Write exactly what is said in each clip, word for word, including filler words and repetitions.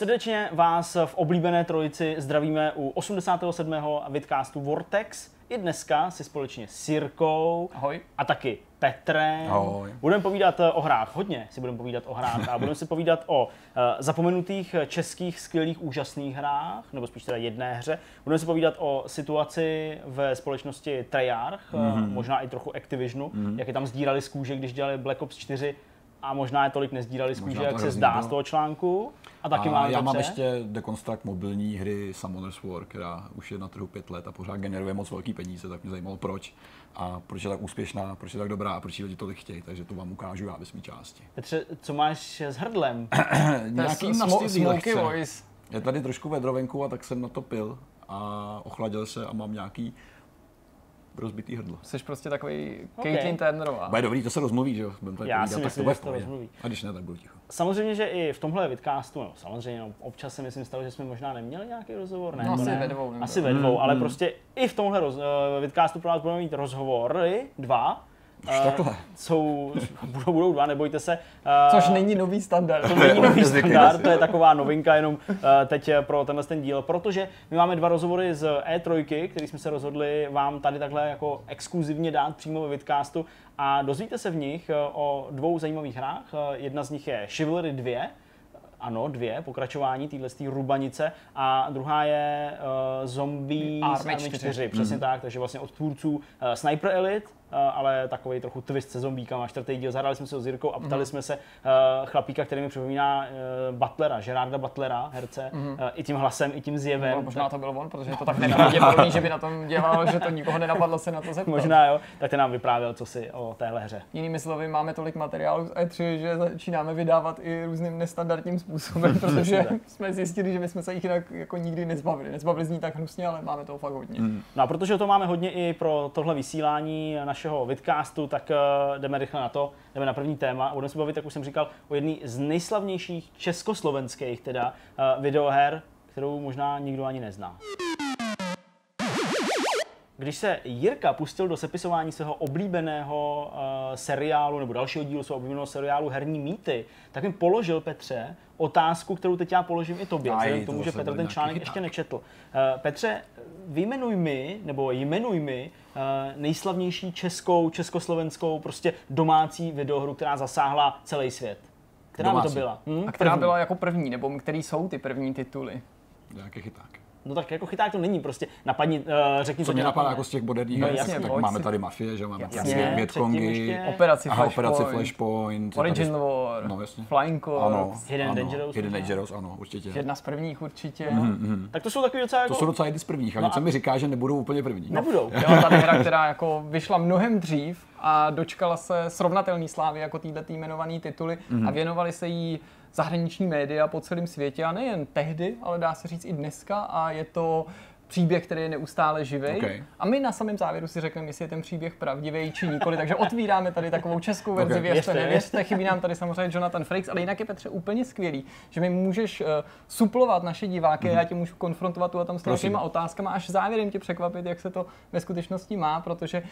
Srdečně vás v oblíbené trojici zdravíme u osmdesátého sedmého vidcastu Vortex. I dneska si společně s Cirkou ahoj. A taky Petrem ahoj. Budeme povídat o hrách, hodně si budeme povídat o hrách a budeme si povídat o uh, zapomenutých českých skvělých úžasných hrách, nebo spíš teda jedné hře. Budeme si povídat o situaci ve společnosti Treyarch, mm-hmm. možná i trochu Activisionu, mm-hmm. jak je tam sdírali z kůže, když dělali Black Ops čtyři a možná je tolik nezdírali z kůže, jak se zdá bylo. Z toho článku. A taky a mám já mám ještě dekonstrukt mobilní hry Summoners War, která už je na trhu pět let a pořád generuje moc velký peníze, tak mě zajímalo proč. A proč je tak úspěšná, proč je tak dobrá a proč lidi tolik chtějí, takže to vám ukážu já ve svý části. Petře, co máš s hrdlem? Nějaký smoky voice. Je tady trošku vedrovenku a tak jsem na to pil a ochladil se a mám nějaký rozbitý hrdlo. Jsi prostě takový okay. Caitlyn Turnerová. Bude dobrý, to se rozmluví, že jo? Já si myslím, tak to že to rozmluví. A když ne, tak budu ticho. Samozřejmě, že i v tomhle vidcastu, no samozřejmě, no, občas se myslím stalo, že jsme možná neměli nějaký rozhovor. Ne, no, asi, ne? Ve dvou, ne? Asi ve dvou, mm, ale mm. prostě i v tomhle roz, uh, vidcastu pro vás budeme mít rozhovory, dva. Uh, jsou, budou, budou dva, nebojte se. Uh, Což není nový standard. To není nový standard, to je taková novinka jenom uh, teď pro tenhle ten díl, protože my máme dva rozhovory z E tři, který jsme se rozhodli vám tady takhle jako exkluzivně dát přímo ve vidcastu a dozvíte se v nich o dvou zajímavých hrách. Jedna z nich je Chivalry dva, ano, dvě, pokračování této rubanice a druhá je uh, Zombies Army čtyři, přesně mm. tak, takže vlastně od tvůrců uh, Sniper Elite, uh, ale takový trochu twist se zombíkama, čtvrtý díl, zahrali jsme se s Jirkou a ptali mm. jsme se uh, chlapíka, který mi připomíná uh, Butlera, Gerarda Butlera, herce, mm. uh, i tím hlasem, i tím zjevem. No, možná to byl on, protože to tak nenapadlo, že by na tom dělal, že to nikoho nenapadlo se na to zeptat. Možná jo, tak ten nám vyprávěl, co si o téhle hře. Jinými slovy, máme tolik materiálů z E tři, že začínáme vydávat i různým nestandardním způsobem, protože jsme zjistili, že my jsme se jich jinak jako nikdy nezbavili. Nezbavili zní tak hnusně, ale máme toho fakt hodně. Mm. No a protože to máme hodně i pro tohle vysílání našeho vidcastu, tak jdeme rychle na to, jdeme na první téma. Budeme se bavit, jak už jsem říkal, o jedné z nejslavnějších československých teda videoher, kterou možná nikdo ani nezná. Když se Jirka pustil do sepisování svého oblíbeného uh, seriálu nebo dalšího dílu svého oblíbeného seriálu Herní mýty, tak mi položil Petře otázku, kterou teď já položím i tobě, vzhledem k tomu, že Petr ten článek chyták. ještě nečetl. Uh, Petře, vyjmenuj mi, nebo jmenuj mi uh, nejslavnější českou, československou, prostě domácí videohru, která zasáhla celý svět. Která by to byla? Hm? A která první. byla jako první, nebo který jsou ty první tituly? Nějaký chyták. No tak jako chyták to není, prostě napadni, řekni co mě napadá jako z těch moderních her, no, tak máme tady Mafie, že máme Vietkongy, Operaci Flashpoint, Flashpoint Origin War, no, Flying Corps, Hidden Dangerous, Hidden Dangerous, ano, určitě. Jedna z prvních určitě. Mm, mm. Tak to jsou takový docela jako... To jsou docela jedny z prvních, ale no něco a... mi říká, že nebudou úplně první. Nebudou. No, jo, tady hra, která jako vyšla mnohem dřív a dočkala se srovnatelný slávy jako týhletý jmenovaný tituly mm. a věnovali se jí zahraniční média po celém světě a nejen tehdy, ale dá se říct i dneska a je to příběh, který je neustále živej. Okay. A my na samém závěru si řekneme, jestli je ten příběh pravdivý či nikoli, takže otvíráme tady takovou českou verzi, okay. věřte, nevěřte, chybí nám tady samozřejmě Jonathan Frakes, ale jinak je Petře úplně skvělý, že mi můžeš uh, suplovat naše diváky, mm-hmm. já tě můžu konfrontovat tu a tam s těma otázkama, až závěrem tě překvapit, jak se to ve skutečnosti má, protože uh,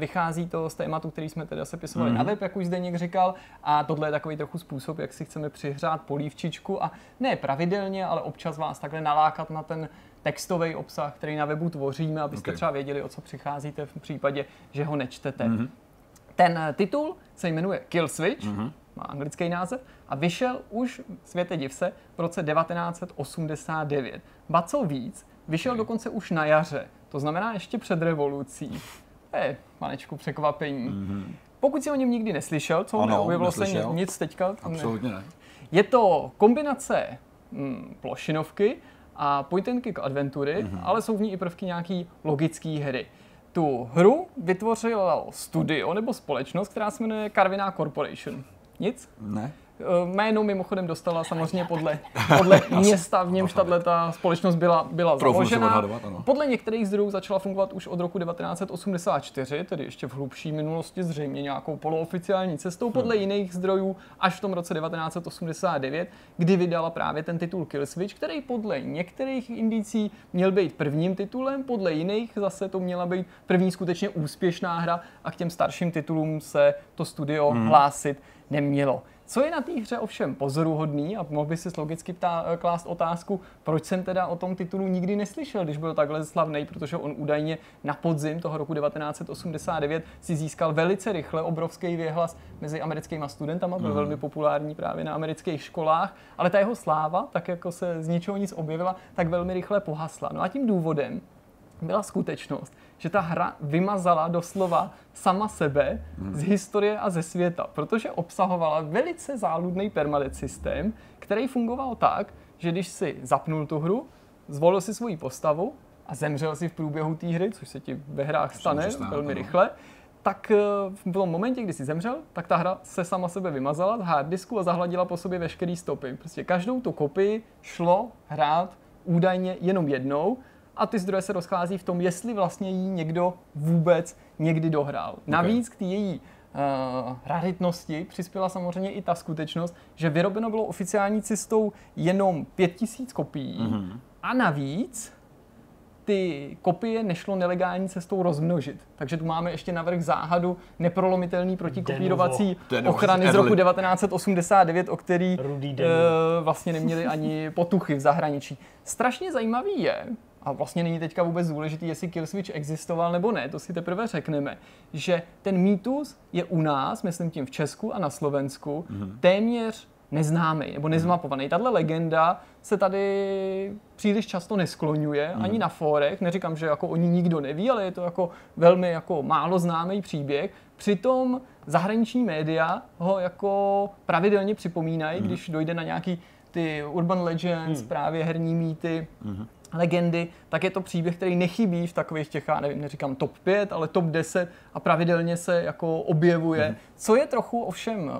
vychází to z tématu, který jsme teda sepisovali mm-hmm. na web, jak už Zdeněk říkal, a tohle je takový trochu způsob, jak si chceme přihřát polívčičku a ne pravidelně, ale občas vás takhle nalákat na ten textový obsah, který na webu tvoříme, abyste okay. třeba věděli, o co přicházíte v případě, že ho nečtete. Mm-hmm. Ten titul se jmenuje Killswitch, mm-hmm. má anglický název, a vyšel už, světe div se, v roce devatenáct osmdesát devět. Ba co víc, vyšel okay. dokonce už na jaře, to znamená ještě před revolucí. To je malečku překvapení. Mm-hmm. Pokud si o něm nikdy neslyšel, co ono, neobjevilo neslyšel. se nic teďka? Absolutně ne. Je to kombinace hm, plošinovky a point and click adventury, mm-hmm. ale jsou v ní i prvky nějaký logický hry. Tu hru vytvořilo studio nebo společnost, která se jmenuje Karviná Corporation. Nic? Ne. Jméno mimochodem dostala samozřejmě podle, podle města, v němž tato společnost byla, byla založena. Podle některých zdrojů začala fungovat už od roku devatenáct osmdesát čtyři, tedy ještě v hlubší minulosti, zřejmě nějakou polooficiální cestou, podle jiných zdrojů až v tom roce devatenáct osmdesát devět, kdy vydala právě ten titul Killswitch, který podle některých indicí měl být prvním titulem, podle jiných zase to měla být první skutečně úspěšná hra a k těm starším titulům se to studio hmm. hlásit nemělo. Co je na té hře ovšem pozoruhodný, a mohl by si logicky ptá, klást otázku, proč jsem teda o tom titulu nikdy neslyšel, když byl takhle slavný, protože on údajně na podzim toho roku devatenáct set osmdesát devět si získal velice rychle obrovský věhlas mezi americkýma studentama, byl mm. velmi populární právě na amerických školách, ale ta jeho sláva, tak jako se z ničeho nic objevila, tak velmi rychle pohasla. No a tím důvodem byla skutečnost, že ta hra vymazala doslova sama sebe hmm. z historie a ze světa, protože obsahovala velice záludný permadeath systém, který fungoval tak, že když si zapnul tu hru, zvolil si svoji postavu a zemřel si v průběhu té hry, což se ti ve hrách stane velmi rychle, tak v tom momentě, kdy jsi zemřel, tak ta hra se sama sebe vymazala z harddisku a zahladila po sobě veškerý stopy. Prostě každou tu kopii šlo hrát údajně jenom jednou, a ty zdroje se rozchází v tom, jestli vlastně jí někdo vůbec někdy dohrál. Okay. Navíc k té její uh, raritnosti přispěla samozřejmě i ta skutečnost, že vyrobeno bylo oficiální cestou jenom pět tisíc kopií mm-hmm. a navíc ty kopie nešlo nelegální cestou rozmnožit. Takže tu máme ještě navrch záhadu neprolomitelný protikopírovací ochrany z roku devatenáct set osmdesát devět, o který uh, vlastně neměli ani potuchy v zahraničí. Strašně zajímavý je, a vlastně není teďka vůbec důležitý, jestli Killswitch existoval nebo ne, to si teprve řekneme, že ten mýtus je u nás, myslím tím v Česku a na Slovensku, mm-hmm. téměř neznámý nebo nezmapovaný. Tahle legenda se tady příliš často neskloňuje, mm-hmm. ani na fórech, neříkám, že jako o ní nikdo neví, ale je to jako velmi jako málo známý příběh. Přitom zahraniční média ho jako pravidelně připomínají, mm-hmm. když dojde na nějaký ty urban legends, mm-hmm. právě herní mýty, mm-hmm. legendy, tak je to příběh, který nechybí v takových těch, já nevím, neříkám top pět, ale top deset a pravidelně se jako objevuje. Hmm. Co je trochu ovšem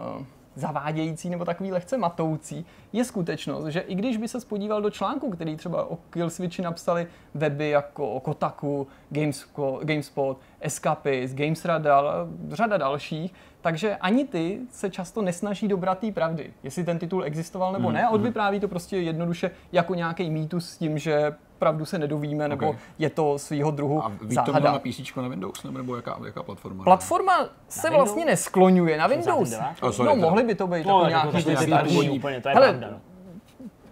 zavádějící nebo takový lehce matoucí, je skutečnost, že i když by se podíval do článku, který třeba o Killswitchi napsali weby jako Kotaku, GameSpot, Escapist, GamesRadar, řada dalších, takže ani ty se často nesnaží dobrat té pravdy, jestli ten titul existoval nebo ne, a odvypráví to prostě jednoduše jako nějaký mýtus s tím, že pravdu se nedovíme, nebo okay. je to svýho druhu a záhada. A to bylo na písíčko na Windows, nebo, nebo jaká, jaká platforma? Platforma ne? se na vlastně neskloňuje na Windows. Oh, sorry, no, to... mohly by to být no, jako nějaký...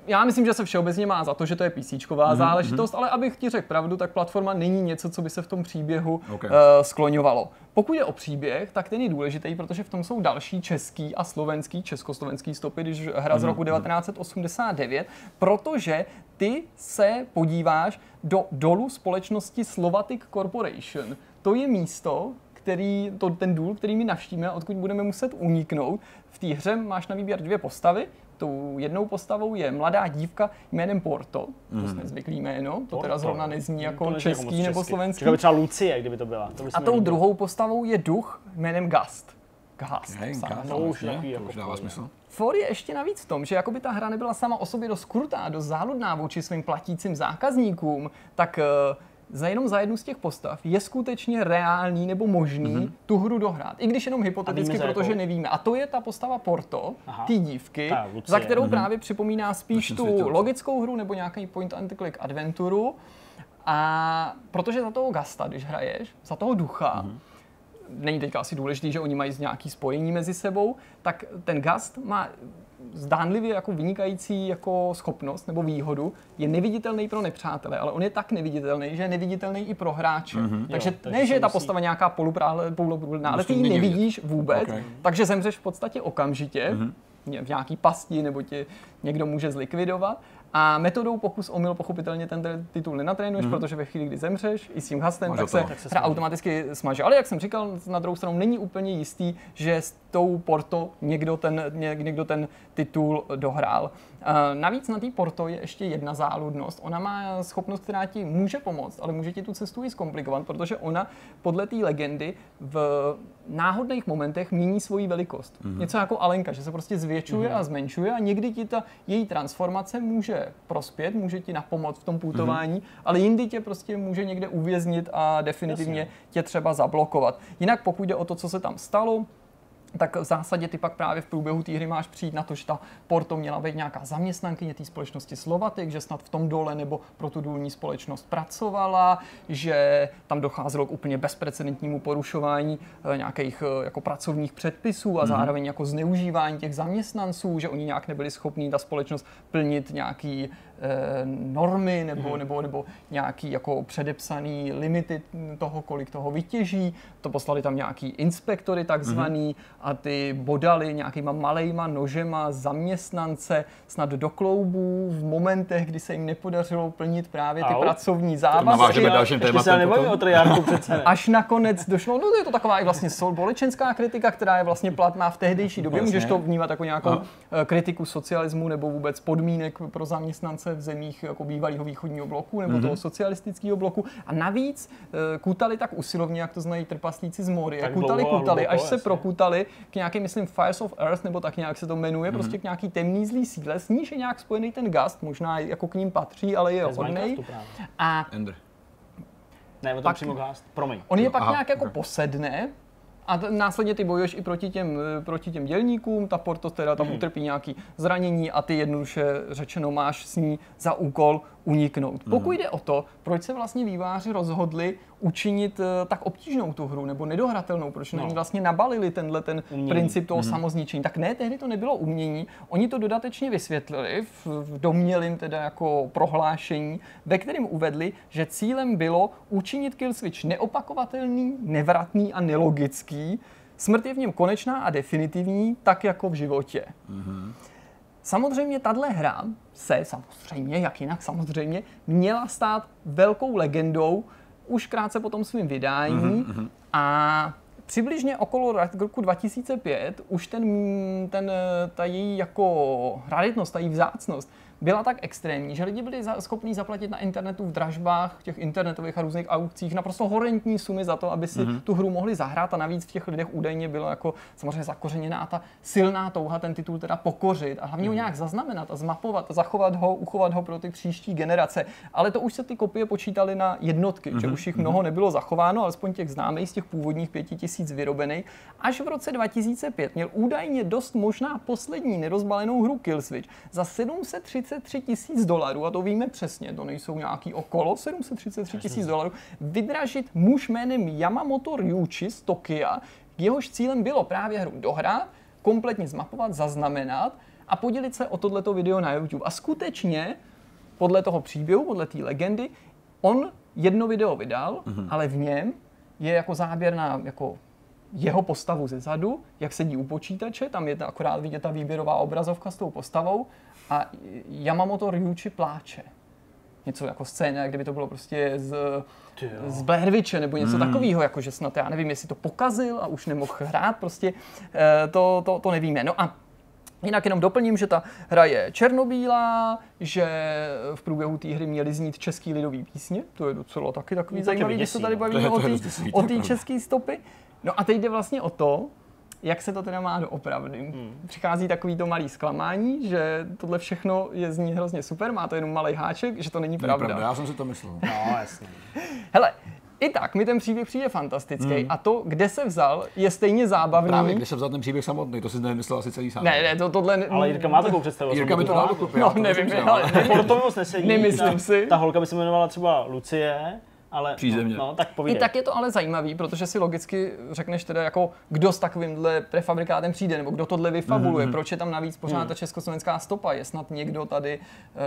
Já myslím, že se všeobecně má za to, že to je PCčková mm-hmm. záležitost, ale abych ti řekl pravdu, tak platforma není něco, co by se v tom příběhu okay. uh, skloňovalo. Pokud je o příběh, tak ten je důležitý, protože v tom jsou další český a slovenský, československý stopy, když hra z roku devatenáct set osmdesát devět, protože ty se podíváš do dolu společnosti Slovatic Corporation. To je místo, který, to, ten důl, který my navštíme, odkud budeme muset uniknout. V té hře máš na výběr dvě postavy. Tou jednou postavou je mladá dívka jménem Porto, mm. to jsme zvyklý jméno, to teda zrovna nezní jako nezní český jako nebo česky. Slovenský. Třeba Lucie, kdyby to byla. To by a tou měli. Druhou postavou je duch jménem Gast. Gast. Hey, Gast. To už je, to už dává smysl. For je ještě navíc v tom, že jakoby ta hra nebyla sama o sobě dost krutá, dost záludná vůči svým platícím zákazníkům, tak za jenom za jednu z těch postav je skutečně reálný nebo možný mm-hmm. tu hru dohrát. I když jenom hypoteticky, protože jako... nevíme. A to je ta postava Porto, ty dívky, ta, za kterou mm-hmm. právě připomíná spíš Naším tu světlu. Logickou hru nebo nějaký point and click adventuru. A protože za toho Gasta, když hraješ, za toho ducha, mm-hmm. není teďka asi důležitý, že oni mají nějaké spojení mezi sebou, tak ten Gast má zdánlivě jako vynikající jako schopnost nebo výhodu, je neviditelný pro nepřátele, ale on je tak neviditelný, že je neviditelný i pro hráče. Mm-hmm. Takže, jo, takže ne, že je ta musí... postava nějaká poluprůhledná, ale ty ji nevidíš vidět. Vůbec, okay. takže zemřeš v podstatě okamžitě mm-hmm. v nějaký pasti nebo tě někdo může zlikvidovat. A metodou pokus omyl pochopitelně ten titul nenatrénuješ, mm-hmm. protože ve chvíli, kdy zemřeš i s tím hastem, tak se, tak se hra automaticky smaže. Ale jak jsem říkal, na druhou stranu není úplně jistý, že s tou Porto někdo ten, někdo ten titul dohrál. Navíc na té Porto je ještě jedna záludnost. Ona má schopnost, která ti může pomoct, ale může ti tu cestu i zkomplikovat, protože ona podle té legendy v náhodných momentech mění svoji velikost. Mm-hmm. Něco jako Alenka, že se prostě zvětšuje mm-hmm. a zmenšuje a někdy ti ta její transformace může prospět, může ti napomoct v tom půtování, mm-hmm. ale jindy tě prostě může někde uvěznit a definitivně Jasně. tě třeba zablokovat. Jinak pokud jde o to, co se tam stalo, tak v zásadě ty pak právě v průběhu té hry máš přijít na to, že ta Porto měla být nějaká zaměstnankyně té společnosti Slovatic, že snad v tom dole nebo pro tu důlní společnost pracovala, že tam docházelo k úplně bezprecedentnímu porušování nějakých jako pracovních předpisů a zároveň jako zneužívání těch zaměstnanců, že oni nějak nebyli schopní ta společnost plnit nějaký normy nebo, nebo, nebo nějaký jako předepsaný limity toho, kolik toho vytěží. To poslali tam nějaký inspektory takzvaný a ty bodali nějakýma malejma nožema zaměstnance snad do kloubů v momentech, kdy se jim nepodařilo plnit právě ty Au. pracovní závazky. Ještě se nebojím o Treyarchu přece. Až nakonec došlo, no to je to taková i vlastně společenská kritika, která je vlastně platná v tehdejší době. Vlastně. Můžeš to vnímat jako nějakou no. kritiku socialismu nebo vůbec podmínek pro zaměstnance v zemích jako bývalého východního bloku nebo mm-hmm. toho socialistického bloku. A navíc kutali tak usilovně, jak to znají trpaslíci z Moria. Kutali, kutali, až se prokutali k nějaký, myslím, Fires of Earth, nebo tak nějak se to jmenuje, mm-hmm. prostě k nějaký temný zlý sídle, s níž je nějak spojený ten Gast, možná jako k ním patří, ale je hodnej. A Ender. Ne, o tom přímo Gast, promiň. On je no, pak aha, nějak jako okay. posedne, a t- následně ty bojuješ i proti těm, proti těm dělníkům, ta Porto teda tam hmm. utrpí nějaké zranění a ty jednoduše řečeno máš s ní za úkol uniknout. Pokud hmm. jde o to, proč se vlastně výváři rozhodli učinit tak obtížnou tu hru nebo nedohratelnou, proč no. na ní vlastně nabalili tenhle ten umění. princip toho hmm. samozničení, tak ne, tehdy to nebylo umění, oni to dodatečně vysvětlili v, v domnělým teda jako prohlášení, ve kterém uvedli, že cílem bylo učinit Killswitch neopakovatelný, nevratný a nelogický. Smrt je v něm konečná a definitivní, tak jako v životě. Mm-hmm. Samozřejmě tahle hra se samozřejmě, jak jinak samozřejmě, měla stát velkou legendou už krátce po tom svým vydání mm-hmm. a přibližně okolo roku dva tisíce pět už ten, ten, ta její jako raritnost, ta její vzácnost byla tak extrémní, že lidi byli schopní zaplatit na internetu v dražbách, v těch internetových a různých aukcích naprosto horentní sumy za to, aby si mm-hmm. tu hru mohli zahrát a navíc v těch lidech údajně byla jako samozřejmě zakořeněná ta silná touha ten titul teda pokořit a hlavně mm-hmm. ho nějak zaznamenat a zmapovat, a zachovat ho, uchovat ho pro ty příští generace. Ale to už se ty kopie počítaly na jednotky, mm-hmm. že už jich mnoho nebylo zachováno, alespoň těch známých z těch původních pěti tisíc vyrobených. Až v roce dva tisíce pět měl údajně dost možná poslední nerozbalenou hru Killswitch za sedm set třicet tři tisíc dolarů, a to víme přesně, to nejsou nějaký okolo, sedm set třicet tři tisíc dolarů, vydražit muž jménem Yamamoto Ryuichi z Tokia, jehož cílem bylo právě hru dohrát, kompletně zmapovat, zaznamenat a podělit se o tohleto video na YouTube. A skutečně, podle toho příběhu, podle té legendy, on jedno video vydal, mhm. ale v něm je jako záběr na jako jeho postavu ze zadu, jak sedí u počítače, tam je akorát vidět ta výběrová obrazovka s tou postavou, a Yamamoto Ryuichi pláče. Něco jako scéna, kdyby to bylo prostě z, z Blair Witche, nebo něco mm. takového, jakože snad já nevím, jestli to pokazil a už nemohl hrát, prostě to, to, to nevíme. No a jinak jenom doplním, že ta hra je černobílá, že v průběhu té hry měly znít český lidový písně, to je docela taky takový to zajímavý, když se tady bavíme o té české stopy. No a teď jde vlastně o to, jak se to teda má doopravdy. Hmm. Přichází takový to malý zklamání, že tohle všechno je zní hrozně super, má to jenom malej háček, že to není pravda. Není pravda, já jsem si to myslel. No, jasně. Hele, i tak mi ten příběh přijde fantastický hmm. a to, kde se vzal, je stejně zábavný. Právě, kde se vzal ten příběh samotný, to si nemyslel asi celý sám. Ne, ne, to, tohle... Ne... Ale Jirka má takovou představu. Jirka mi to dal do kupy. No, nevím, nevím, ale... Porto mi moc nesedí. Nemyslím si. Ta holka by se jmenovala třeba Lucie. Ale, no, tak i tak je to ale zajímavý, protože si logicky řekneš teda jako, kdo s takovýmhle prefabrikátem přijde, nebo kdo tohle vyfabuluje, mm-hmm. proč je tam navíc pořád mm. ta československá stopa, je snad někdo tady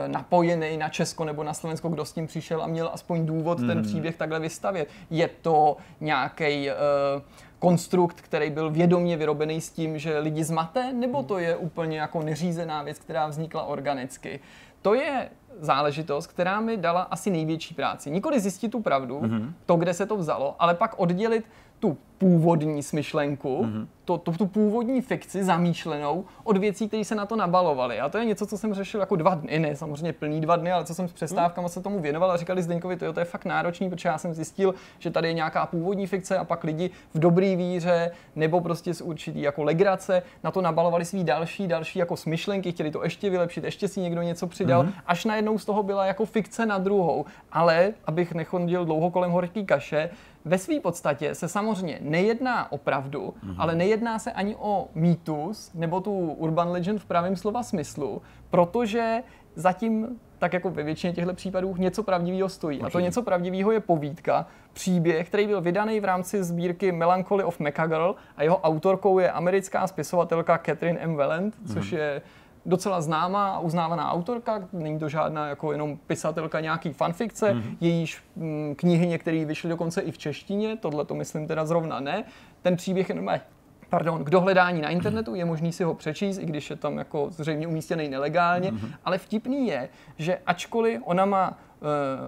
e, napojený na Česko nebo na Slovensko, kdo s tím přišel a měl aspoň důvod mm-hmm. ten příběh takhle vystavět. Je to nějaký e, konstrukt, který byl vědomě vyrobený s tím, že lidi zmate, nebo to je úplně jako neřízená věc, která vznikla organicky. To je záležitost, která mi dala asi největší práci. Nikoli zjistit tu pravdu, mm-hmm. to, kde se to vzalo, ale pak oddělit tu původní smyšlenku, mm-hmm. to, to, tu původní fikci zamýšlenou od věcí, které se na to nabalovaly. A to je něco, co jsem řešil jako dva dny, ne samozřejmě plný dva dny, ale co jsem s přestávkama mm. se tomu věnoval a říkali Zdeňkovi, to, jo, to je fakt náročný, protože já jsem zjistil, že tady je nějaká původní fikce a pak lidi v dobrý víře nebo prostě z určitý jako legrace na to nabalovali svý další, další jako smyšlenky, chtěli to ještě vylepšit, ještě si někdo něco přidal, mm-hmm. až najednou z toho byla jako fikce na druhou. Ale abych nechodil dlouho kolem horké kaše, ve své podstatě se samozřejmě nejedná o pravdu, mm-hmm. ale nejedná nejedná se ani o mýtus nebo tu urban legend v pravém slova smyslu, protože zatím, tak jako ve většině těchto případů, něco pravdivého stojí. Určitě. A to něco pravdivého je povídka, příběh, který byl vydaný v rámci sbírky Melancholy of Mechagirl a jeho autorkou je americká spisovatelka Catherynne M. Valente, mm. což je docela známá a uznávaná autorka, není to žádná jako jenom pisatelka nějaký fanfikce, mm. jejíž m, knihy některé vyšly dokonce i v češtině, tohle to myslím teda zrovna ne. Ten příběh je ne, pardon, k dohledání na internetu, je možný si ho přečíst, i když je tam jako zřejmě umístěný nelegálně, mm. ale vtipný je, že ačkoliv ona má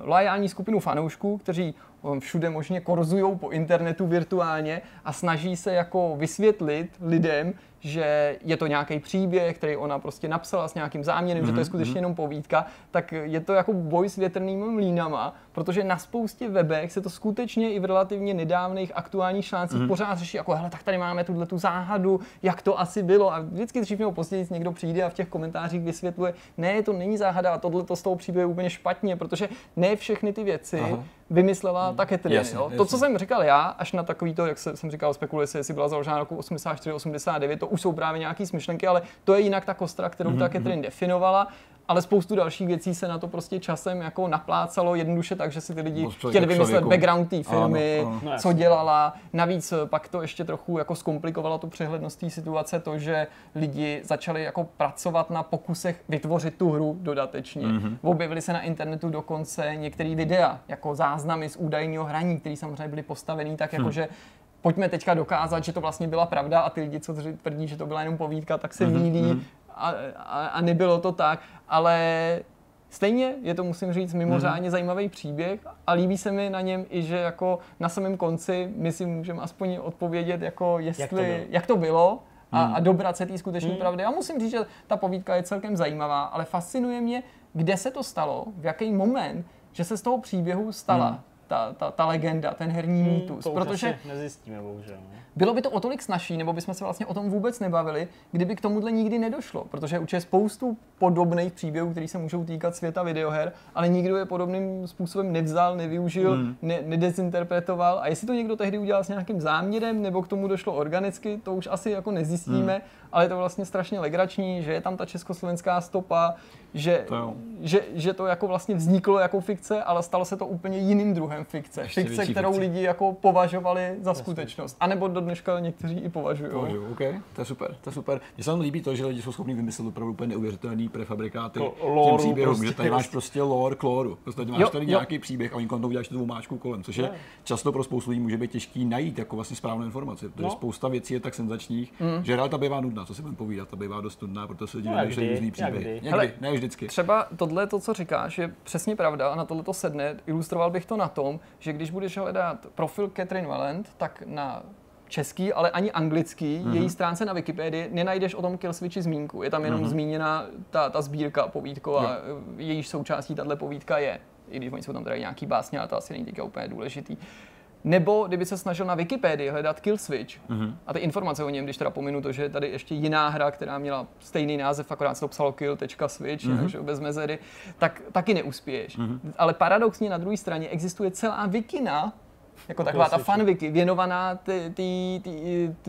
e, loajální skupinu fanoušků, kteří všude možně korzujou po internetu virtuálně a snaží se jako vysvětlit lidem, že je to nějaký příběh, který ona prostě napsala s nějakým záměrem, mm-hmm. že to je skutečně jenom povídka, tak je to jako boj s větrnými mlýnama, protože na spoustě webech se to skutečně i v relativně nedávných aktuálních článcích mm-hmm. pořád řeší, jako hele, tak tady máme tuhle tu záhadu, jak to asi bylo a vždycky dřív nebo později někdo přijde a v těch komentářích vysvětluje, ne, to není záhada a tohle to z toho příběhu je úplně špatně, protože ne všechny ty věci Aha. vymyslela ta Catherynne. Jasně, jasně. To, co jsem říkal já, až na takový to, jak jsem říkal, spekuluje se, jestli byla založena roku osmdesát čtyři osmdesát devět, to už jsou právě nějaký smyšlenky, ale to je jinak ta kostra, kterou mm-hmm. ta Catherynne definovala, ale spoustu dalších věcí se na to prostě časem jako naplácalo jednoduše tak, že si ty lidi chtěli vymyslet background té firmy, ano, ano. co dělala. Navíc pak to ještě trochu jako zkomplikovalo tu přehlednost té situace, to, že lidi začali jako pracovat na pokusech vytvořit tu hru dodatečně. Mm-hmm. Objevily se na internetu dokonce některé videa, jako záznamy z údajného hraní, které samozřejmě byly postavený tak, jako hmm. že pojďme teďka dokázat, že to vlastně byla pravda a ty lidi, co tvrdí, že to byla jenom povídka, tak se mýlí mm-hmm. a, a, a nebylo to tak, ale stejně je to, musím říct, mimořádně mm-hmm. zajímavý příběh a líbí se mi na něm i, že jako na samém konci my si můžeme aspoň odpovědět, jako jestli, jak to bylo, jak to bylo a, mm. a dobrat se té skutečné mm. pravdy. A musím říct, že ta povídka je celkem zajímavá, ale fascinuje mě, kde se to stalo, v jaký moment, že se z toho příběhu stala mm. Ta, ta, ta legenda, ten herní hmm, mýtus, to protože nezjistíme, bohužel. Ne? Bylo by to o tolik snazší, nebo bychom se vlastně o tom vůbec nebavili, kdyby k tomuhle nikdy nedošlo, protože určitě spoustu podobných příběhů, které se můžou týkat světa videoher, ale nikdo je podobným způsobem nevzal, nevyužil, hmm. ne, nedezinterpretoval a jestli to někdo tehdy udělal s nějakým záměrem, nebo k tomu došlo organicky, to už asi jako nezjistíme, hmm. ale je to vlastně strašně legrační, že je tam ta československá stopa, že to, že, že to jako vlastně vzniklo jako fikce, ale stalo se to úplně jiným druhem fikce, ještě fikce, kterou fikce. Lidi jako považovali za skutečnost. A nebo do dneška někteří i považují. Považují, OK, to je super, to je super. Mně se tam líbí to, že lidi jsou schopni vymyslet opravdu úplně neuvěřitelný prefabrikáty těm příběhům, prostě, že tady máš prostě lore k loreu. Prostě máš jo, tady jo. nějaký příběh a oni kolem toho uděláš tu omáčku kolem, což je no. často pro spoustu lidí může být těžký najít jako vlastně správnou informaci, protože no. spousta věcí je tak senzačních, mm. že realita bývá nudná, co si budeme povídat, ta bývá dost nudná, protože se dělají různý příběhy. Někdy, ne vždycky. Třeba tohle to, co říkáš, je přesně pravda a na tohle to sedne. Ilustroval bych to na to, že když budeš hledat profil Catherynne Valente, tak na český, ale ani anglický, mm-hmm. její stránce na Wikipedii, nenajdeš o tom Killswitchi zmínku. Je tam jenom mm-hmm. zmíněna ta, ta sbírka povídková, yeah. jejíž součástí tato povídka je. I když oni jsou tam tady nějaký básně, ale to asi není teďka úplně důležitý. Nebo kdyby se snažil na Wikipedii hledat Killswitch mm-hmm. a ty informace o něm, když teda pominu to, že je tady ještě jiná hra, která měla stejný název, akorát se to psalo kill.switch, mm-hmm. takže bez mezery, tak taky neuspěješ. Mm-hmm. Ale paradoxně na druhé straně existuje celá wikina, jako taková ta fanwiki, věnovaná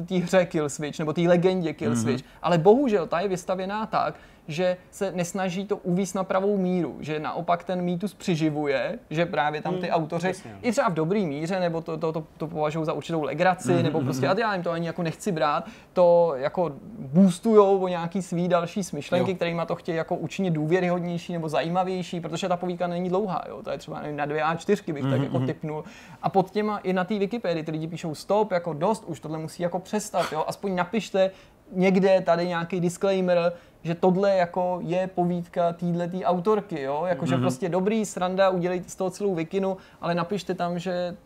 té hře Killswitch, nebo té legendě Killswitch, mm-hmm. ale bohužel ta je vystavěná tak, že se nesnaží to uvízt na pravou míru, že naopak ten mýtus přiživuje, že právě tam ty autoři, mm, i třeba v dobrý míře, nebo to, to, to, to považují za určitou legraci, mm, nebo prostě, mm, a já jim to ani jako nechci brát, to jako boostujou o nějaký svý další smyšlenky, kterýma to chtějí jako učinit důvěryhodnější nebo zajímavější, protože ta povídka není dlouhá, jo, to je třeba nevím, na dvě a čtyřky bych mm, tak jako mm. tipnul. A pod těma i na té Wikipedii ty lidi píšou stop, jako dost, už tohle musí jako přestat, jo, aspoň napište někde tady nějaký disclaimer, že tohle jako je povídka téhletý autorky, jo? Jakože mm-hmm. prostě dobrý, sranda, udělejte z toho celou wikinu, ale napište tam, že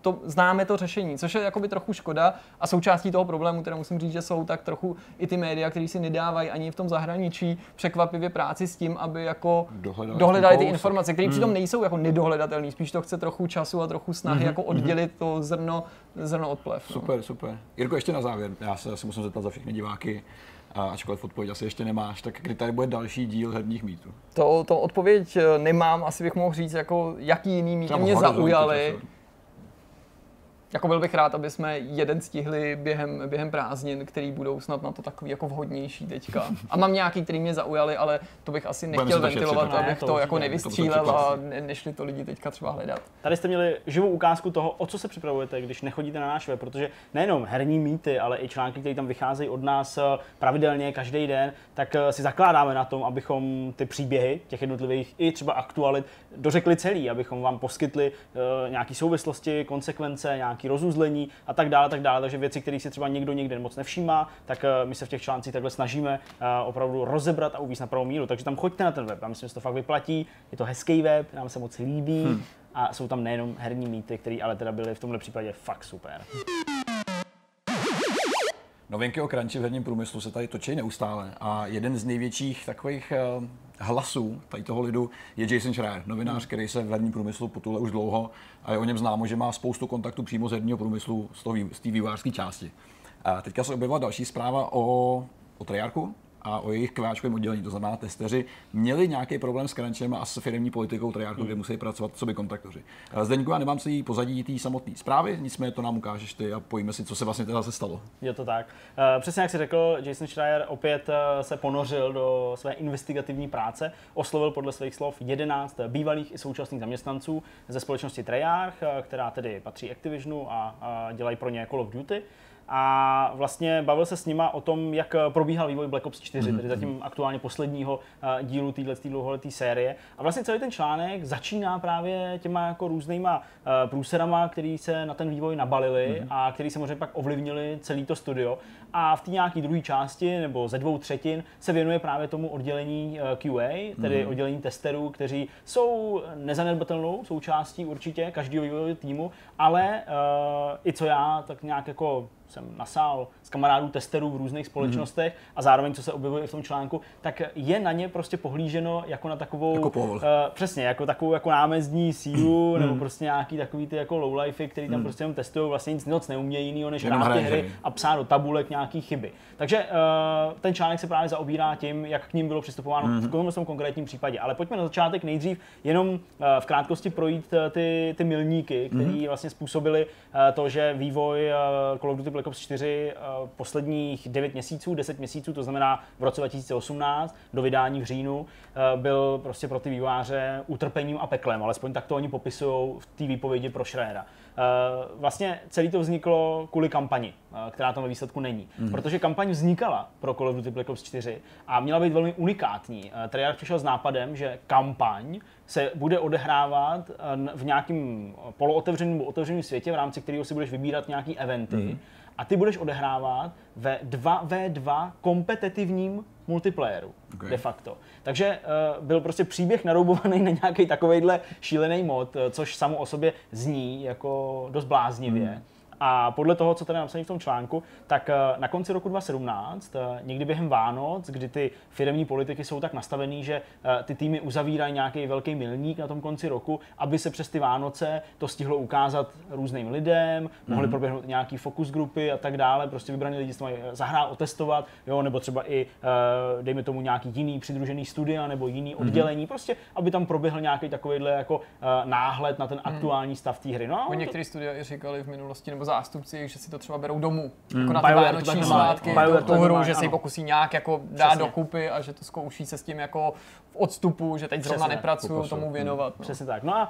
to, známe to řešení, což je jakoby trochu škoda a součástí toho problému, teda musím říct, že jsou tak trochu i ty média, které si nedávají ani v tom zahraničí překvapivě práci s tím, aby jako dohledali, dohledali ty informace, které mm. přitom nejsou jako nedohledatelné, spíš to chce trochu času a trochu snahy mm. jako oddělit mm. to zrno, zrno od plev. Super, no. super. Jirko, ještě na závěr, já se asi musím zeptat za všechny diváky, a ačkoliv odpověď asi ještě nemáš, tak kdy tady bude další díl herních mýtů? To, to odpověď nemám, asi bych mohl říct, jako jaký jiný mýty mě zaujaly. Jako byl bych rád, aby jsme jeden stihli během, během prázdnin, který budou snad na to takový jako vhodnější teďka. A mám nějaký, který mě zaujaly, ale to bych asi nechtěl ventilovat, ne, abych to, to jako nevystřílel a ne, nešli to lidi teďka třeba hledat. Tady jste měli živou ukázku toho, o co se připravujete, když nechodíte na náš web, protože nejenom herní mýty, ale i články, které tam vycházejí od nás pravidelně každý den, tak si zakládáme na tom, abychom ty příběhy těch jednotlivých i třeba aktualit dořekli celý, abychom vám poskytli nějaké souvislosti, konsekvence, nějaké rozuzlení a tak dále, tak dále, takže věci, které si třeba někdo někde moc nevšímá, tak my se v těch článcích takhle snažíme opravdu rozebrat a uvíct na pravou míru, takže tam choďte na ten web, já myslím, že to fakt vyplatí, je to hezký web, nám se moc líbí hmm. a jsou tam nejenom herní mýty, které ale teda byly v tomhle případě fakt super. Novinky o crunchi v herním průmyslu se tady točí neustále a jeden z největších takových hlasů tady toho lidu je Jason Schreier, novinář, který se v herním průmyslu potuluje už dlouho a je o něm známo, že má spoustu kontaktů přímo z herního průmyslu z, toho, z té vývojářské části. A teďka se objevila další zpráva o, o Treyarchu a o jejich kváčkovém oddělení, to znamená testeři měli nějaký problém s crunchem a s firemní politikou Treyarchu, mm. kde musí pracovat co by kontaktoři. Zdeňku, já nemám si pozadí té samotné zprávy, nicméně to nám ukážeš ty a pojíme si, co se vlastně teda se stalo. Je to tak. Přesně jak jsi řekl, Jason Schreier opět se ponořil do své investigativní práce, oslovil podle svých slov jedenáct bývalých i současných zaměstnanců ze společnosti Treyarch, která tedy patří Activisionu a dělají pro ně Call of Duty. A vlastně bavil se s nima o tom, jak probíhal vývoj Black Ops čtyři, tedy zatím aktuálně posledního dílu této dlouholeté série. A vlastně celý ten článek začíná právě těma jako různýma průserama, který se na ten vývoj nabalili mm. a který samozřejmě pak ovlivnili celý to studio. A v té nějaké druhé části, nebo ze dvou třetin, se věnuje právě tomu oddělení Q A, tedy mm. oddělení testerů, kteří jsou nezanedbatelnou součástí určitě každého vývojového týmu, ale uh, i co já, tak nějak jako jsem nasál z kamarádů testerů v různých společnostech mm-hmm. a zároveň, co se objevuje i v tom článku, tak je na ně prostě pohlíženo jako na takovou, jako uh, přesně, jako takovou jako námezdní sílu, mm-hmm. nebo prostě nějaký takový ty jako lowlifey, který tam mm-hmm. prostě jenom testují, vlastně nic moc neumějí jinýho, než hrát ty hry a psát do tabulek nějaký chyby. Takže uh, ten článek se právě zaobírá tím, jak k ním bylo přistupováno mm-hmm. v tomto konkrétním případě. Ale pojďme na začátek nejdřív jenom uh, v krátkosti projít uh, ty, ty milníky, které mm-hmm. vlastně způsobily uh, to, že vývoj uh, Call of Duty Black Ops čtyři uh, posledních devět měsíců, deset měsíců, to znamená v roce dva tisíce osmnáct do vydání v říjnu, uh, byl prostě pro ty vývojáře utrpením a peklem, alespoň tak to oni popisují v té výpovědi pro Schreiera. Uh, vlastně celé to vzniklo kvůli kampani, uh, která tam ve výsledku není, mm. protože kampaň vznikala pro Call of Duty Black Ops čtyři a měla být velmi unikátní. Uh, Treyarch přišel s nápadem, že kampaň se bude odehrávat uh, v nějakém polootevřeném nebo otevřeném světě, v rámci kterého si budeš vybírat nějaké eventy, mm. a ty budeš odehrávat ve dva na dva kompetitivním multiplayeru, okay. de facto. Takže uh, byl prostě příběh naroubovaný na nějaký takovejhle šílený mod, což samo o sobě zní jako dost bláznivě. Mm. A podle toho, co tady napsané v tom článku, tak na konci roku dva tisíce sedmnáct, někdy během Vánoc, kdy ty firemní politiky jsou tak nastavený, že ty týmy uzavírají nějaký velký milník na tom konci roku, aby se přes ty Vánoce to stihlo ukázat různým lidem, mohly proběhnout nějaký focus grupy a tak dále, prostě vybraní lidi se to mají zahrát, otestovat, jo, nebo třeba i dejme tomu nějaký jiný přidružený studia nebo jiný oddělení, prostě aby tam proběhl nějaký takovýhle jako náhled na ten aktuální stav té hry. No, některé studia i říkali v minulosti nebo zástupci, že si to třeba berou domů, mm. jako na ty vánoční svátky, tu hru, že si ji pokusí nějak jako dát Přesně. dokupy a že to zkouší se s tím jako v odstupu, že teď Přesně zrovna nepracuju tomu věnovat. No. Přesně tak. No a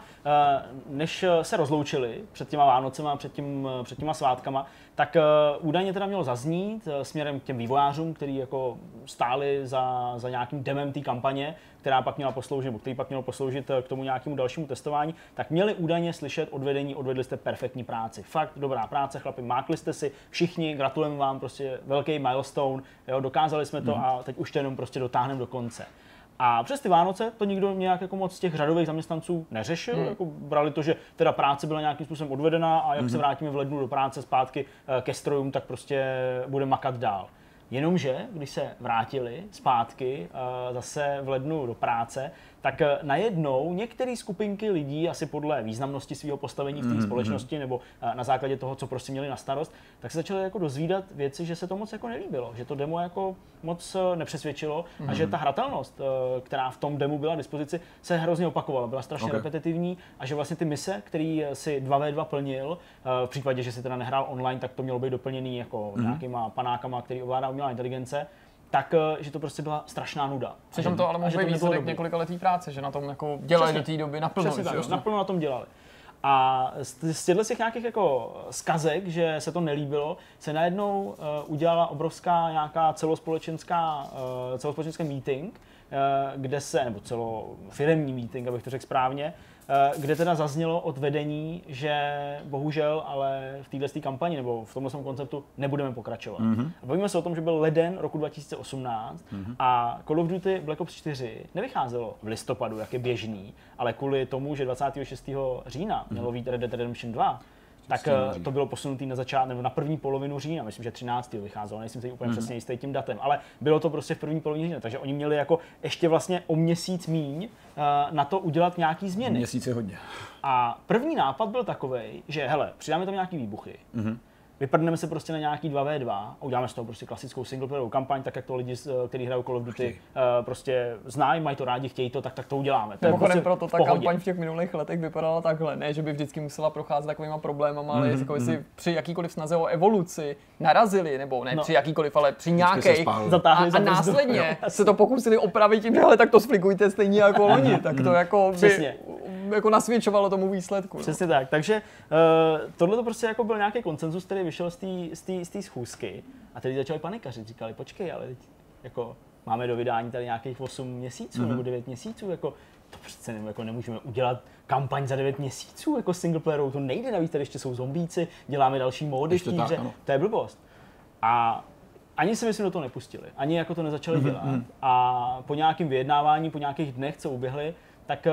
než se rozloučili před těma Vánocema, před, tím, před těma svátkama, tak údajně teda mělo zaznít směrem k těm vývojářům, kteří jako stáli za, za nějakým demem té kampaně, která pak měla posloužit, nebo který pak měl posloužit k tomu nějakému dalšímu testování, tak měli údajně slyšet odvedení, odvedli jste perfektní práci. Fakt dobrá práce, chlapi, mákli jste si všichni, gratulujeme vám, prostě velký milestone, jo, dokázali jsme to mm. a teď už to jenom prostě dotáhneme do konce. A přes ty Vánoce to nikdo nějak jako moc z těch řadových zaměstnanců neřešil, hmm. jako brali to, že teda práce byla nějakým způsobem odvedena a jak hmm. se vrátíme v lednu do práce zpátky ke strojům, tak prostě bude makat dál. Jenomže, když se vrátili zpátky zase v lednu do práce, tak najednou některé skupinky lidí, asi podle významnosti svého postavení v té společnosti nebo na základě toho, co prostě měli na starost, tak se začaly jako dozvídat věci, že se to moc jako nelíbilo, že to demo jako moc nepřesvědčilo a že ta hratelnost, která v tom demu byla k dispozici, se hrozně opakovala, byla strašně okay. repetitivní a že vlastně ty mise, který si dva na dva plnil, v případě, že si teda nehrál online, tak to mělo být doplněný jako nějakýma panákama, který ovládá umělá inteligence, tak, že to prostě byla strašná nuda. Přičem to ale může být výsledek několikaletý práce, že na tom jako dělali do té doby naplno. Přesně tak, naplno na tom dělali. A z těchto těch nějakých jako zkazek, že se to nelíbilo, se najednou uh, udělala obrovská nějaká celospolečenská, uh, celospolečenský meeting, uh, kde se, nebo celofiremní meeting, abych to řekl správně, kde teda zaznělo od vedení, že bohužel, ale v této kampani nebo v tomhle konceptu nebudeme pokračovat. Mm-hmm. A bavíme se o tom, že byl leden roku dva tisíce osmnáct mm-hmm. a Call of Duty Black Ops čtyři nevycházelo v listopadu, jak je běžný, ale kvůli tomu, že dvacátého šestého října mělo být Red Dead Redemption dva, tak to bylo posunutý na začátek nebo na první polovinu října, myslím, že třináctého vycházelo, nejsem si úplně mm-hmm. přesně jistý tím datem, ale bylo to prostě v první polovině října, takže oni měli jako ještě vlastně o měsíc míň na to udělat nějaký změny. Měsíc je hodně. A první nápad byl takovej, že hele, přidáme tam nějaký výbuchy. Mm-hmm. Vyprdneme se prostě na nějaký dva na dva a uděláme z toho prostě klasickou singleplayerovou kampaň, tak jak to lidi, kteří hrajou Call of Duty, prostě znají, mají to rádi, chtějí to, tak, tak to uděláme. To mimochodem proto ta kampaň v těch minulých letech vypadala takhle, ne, že by vždycky musela procházet takovýma problémama, ale mm-hmm. jako jestli při jakýkoliv snaze o evoluci narazili, nebo ne no. při jakýkoliv, ale při nějakých a, a následně se to pokusili opravit tím, že hele, tak to sflikujte stejně jako oni, tak to jako by, jako nasvědčovalo tomu výsledku. Přesně no. tak, takže uh, tohle to prostě jako byl nějaký konsenzus, který vyšel z té schůzky a tedy začali panikařit, říkali, počkej, ale jako máme do vydání tady nějakých osm měsíců mm-hmm. nebo devět měsíců, jako to přece ne, jako nemůžeme udělat kampaň za devět měsíců jako singleplayerovou, to nejde, navíc tady ještě jsou zombíci, děláme další módy v té hře, to je blbost. A ani se myslím do toho nepustili, ani jako to nezačali mm-hmm. dělat a po nějakém vyjednávání, po nějakých dnech, co uběhli, tak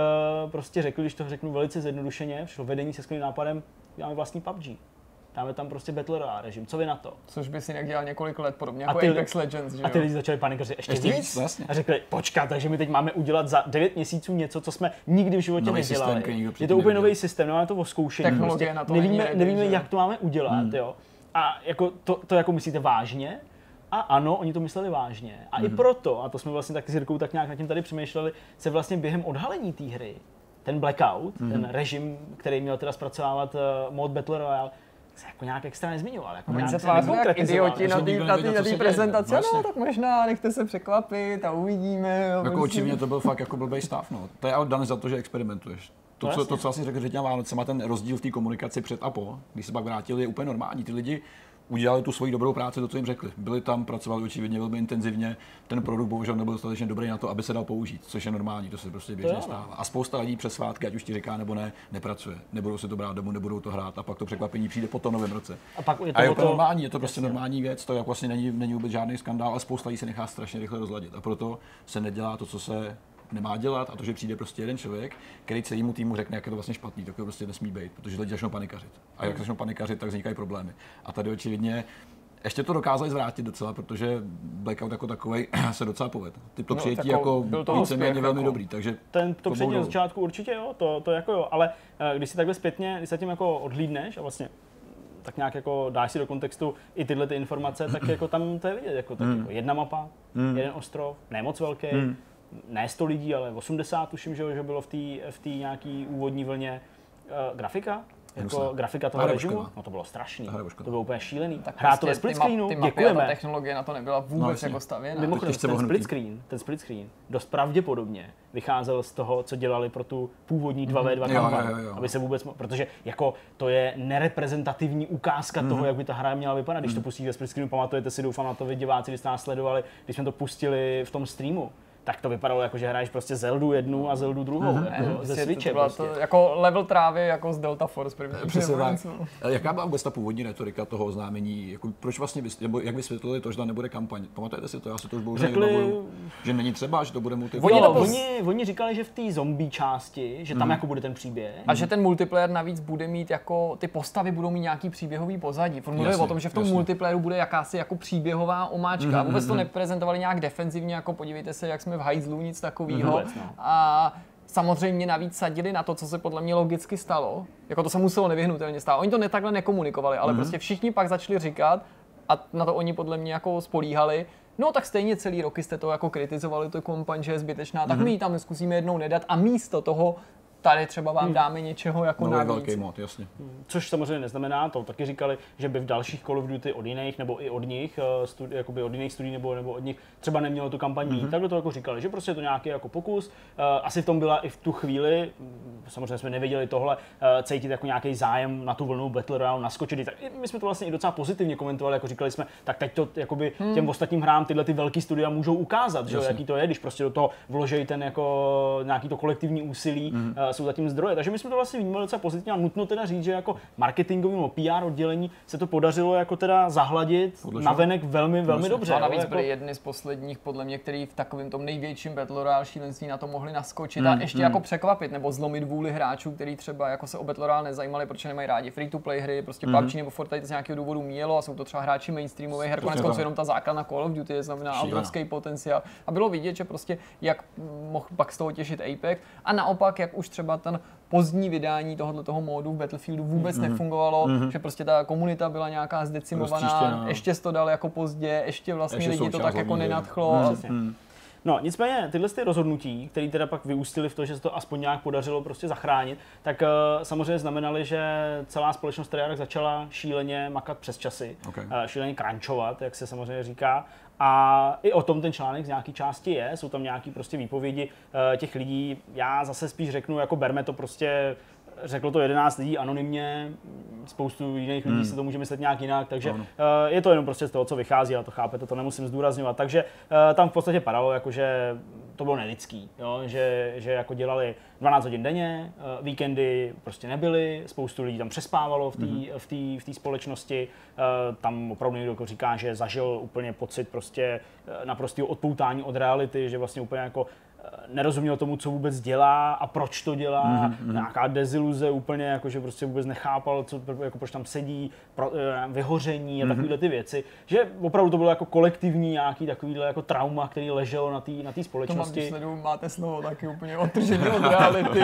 prostě řekli, když to řeknu velice zjednodušeně, přišlo vedení se skvělým nápadem, děláme vlastní P U B G. Dáme tam prostě Battle Royale režim, co vy na to? Což by si jinak dělal několik let, podobně jako ty, Apex Legends, že a ty lidi začali panikařit ještě, ještě víc vlastně. A řekli, počkat, takže my teď máme udělat za devět měsíců něco, co jsme nikdy v životě nový nedělali. Systém, je to úplně nevěděl. Nový systém, nemáme to oskoušení, technologie prostě, na to nevíme, nejde, nevíme jak to máme udělat, hmm. jo. A jako to, to jako myslíte vážně? A ano, oni to mysleli vážně. A mm-hmm. i proto, a to jsme vlastně tak s Jirkou tak nějak nad tím tady přemýšleli, se vlastně během odhalení té hry, ten blackout, mm-hmm. ten režim, který měl teda zpracovávat uh, mod Battle Royale, se jako nějak extra nezmiňoval. Jako oni se tvářili jak idioti na té prezentaci, vlastně. No tak možná nechte se překvapit a uvidíme. Jako prostě. Očivně to byl fakt jako blbej stav, no. To je ale dan za to, že experimentuješ. To, co, to, co vlastně řekl Řetěná Vánoce, má ten rozdíl v té komunikaci před a po, když se pak vrátili, je úplně normální. Ty lidi udělali tu svoji dobrou práci, to, co jim řekli. Byli tam, pracovali očividně velmi intenzivně, ten produkt bohužel nebyl dostatečně dobrý na to, aby se dal použít, což je normální, to se prostě běžně stává. A spousta lidí přes svátky, ať už ti říká nebo ne, nepracuje. Nebudou se to brát domů, nebudou to hrát a pak to překvapení přijde po tom novém roce. A pak je to, a je to normální, je to prostě normální věc, to jako vlastně není, není vůbec žádný skandál, a spousta lidí se nechá strašně rychle rozladit. A proto se nedělá to, co se nemá dělat, a to, že přijde prostě jeden člověk, který celému týmu řekne, jak je to vlastně špatný, tak to prostě nesmí být, protože lidi začnou panikařit. A jak začnou panikařit, tak vznikají problémy. A tady očividně ještě to dokázali zvrátit docela, protože blackout jako takovej se docela povedl. Ty to no, přijetí jako víceméně velmi jako dobrý, takže ten to přijetí na začátku určitě jo, to, to jako jo, ale když si takhle zpětně, když se tím jako odhlídneš a vlastně tak nějak jako dáš si do kontextu i tyhle ty informace, tak jako tam to je vidět, jako, tak mm. jako jedna mapa, mm. jeden ostrov, ne moc velký. Mm. Ne sto lidí, ale osmdesát tuším, že bylo v té v té nějaký úvodní vlně e, grafika. Jako grafika toho režimu, no to bylo strašný, to bylo úplně šílený. Tak hrát to ve split screenu, ty ma- ty děkujeme. Ta technologie na to nebyla vůbec no, jako stavěná. Mimochodem, ten split screen, ten split screen dost pravděpodobně vycházel z toho, co dělali pro tu původní dva na dva mm. kampaň, aby se vůbec, mo- protože jako to je nereprezentativní ukázka mm. toho, jak by ta hra měla vypadat, když mm. to pustíte ve split screenu, pamatujete si, doufám na to vy diváci, když jste nás sledovali, když jsme to pustili v tom streamu. Tak to vypadalo jako, že hraješ prostě Zeldu jednu a Zeldu druhou, mm-hmm. jako ze Switche to prostě. To jako level trávy jako z Delta Force první. Přesně tak. Jaká byla vůbec ta původní retorika toho oznámení? Jako, proč vlastně, nebo jak vysvětlili to, že tam nebude kampaň? Pamatujete si to? Já si to už bohužel nebavuju. Že není třeba, že to bude multiplayer. Oni, no, oni, oni říkali, že v té zombie části, že tam mm. jako bude ten příběh. A že ten multiplayer navíc bude mít jako, ty postavy budou mít nějaký příběhový pozadí. Mluvili o tom, že v tom jasný. multiplayeru bude jakási jako příběhová omáčka. Mm-hmm. Vůbec to neprezentovali nějak defenzivně, jako podívejte se, jak jsme v hajzlu, nic takového. Mm-hmm. A samozřejmě navíc sadili na to, co se podle mě logicky stalo. Jako to se muselo nevyhnutelně stát. Oni to ne takhle nekomunikovali, ale mm-hmm. prostě všichni pak začali říkat, a na to oni podle mě jako spolíhali, no tak stejně celý roky jste to jako kritizovali, to kompaň, že je zbytečná, tak mm-hmm. my ji tam zkusíme jednou nedat a místo toho tady třeba vám dáme hmm. něčeho jako navíc. Velký mod, jasně. Což samozřejmě neznamená, to taky říkali, že by v dalších Call of Duty od jiných nebo i od nich, studi, jakoby od jiných studií nebo, nebo od nich třeba nemělo tu kampaní. Mm-hmm. Takhle to jako říkali, že prostě to nějaký jako pokus. Asi v tom byla i v tu chvíli, samozřejmě jsme nevěděli tohle, cítit jako nějaký zájem na tu vlnu Battle Royale naskočit. Tak my jsme to vlastně i docela pozitivně komentovali, jako říkali jsme, tak teď to jakoby hmm. těm ostatním hrám tyhle ty velký studia můžou ukázat, že, jaký to je, když prostě do toho vložejí ten jako nějaký to kolektivní úsilí. Mm-hmm. Jsou zatím zdroje. Takže my jsme to vlastně vnímali docela pozitivně a nutno teda říct, že jako marketingovým nebo P R oddělení se to podařilo jako teda zahladit navenek velmi, velmi dobře. A navíc jako... byli jedni z posledních, podle mě, který v takovém tom největším Battle Royale šílenství na to mohli naskočit mm, a ještě mm. jako překvapit nebo zlomit vůli hráčů, který třeba jako se o Battle Royale nezajímali, protože nemají rádi free-to-play hry, prostě mm. P U B G nebo Fortnite z nějakého důvodu míjelo a jsou to třeba hráči mainstreamových her, konec konců jenom ta základna Call of Duty, to znamená obrovský potenciál. A bylo vidět, že prostě jak mohl pak z toho těšit Apex a naopak, jak už třeba ten pozdní vydání tohoto toho módu v Battlefieldu vůbec mm-hmm. nefungovalo, mm-hmm. že prostě ta komunita byla nějaká zdecimovaná, ještě to dali jako pozdě, ještě vlastně ještě lidi to tak jako nenadchlo. Mm-hmm. No, nicméně tyhle ty rozhodnutí, které teda pak vyústily v to, že se to aspoň nějak podařilo prostě zachránit, tak uh, samozřejmě znamenaly, že celá společnost Treyarch začala šíleně makat přes časy, okay. uh, šíleně crunchovat, jak se samozřejmě říká. A i o tom ten článek z nějaký části je, jsou tam nějaký prostě výpovědi uh, těch lidí. Já zase spíš řeknu, jako berme to prostě, řeklo to jedenáct lidí anonymně, spoustu jiných lidí hmm. se to může myslet nějak jinak, takže uh, je to jenom prostě z toho, co vychází, a to chápete, to nemusím zdůrazňovat. Takže uh, tam v podstatě padalo, jakože to bylo nelidský, jo? Že, že jako dělali dvanáct hodin denně, uh, víkendy prostě nebyly, spoustu lidí tam přespávalo v té mm-hmm. v té společnosti, uh, tam opravdu někdo říká, že zažil úplně pocit prostě uh, naprostého odpoutání od reality, že vlastně úplně jako nerozuměl tomu, co vůbec dělá a proč to dělá, mm-hmm. nějaká deziluze úplně, jakože prostě vůbec nechápal, co, jako proč tam sedí, pro, vyhoření a mm-hmm. takovýhle ty věci. Že opravdu to bylo jako kolektivní nějaký takovýhle jako trauma, který leželo na té na té společnosti. To mám, sledu, máte slovo taky úplně odtržený od reality,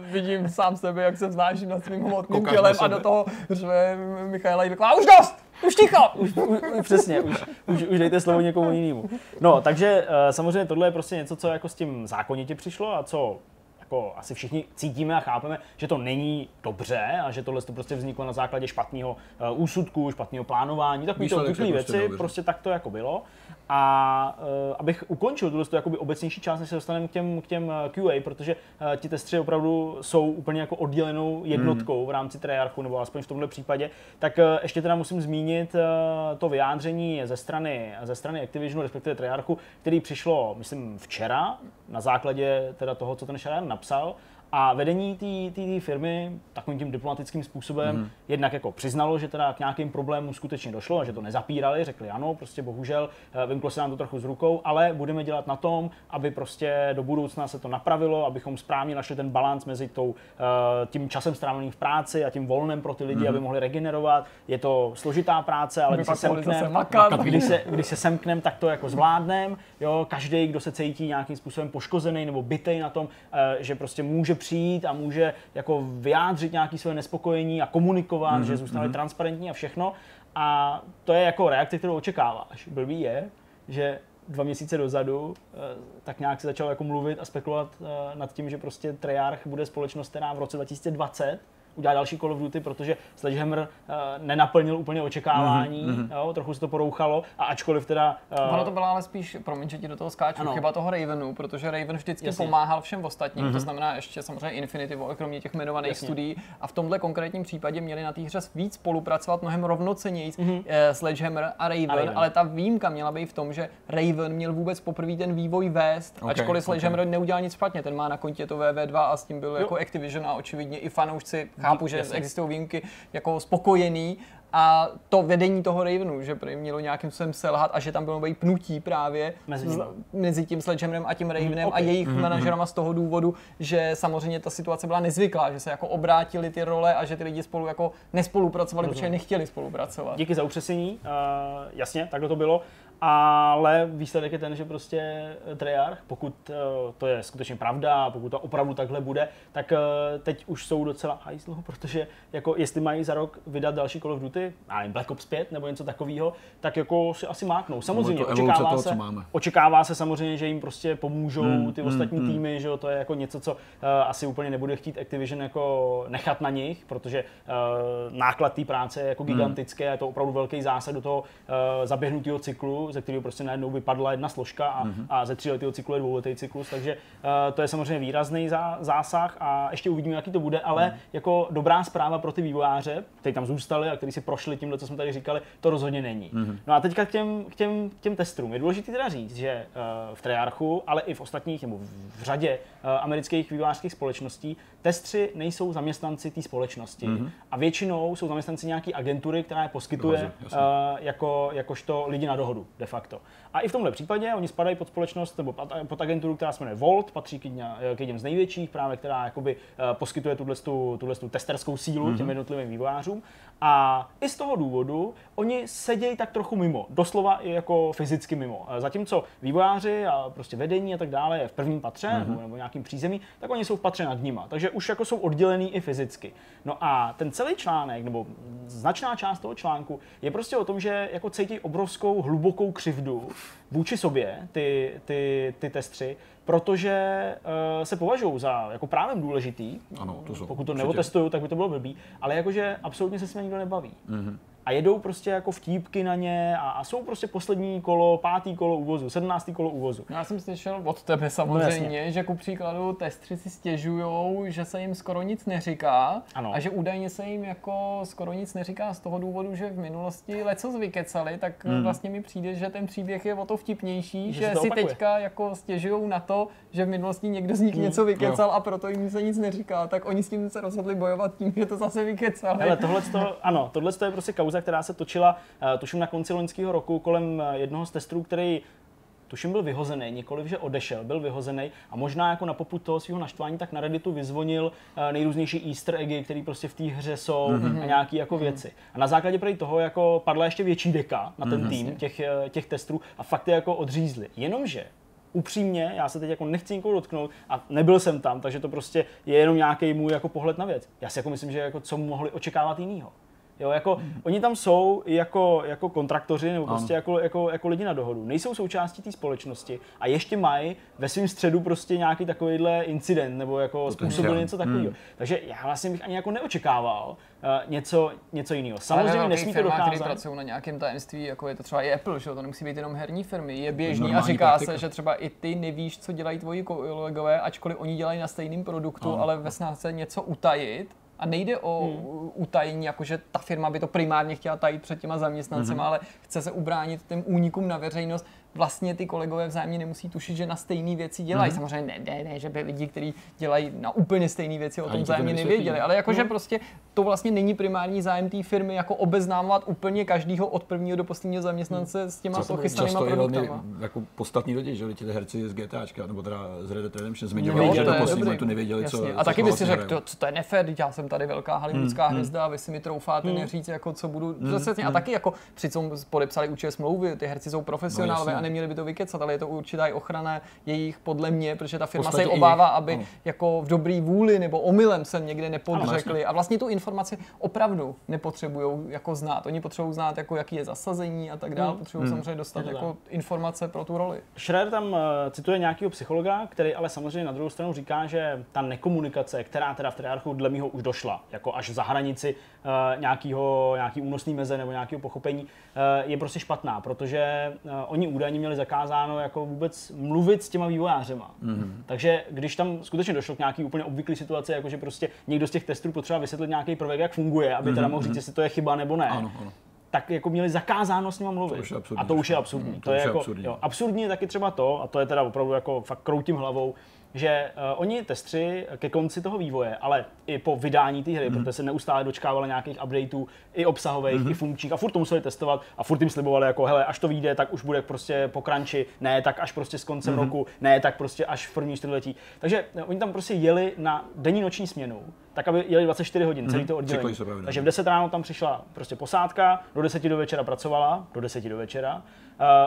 vidím sám sebe, jak se vznáším nad svým hmotným tělem a do toho řve Michaela i řekla, už dost! Už ticho! Už, už, přesně, už, už, už dejte slovo někomu jinému. No, takže samozřejmě tohle je prostě něco, co jako s tím zákonitě přišlo a co jako asi všichni cítíme a chápeme, že to není dobře a že tohle to prostě vzniklo na základě špatného úsudku, špatného plánování, takovýto obvyklé věci, prostě tak to jako bylo. A uh, abych ukončil tuhle jakoby obecnější část, než se dostaneme k těm, k těm Q A, protože uh, ti testři opravdu jsou úplně jako oddělenou jednotkou mm. v rámci Treyarchu, nebo aspoň v tomhle případě, tak uh, ještě teda musím zmínit uh, to vyjádření ze strany, ze strany Activisionu, respektive Treyarchu, který přišlo, myslím, včera, na základě teda toho, co ten Schreier napsal. A vedení té firmy takovým tím diplomatickým způsobem mm. jednak jako přiznalo, že teda k nějakým problémům skutečně došlo a že to nezapírali, řekli ano, prostě bohužel vymklo se nám to trochu z rukou, ale budeme dělat na tom, aby prostě do budoucna se to napravilo, abychom správně našli ten balanc mezi tou, tím časem stráveným v práci a tím volnem pro ty lidi, mm. aby mohli regenerovat. Je to složitá práce, ale když se semknem, když se, když se semknem, tak to jako zvládnem. Jo, každý, kdo se cítí nějakým způsobem poškozený nebo bitej na tom, že prostě může přijít a může jako vyjádřit nějaké své nespokojení a komunikovat, mm-hmm, že zůstane mm-hmm. transparentní a všechno. A to je jako reakce, kterou očekáváš. Blbý je, že dva měsíce dozadu tak nějak se začal jako mluvit a spekulovat nad tím, že prostě Treyarch bude společnost, která v roce dva tisíce dvacet udělá další Call of Duty, protože Sledgehammer uh, nenaplnil úplně očekávání, mm-hmm. jo, trochu se to porouchalo, a ačkoliv teda... Uh... Ono to byla ale spíš, promiň, že ti do toho skáču, ano. chyba toho Ravenu, protože Raven vždycky Jasně. pomáhal všem ostatním, mm-hmm. to znamená ještě samozřejmě Infinity War, kromě těch jmenovaných Jasně. studií, a v tomhle konkrétním případě měli na té hře víc spolupracovat, mnohem rovnocennějc mm-hmm. eh, Sledgehammer a Raven, a Raven, ale ta výjimka měla být v tom, že Raven měl vůbec poprvé ten vývoj vést, okay, ačkoliv Sledgehammer okay. neudělal nic špatně, ten má na kontě to V V dva a s tím byl jo. jako Activision a očividně i fanoušci. Chápu, že existují výjimky jako spokojený, a to vedení toho Ravenu, že mělo nějakým způsobem selhat a že tam bylo pnutí právě mezi, z, mezi tím Sledgehammerem a tím Ravenem mm, okay. a jejich mm, manažerama mm. z toho důvodu, že samozřejmě ta situace byla nezvyklá, že se jako obrátily ty role a že ty lidi spolu jako nespolupracovali, protože nechtěli spolupracovat. Díky za upřesnění, uh, jasně, tak to bylo. Ale výsledek je ten, že prostě Treyarch, pokud to je skutečně pravda, pokud to opravdu takhle bude, tak teď už jsou docela hajzlo, protože jako jestli mají za rok vydat další Call of Duty, nevím, Black Ops pět nebo něco takového, tak jako si asi máknou. Samozřejmě to očekává, toho, se, očekává se samozřejmě, že jim prostě pomůžou hmm, ty ostatní hmm, týmy, že jo, to je jako něco, co uh, asi úplně nebude chtít Activision jako nechat na nich, protože uh, náklad té práce je jako gigantické hmm. a je to opravdu velký zásah do toho uh, zaběhnutého cyklu, ze kterého prostě najednou vypadla jedna složka a, mm-hmm. a ze tříletého cyklu je dvouletý cyklus, takže uh, to je samozřejmě výrazný zá, zásah a ještě uvidíme, jaký to bude, ale mm. jako dobrá zpráva pro ty vývojáře, kteří tam zůstali a kteří si prošli tímhle, co jsme tady říkali, to rozhodně není. Mm-hmm. No a teďka k těm, k těm, k těm testům. Je důležité teda říct, že uh, v Treyarchu, ale i v ostatních nebo v řadě uh, amerických vývojářských společností testři nejsou zaměstnanci té společnosti mm-hmm. a většinou jsou zaměstnanci nějaký agentury, která je poskytuje Dohoze, uh, jako, jakožto lidi na dohodu. De facto. A i v tomhle případě oni spadají pod společnost nebo pod agenturu, která se jmenuje Volt, patří k jedním z největších, právě která jakoby poskytuje tuhlestu, tuhlestu testerskou sílu mm-hmm. těm jednotlivým vývojářům. A i z toho důvodu oni sedějí tak trochu mimo, doslova i jako fyzicky mimo. Zatímco vývojáři a prostě vedení a tak dále je v prvním patře mm-hmm. nebo, nebo nějakým přízemí, tak oni jsou v patře nad nima. Takže už jako jsou oddělení i fyzicky. No a ten celý článek nebo značná část toho článku je prostě o tom, že jako cítí obrovskou hlubokou křivdu vůči sobě ty, ty, ty testři, protože uh, se považují za jako právem důležitý, ano, to jsou, pokud to neotestují, tak by to bylo blbý, ale jakože absolutně se s nimi nikdo nebaví. Mm-hmm. A jedou prostě jako vtípky na ně a, a jsou prostě poslední kolo, pátý kolo úvozu, sedmnáctý kolo úvozu. Já jsem slyšel od tebe samozřejmě, no, že ku příkladu testři si stěžujou, že se jim skoro nic neříká ano. a že údajně se jim jako skoro nic neříká z toho důvodu, že v minulosti lecos vykecali, tak hmm. vlastně mi přijde, že ten příběh je o to vtipnější, že, že si opakuje. Teďka jako stěžujou na to, že v minulosti někdo z nich hmm. něco vykecal jo. a proto jim se nic neříká, tak oni s tím se rozhodli bojovat tím, že to zase vykecali. Hele, tohleto, ano, tohleto je prostě kauza, která se točila, tuším, na konci loňského roku kolem jednoho z testů, který tuším byl vyhozený, nikoliv, že odešel, byl vyhozený a možná jako na popud toho svého naštvání, tak na Redditu vyzvonil nejrůznější easter eggy, které prostě v té hře jsou mm-hmm. a nějaké jako mm-hmm. věci. A na základě prej toho jako padla ještě větší deka na ten mm-hmm. tým těch, těch testů a fakt je jako odřízli. Jenomže upřímně, já se teď jako nechci nikoho dotknout a nebyl jsem tam, takže to prostě je jenom nějaký můj jako pohled na věc. Já si jako myslím, že jako co mohli očekávat jinýho. Jo, jako, oni tam jsou jako, jako kontraktoři nebo prostě jako, jako, jako lidi na dohodu. Nejsou součástí té společnosti a ještě mají ve svém středu prostě nějaký takovýhle incident nebo jako způsobil něco takového. Hmm. Takže já vlastně bych ani jako neočekával uh, něco, něco jiného. Samozřejmě nesmí to dokázat. Firma, pracují na nějakém tajemství, jako je to třeba i Apple, že? To nemusí být jenom herní firmy, je běžný a říká praktika. Se, že třeba i ty nevíš, co dělají tvoji kolegové, ačkoliv oni dělají na stejném produktu, ano. ale ve snaze něco utajit. A nejde o hmm. utajení, jakože ta firma by to primárně chtěla tajit před těma zaměstnancema, hmm. ale chce se ubránit těm únikům na veřejnost. Vlastně ty kolegové vzájemně nemusí tušit, že na stejné věci dělají. Hmm. Samozřejmě ne, ne, ne, že by lidi, kteří dělají na úplně stejné věci, o tom vzájemně nevěděli. Ale jakože no. prostě to vlastně není primární zájem té firmy, jako obeznámovat úplně každýho od prvního do posledního zaměstnance hmm. s těma to chystanýma produktama. Jako podstatní lidi, že ti herci z GTAčka, nebo teda z Red Dead Redemption zmiňovali, že do posledního tu nevěděli, jasně. co. A taky by si řekl, co to je nefér, já jsem tady velká hollywoodská hvězda, a vy si mi troufáte neříct, jako co budu. A taky jako přitom podepsali určitě smlouvy, ty herci jsou profesionálové. Neměli by to vykecat, ale je to určitá ochrana jejich podle mě, protože ta firma se obává, aby ano. jako v dobrý vůli nebo omylem se někde nepodřekli. A vlastně tu informaci opravdu nepotřebujou jako znát. Oni potřebují znát, jako jaký je zasazení a tak dále. Hmm. Potřebují hmm. samozřejmě dostat tak jako tak. informace pro tu roli. Schreier tam uh, cituje nějakého psychologa, který ale samozřejmě na druhou stranu říká, že ta nekomunikace, která teda v Treyarchu dle mýho už došla, jako až za hranici uh, nějakého, nějaký únosný meze nebo nějakého pochopení, uh, je prostě špatná, protože uh, oni údajně měli zakázáno jako vůbec mluvit s těma vývojářema. Mm-hmm. Takže když tam skutečně došlo k nějaký úplně obvyklý situaci, jakože prostě někdo z těch testů potřeba vysvětlit nějaký prvek, jak funguje, aby mm-hmm. teda mohl říct, jestli to je chyba nebo ne. Ano, ano. Tak jako měli zakázáno s nima mluvit. To a to už je absurdní. Mm, to to je je jako, absurdní. Jo, absurdní je taky třeba to, a to je teda opravdu jako fakt kroutím hlavou, že uh, oni testři ke konci toho vývoje, ale i po vydání té hry, mm. protože se neustále dočkávala nějakých updateů, i obsahových, mm. i funkčních, a furt to museli testovat a furt jim slibovali jako hele, až to vyjde, tak už bude prostě po crunchi, ne, tak až prostě s koncem mm. roku, ne, tak prostě až v první čtvrtletí. Takže uh, oni tam prostě jeli na denní noční směnu, tak aby jeli dvacet čtyři hodin mm. celý to oddělení. Takže v deset ráno tam přišla prostě posádka, do deseti do večera pracovala, do deseti do večera, uh,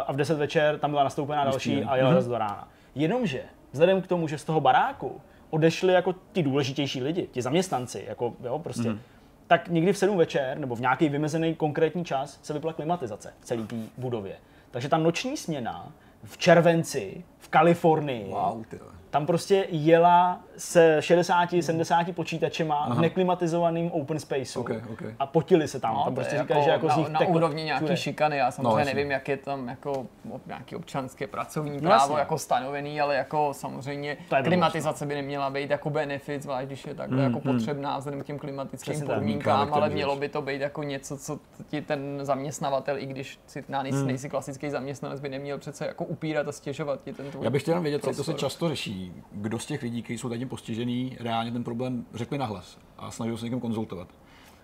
a v deset večer tam byla nastoupená další a jela mm. do rána. Jenomže vzhledem k tomu, že z toho baráku odešli jako ti důležitější lidi, ti zaměstnanci, jako jo, prostě, mm. tak někdy v sedm večer nebo v nějaký vymezený konkrétní čas se vypla klimatizace v celé té budově. Takže ta noční směna v červenci v Kalifornii, wow, tam prostě jela se šedesáti sedmdesáti počítačema Aha. v neklimatizovaném open spaceu okay, okay. a potili se tam. No, tam prostě říkali, jako že jako na, z nich na úrovni nějaký čure. Šikany, já samozřejmě no, nevím, jak je tam jako nějaký občanské pracovní právo vlastně. Jako stanovený, ale jako samozřejmě klimatizace by neměla být jako benefit, zvlášť když je takhle mm, jako mm. potřebná vzhledem k těm klimatickým podmínkám, ale mělo by to být jako něco, co ti ten zaměstnavatel, i když si na nic nejsi klasický zaměstnanec, by neměl přece jako upírat a stěžovat ti ten tvůj. Já bych chtěl vědět, co to se často řeší. Kdo z těch lidí, kteří jsou tady postižený, reálně ten problém řekli nahlas a snažil se někým konzultovat.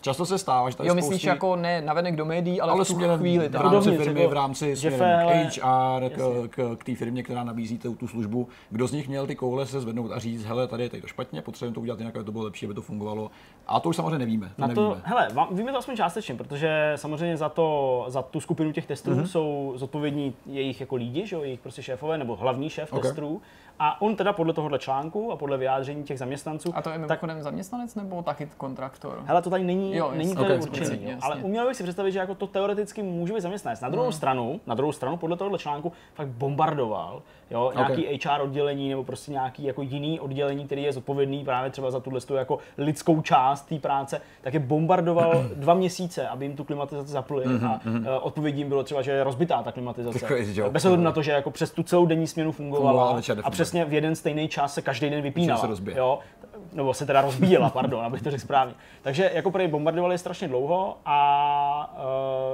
Často se stává, že tady jo, myslíš spoustí... jako ne navenek do médií, ale, ale v tu chvíli. V rámci firmy, v rámci směrem k H R, k, k, k té firmě, která nabízí tu, tu službu. Kdo z nich měl ty koule se zvednout a říct, hele, tady je tady to špatně, potřebujeme to udělat jinak, aby to bylo lepší, aby to fungovalo. A to už samozřejmě nevíme. To na to, nevíme. Hele, víme to aspoň částečně, protože samozřejmě za, to, za tu skupinu těch testrů mm-hmm. jsou zodpovědní jejich jako lidi, že jo, jejich prostě šéfové nebo hlavní šéf okay. testrů. A on teda podle tohohle článku a podle vyjádření těch zaměstnanců. A to je mimochodem tak... zaměstnanec nebo taky kontraktor? Hele, to tady není, jo, není tady okay, určený, jo, ale uměl bych si představit, že jako to teoreticky může být zaměstnanec. Na druhou, hmm. stranu, na druhou stranu podle tohohle článku fakt bombardoval jo, nějaký okay. H R oddělení nebo prostě nějaký jako jiný oddělení, který je zodpovědný právě třeba za tuhle jako lidskou část té práce, tak je bombardoval dva měsíce, aby jim tu klimatizaci zapli a odpovědí jim bylo třeba, že je rozbitá ta klimatizace. Bez ohledu na to, že jako přes tu celou denní směnu fungovala a přesně v jeden stejný čas se každý den vypínala. Se jo? Nebo se teda rozbíjela, pardon, abych to řekl správně. Takže jako prý bombardovali strašně dlouho a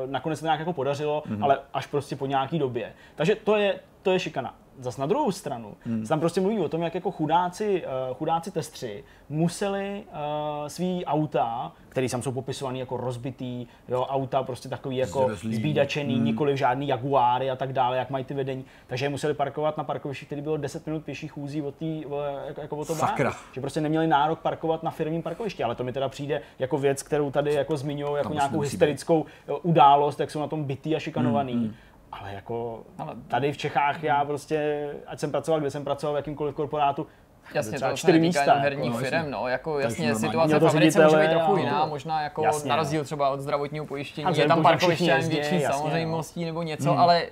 e, nakonec se to nějak jako podařilo, mm-hmm. ale až prostě po nějaký době. Takže to je, to je šikana. Zas na druhou stranu hmm. se tam prostě mluví o tom, jak jako chudáci, uh, chudáci testři museli uh, svý auta, které tam jsou popisované jako rozbitý, jo, auta prostě takový jako Zrezlý. zbídačený, hmm. nikoli žádný jaguáry a tak dále, jak mají ty vedení, takže je museli parkovat na parkovišti, který bylo deset minut pěší chůzí od, tý, o, jako od toho baráku, že prostě neměli nárok parkovat na firmním parkovišti, ale to mi teda přijde jako věc, kterou tady jako zmiňují jako tam nějakou hysterickou být. událost, jak jsou na tom bitý a šikanovaný. Hmm. Ale jako tady v Čechách já prostě, ať jsem pracoval, kde jsem pracoval, v jakýmkoliv korporátu, jasně, to se netýká jenom herních firem, no, jako jasně, situace v Americe může být trochu jiná, možná jako jasně, na rozdíl třeba od zdravotního pojištění, je tam parkoviště větší samozřejmostí nebo něco, ale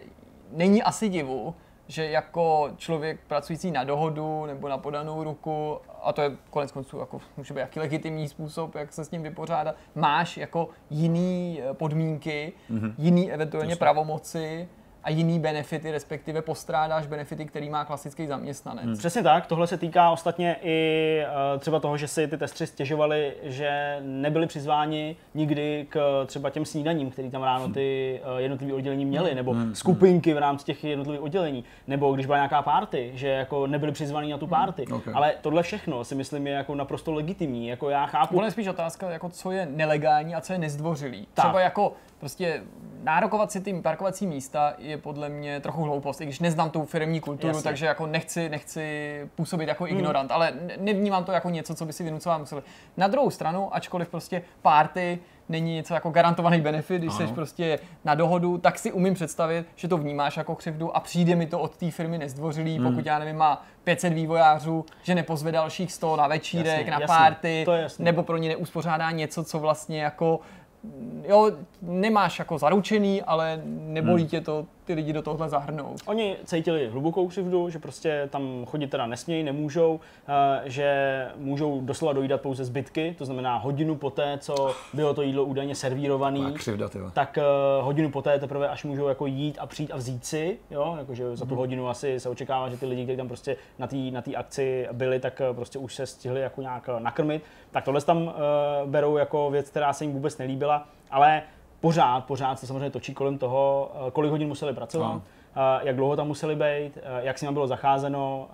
není asi divu, že jako člověk pracující na dohodu nebo na podanou ruku, a to je konec konců jako může být jaký legitimní způsob, jak se s ním vypořádat, máš jako jiný podmínky, mm-hmm. jiný eventuálně Just pravomoci a jiný benefity, respektive postrádáš benefity, který má klasický zaměstnanec. Hmm. Přesně tak, tohle se týká ostatně i uh, třeba toho, že si ty testři stěžovali, že nebyli přizváni nikdy k třeba těm snídaním, který tam ráno ty uh, jednotlivý oddělení měli, nebo hmm. skupinky v rámci těch jednotlivých oddělení, nebo když byla nějaká party, že jako nebyli přizvaní na tu party. Hmm. Okay. Ale tohle všechno si myslím je jako naprosto legitimní, jako já chápu. Tohle je spíš otázka, jako co je nelegální a co je nezdvořilý. Tak. Třeba jako prostě nárokovat si tím parkovací místa je podle mě trochu hloupost, i když neznám tu firemní kulturu, Jasně. takže jako nechci, nechci působit jako hmm. ignorant, ale nevnímám to jako něco, co by si vynucoval musel. Na druhou stranu, ačkoliv prostě party není něco jako garantovaný benefit, když jsi prostě na dohodu, tak si umím představit, že to vnímáš jako křivdu a přijde mi to od té firmy nezdvořilý, hmm. pokud já nevím, má pět set vývojářů, že nepozve dalších sto na večírek, jasně, na jasně. party, nebo pro ně neuspořádá něco, co vlastně jako jo, nemáš jako zaručený, ale nebolí tě to ty lidi do tohohle zahrnout. Oni cítili hlubokou křivdu, že prostě tam chodit teda nesmějí, nemůžou, že můžou doslova dojídat pouze zbytky, to znamená hodinu poté, co bylo to jídlo údajně servírované, tak hodinu poté teprve až můžou jako jít a přijít a vzít si, jo, jakože za tu hodinu asi se očekává, že ty lidi, kteří tam prostě na té na té akci byli, tak prostě už se stihli jako nějak nakrmit, tak tohle tam berou jako věc, která se jim vůbec nelíbila, ale Pořád, pořád se samozřejmě točí kolem toho, kolik hodin museli pracovat, no. jak dlouho tam museli být, jak s nimi bylo zacházeno,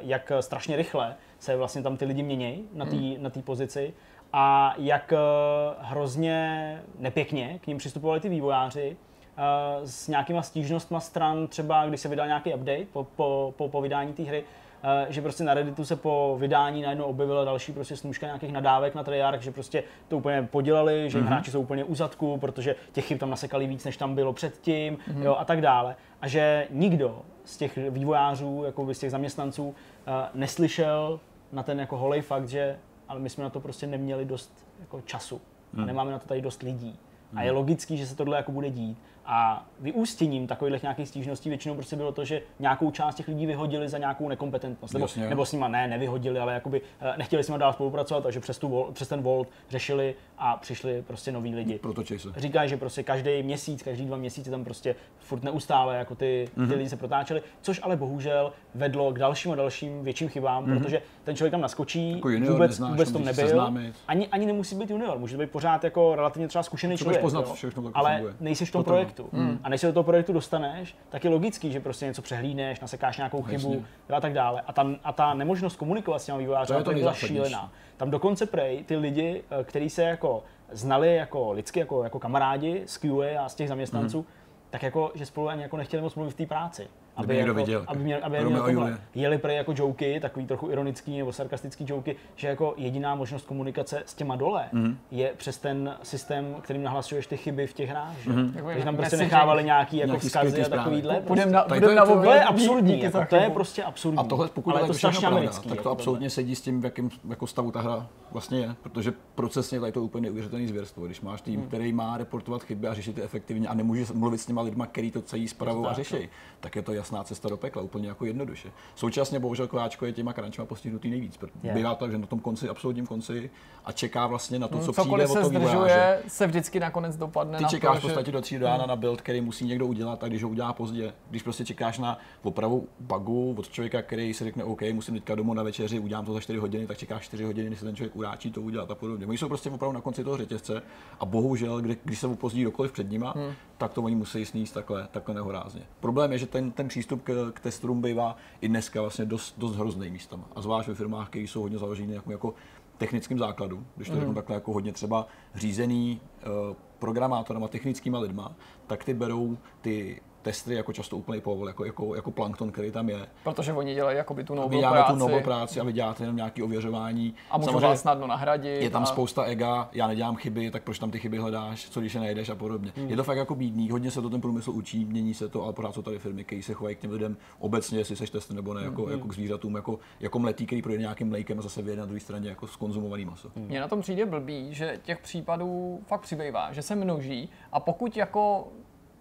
jak strašně rychle se vlastně tam ty lidi měnějí na té hmm. na té pozici a jak hrozně nepěkně k ním přistupovali ty vývojáři s nějakýma stížnostma stran, třeba když se vydal nějaký update po, po, po, po vydání té hry, že prostě na Redditu se po vydání najednou objevila další prostě snůška nějakých nadávek na Treyarch, že prostě to úplně podělali, že mm-hmm. hráči jsou úplně u zadku, protože těch chyb tam nasekali víc, než tam bylo předtím, mm-hmm. jo, a tak dále. A že nikdo z těch vývojářů, jako z těch zaměstnanců, neslyšel na ten jako holej fakt, že ale my jsme na to prostě neměli dost jako času mm-hmm. a nemáme na to tady dost lidí. A je logický, že se tohle jako bude dít. A vyústěním takových nějakých stížností většinou prostě bylo to, že nějakou část těch lidí vyhodili za nějakou nekompetentnost. Nebo, Jasně, nebo s nima ne, nevyhodili, ale jakoby nechtěli s nima dál spolupracovat, takže přes, tu, přes ten Volt řešili a přišli prostě noví lidi. Protočej se. Říkají, že prostě každý měsíc, každý dva měsíce tam prostě furt neustále jako ty, mm-hmm. ty lidi se protáčeli, což ale bohužel vedlo k dalším a dalším větším chybám, mm-hmm. protože ten člověk tam naskočí, jako junior, vůbec, neznáš, vůbec tom nebyl, ani, ani nemusí být junior, může být pořád jako relativně třeba zkušený člověk, poznat, všechno, ale nejsi v tom projektu. Hmm. A než se do toho projektu dostaneš, tak je logický, že prostě něco přehlídneš, nasekáš nějakou chybu a tak dále. A, tam, a ta nemožnost komunikovat s těmi vývojáři to, to byla šílená. Tam dokonce prej ty lidi, kteří se jako znali jako lidsky, jako, jako kamarádi z Q A a z těch zaměstnanců, hmm. tak jako, že spolu ani jako nechtěli moc mluvit v té práci. Aby někdo jako, viděl. Aby měli, aby měli jeli prej jako joky, takový trochu ironický nebo sarkastický joky, že jako jediná možnost komunikace s těma dole mm-hmm. je přes ten systém, kterým nahlasuješ ty chyby v těch hrách. Mm-hmm. Takže tam prostě nechávali nějaký, nějaký jako vzkazy a takovýhle. Půjdem na, půjdem na to, to je absurdní, jako, to je prostě absurdní. A tohle pokud ale je to strašně americký. Tak to absolutně sedí s tím, v jakém jako stavu ta hra vlastně je, protože procesně tady to je úplně neuvěřitelný zvěrstvo. Když máš tým, který má reportovat chyby a řešit je efektivně a nemůže mluvit s těma lidma, který to celý spravují a řeší, tak je to jasná cesta do pekla, úplně jako jednoduše. Současně bohužel Kováčko je těma crunchma postihnutý nejvíc. Yeah. Bývá to, že na tom konci, absolutním konci a čeká vlastně na to, co Cokoliv přijde od toho vývojáře. Cokoliv se zdržuje, se vždycky nakonec dopadne ty na to, že... Ty čekáš v podstatě do tří rána na build, který musí někdo udělat, a když ho udělá pozdě, když prostě čekáš na opravu bugu od člověka, který si řekne OK, musím teďka domů na večeři, udělám to za čtyři hodiny, tak čekáš čtyři hodiny, než se ten člověk uráčí to udělat a podobně. Oni jsou prostě opravdu na konci toho řetězce a bohužel, kdy, když se opozdí dokoliv před nima, hmm. tak to oni musí sníst takhle, takhle nehorázně. Problém je, že ten, ten přístup k, k testům bývá i dneska vlastně dost, dost hrozný místama. A zvlášť ve firmách, které jsou hodně založené jako, jako technickým základům, když to mm. řeknu takhle jako hodně třeba řízený uh, programátorama, technickýma lidma, tak ty berou ty testry jako často úplný povol, jako, jako, jako plankton, který tam je. Protože oni dělají jakoby tu novou práci. tu novou práci a vy děláte jenom nějaké ověřování. A můžu vás snadno nahradit. Je tam a... spousta ega, já nedělám chyby, tak proč tam ty chyby hledáš, co když je najdeš a podobně. Hmm. Je to fakt jako bídný, hodně se to ten průmysl učí, mění se to, ale pořád jsou tady firmy, které se chovají k těm lidem obecně, jestli seš test nebo ne, jako, hmm. jako k zvířatům, jako, jako mletí, který projde nějakým mlékem a zase vyjede na druhé straně jako skonzumovaný maso. Hmm. Mně na tom přijde blbý, že těch případů fakt přibývá, že se množí a pokud jako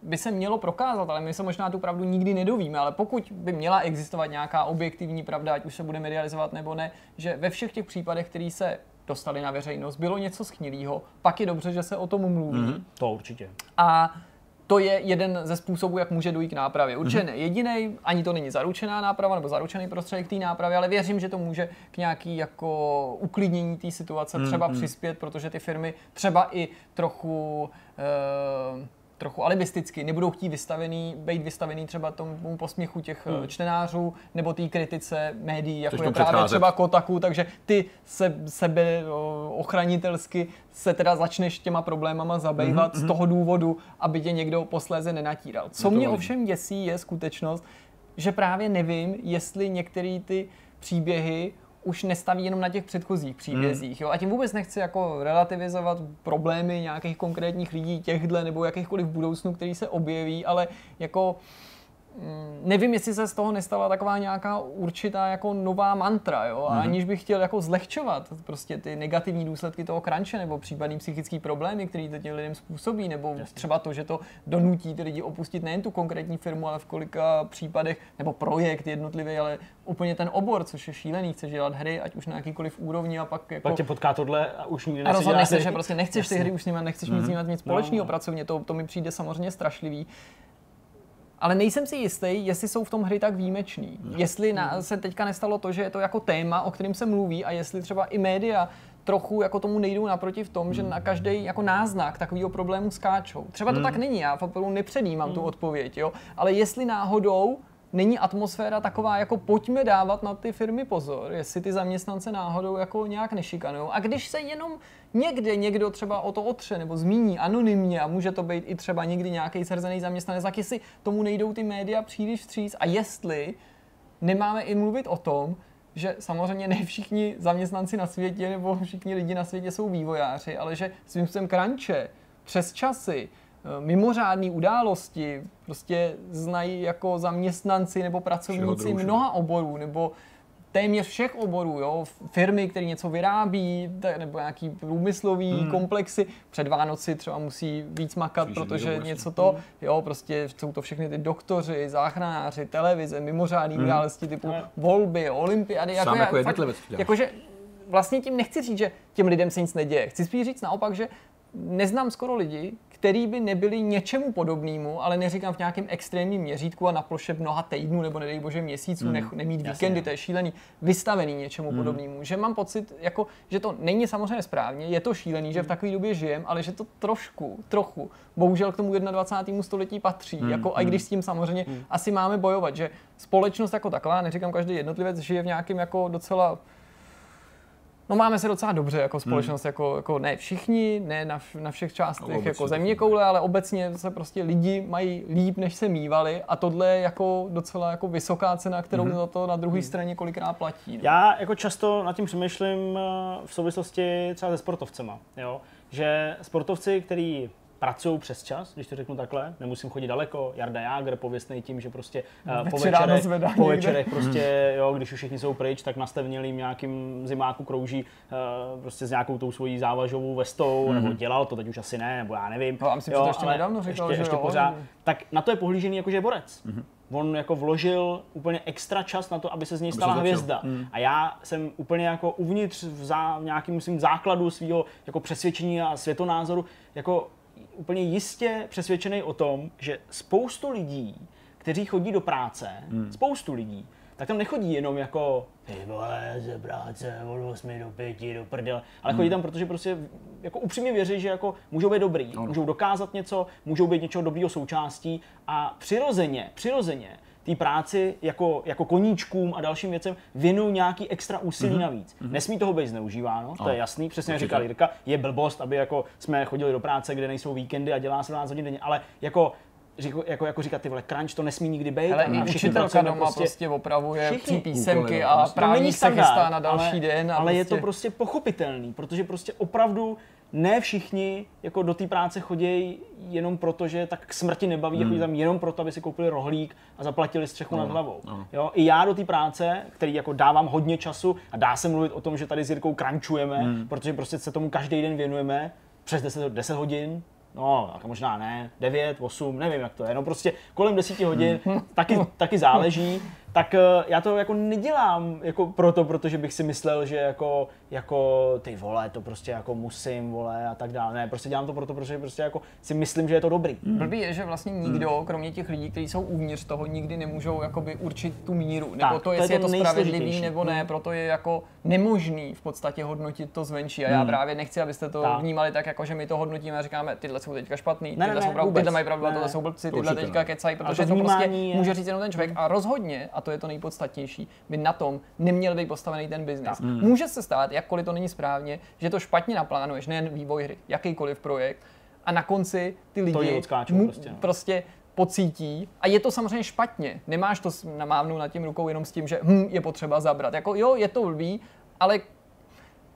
by se mělo prokázat, ale my se možná tu pravdu nikdy nedovíme, ale pokud by měla existovat nějaká objektivní pravda, ať už se bude medializovat nebo ne, že ve všech těch případech, které se dostaly na veřejnost, bylo něco schnilýho, pak je dobře, že se o tom mluví. Mm-hmm, to určitě. A to je jeden ze způsobů, jak může dojít k nápravě. Určitě mm-hmm. ne jedinej, ani to není zaručená náprava nebo zaručený prostředek té nápravy, ale věřím, že to může k nějaký jako uklidnění té situace mm-hmm. třeba přispět, protože ty firmy třeba i trochu uh, trochu alibisticky, nebudou chtít vystavený, být vystavený třeba tomu posměchu těch hmm. čtenářů nebo té kritice médií, jako je právě třeba Kotaku, takže ty se, sebe ochranitelsky se teda začneš těma problémama zabývat mm-hmm. z toho důvodu, aby tě někdo posléze nenatíral. Co mě ovšem děsí je skutečnost, že právě nevím, jestli některé ty příběhy už nestaví jenom na těch předchozích příbězích. Jo? A tím vůbec nechci jako relativizovat problémy nějakých konkrétních lidí, těchhle nebo jakýchkoliv v budoucnu, který se objeví, ale jako nevím, jestli se z toho nestala taková nějaká určitá jako nová mantra, jo? A mm-hmm. aniž bych chtěl jako zlehčovat prostě ty negativní důsledky toho crunche nebo případný psychický problémy, který to těm lidem způsobí, nebo Jasně. třeba to, že to donutí ty lidi opustit nejen tu konkrétní firmu, ale v kolika případech, nebo projekt jednotlivý, ale úplně ten obor, což je šílený, chceš dělat hry, ať už na jakýkoliv úrovni a pak jako... Pak tě potká tohle a už nikdy nechceš dělat hry. Prostě nechceš Jasně. ty hry už s nimi, nechceš mm-hmm. nic, nic, nic společného no. pracovně, to, to mi přijde samozřejmě strašlivý. Ale nejsem si jistý, jestli jsou v tom hry tak výjimečný. Jestli na, se teďka nestalo to, že je to jako téma, o kterém se mluví a jestli třeba i média trochu jako tomu nejdou naproti v tom, že na každý jako náznak takového problému skáčou. Třeba to mm. tak není, já opravdu nepředjímám mm. tu odpověď, jo? Ale jestli náhodou není atmosféra taková, jako pojďme dávat na ty firmy pozor, jestli ty zaměstnance náhodou jako nějak nešikanujou. A když se jenom někde někdo třeba o to otře nebo zmíní anonymně a může to být i třeba někdy nějaký srzený zaměstnanec, tak jestli tomu nejdou ty média příliš vstříc a jestli nemáme i mluvit o tom, že samozřejmě ne všichni zaměstnanci na světě nebo všichni lidi na světě jsou vývojáři, ale že svým způsobem crunche, přes časy, mimořádné události prostě znají jako zaměstnanci nebo pracovníci mnoha oborů nebo téměř všech oborů, jo? Firmy, které něco vyrábí nebo nějaký průmyslový hmm. komplexy. Před Vánoci třeba musí víc makat, Přížení protože domožný. něco to, jo, prostě jsou to všechny ty doktoři, záchranáři, televize, mimořádné hmm. události typu no. volby, olympiády. Jako jako fakt, jakože vlastně tím nechci říct, že těm lidem se nic neděje. Chci spíš říct naopak, že neznám skoro lidi, který by nebyli něčemu podobnému, ale neříkám v nějakém extrémním měřítku a na ploše mnoha týdnů nebo nedej bože měsíců, mm. nech, nemít Jasně, víkendy, to je šílený, vystavený něčemu mm. podobnému. Že mám pocit, jako, že to není samozřejmě správně, je to šílený, že v takové době žijem, ale že to trošku, trochu, bohužel k tomu dvacátému prvnímu století patří. Mm. Jako, a i když s tím samozřejmě mm. asi máme bojovat, že společnost jako taková, neříkám každý jednotlivec, žije v nějakém jako docela... No máme se docela dobře jako společnost, hmm. jako, jako ne všichni, ne na, na všech částech jako zeměkoule, ale obecně se prostě lidi mají líp, než se mívali a tohle je jako docela jako vysoká cena, kterou hmm. za to na druhé hmm. straně kolikrát platí. No. Já jako často nad tím přemýšlím v souvislosti třeba se sportovcema, jo? Že sportovci, který pracují přes čas, když to řeknu takhle, nemusím chodit daleko, Jarda Jágr pověstnej tím, že prostě uh, po večerech, po večerech prostě, jo, když už všichni jsou pryč, tak nastevnělým nějakým zimáku krouží uh, prostě s nějakou tou svojí závažovou vestou, mm-hmm. nebo dělal to, teď už asi ne, nebo já nevím. No, a myslím, jo, to ještě nedávno říkal, ještě, že ještě jo, pořád, nevím. Tak na to je pohlížený jakože borec. Mm-hmm. On jako vložil úplně extra čas na to, aby se z něj stala hvězda. Hmm. A já jsem úplně jako uvnitř v, zá, v nějakým musím základu svého jako přesvědčení a světonázoru jako úplně jistě přesvědčený o tom, že spoustu lidí, kteří chodí do práce, hmm. spoustu lidí, tak tam nechodí jenom jako ty vole, ze práce od osmi do pěti do prdele, ale hmm. chodí tam, protože prostě jako upřímně věří, že jako můžou být dobrý, no. můžou dokázat něco, můžou být něčeho dobrýho součástí a přirozeně, přirozeně té práci jako, jako koníčkům a dalším věcem věnují nějaký extra úsilí mm-hmm. navíc. Mm-hmm. Nesmí toho být zneužíváno, to no. je jasný, přesně jak říkal Jirka, je blbost, aby jako jsme chodili do práce, kde nejsou víkendy a dělá se dvanáct hodin denně, ale jako Říko, jako, jako říkat ty vole, crunch to nesmí nikdy být. Ale i učitelka doma prostě, prostě opravuje všichni, písemky a právě se chystá na další ale, den. Ale prostě... je to prostě pochopitelný, protože prostě opravdu ne všichni jako do té práce chodí jenom proto, že tak k smrti nebaví, hmm. chodí tam jenom proto, aby si koupili rohlík a zaplatili střechu no, nad hlavou. No. Jo? I já do té práce, který jako dávám hodně času a dá se mluvit o tom, že tady s Jirkou crunchujeme, hmm. protože prostě se tomu každý den věnujeme přes deset hodin. No, tak možná ne, devět, osm, nevím jak to je, no prostě kolem deseti hodin, taky, taky záleží, tak já to jako nedělám jako proto, protože bych si myslel, že jako, jako ty vole, to prostě jako musím, vole a tak dále, ne, prostě dělám to proto, protože prostě jako si myslím, že je to dobrý. Blbý je, že vlastně nikdo, kromě těch lidí, kteří jsou uvnitř toho, nikdy nemůžou jakoby určit tu míru, nebo tak, to, jestli to je to spravedlivý nebo ne, proto je jako nemožný v podstatě hodnotit to zvenčí a já právě nechci, abyste to tak vnímali tak, jako že my to hodnotíme a říkáme, tyhle jsou teďka špatný, ne, tyhle, ne, jsou pravdu, tyhle mají pravdu, tyhle jsou blbci, tyhle určitě, teďka kecají, protože to, to prostě je... může říct jenom ten člověk a rozhodně, a to je to nejpodstatnější, by na tom neměl být postavený ten biznis. Hmm. Může se stát, jakkoliv to není správně, že to špatně naplánuješ, nejen vývoj hry, jakýkoliv projekt a na konci ty lidi mu, prostě, no. prostě pocítí a je to samozřejmě špatně, nemáš to namávnout nad tím rukou jenom s tím, že hm, je potřeba zabrat, jako jo, je to blbý, ale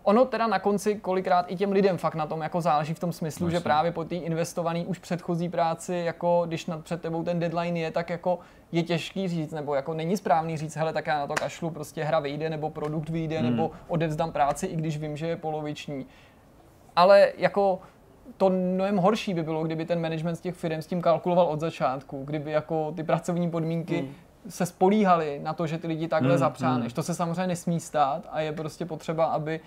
ono teda na konci kolikrát i těm lidem fakt na tom jako záleží v tom smyslu, Myslím. že právě po té investované už předchozí práci, jako když nad před tebou ten deadline je, tak jako je těžký říct, nebo jako není správný říct, hele, tak já na to kašlu, prostě hra vyjde, nebo produkt vyjde, hmm. nebo odevzdám práci, i když vím, že je poloviční. Ale jako to mnohem horší by bylo, kdyby ten management z těch firm s tím kalkuloval od začátku, kdyby jako ty pracovní podmínky hmm. se spolíhaly na to, že ty lidi takhle hmm. zapřáneš. Hmm. To se samozřejmě nesmí stát a je prostě potřeba, aby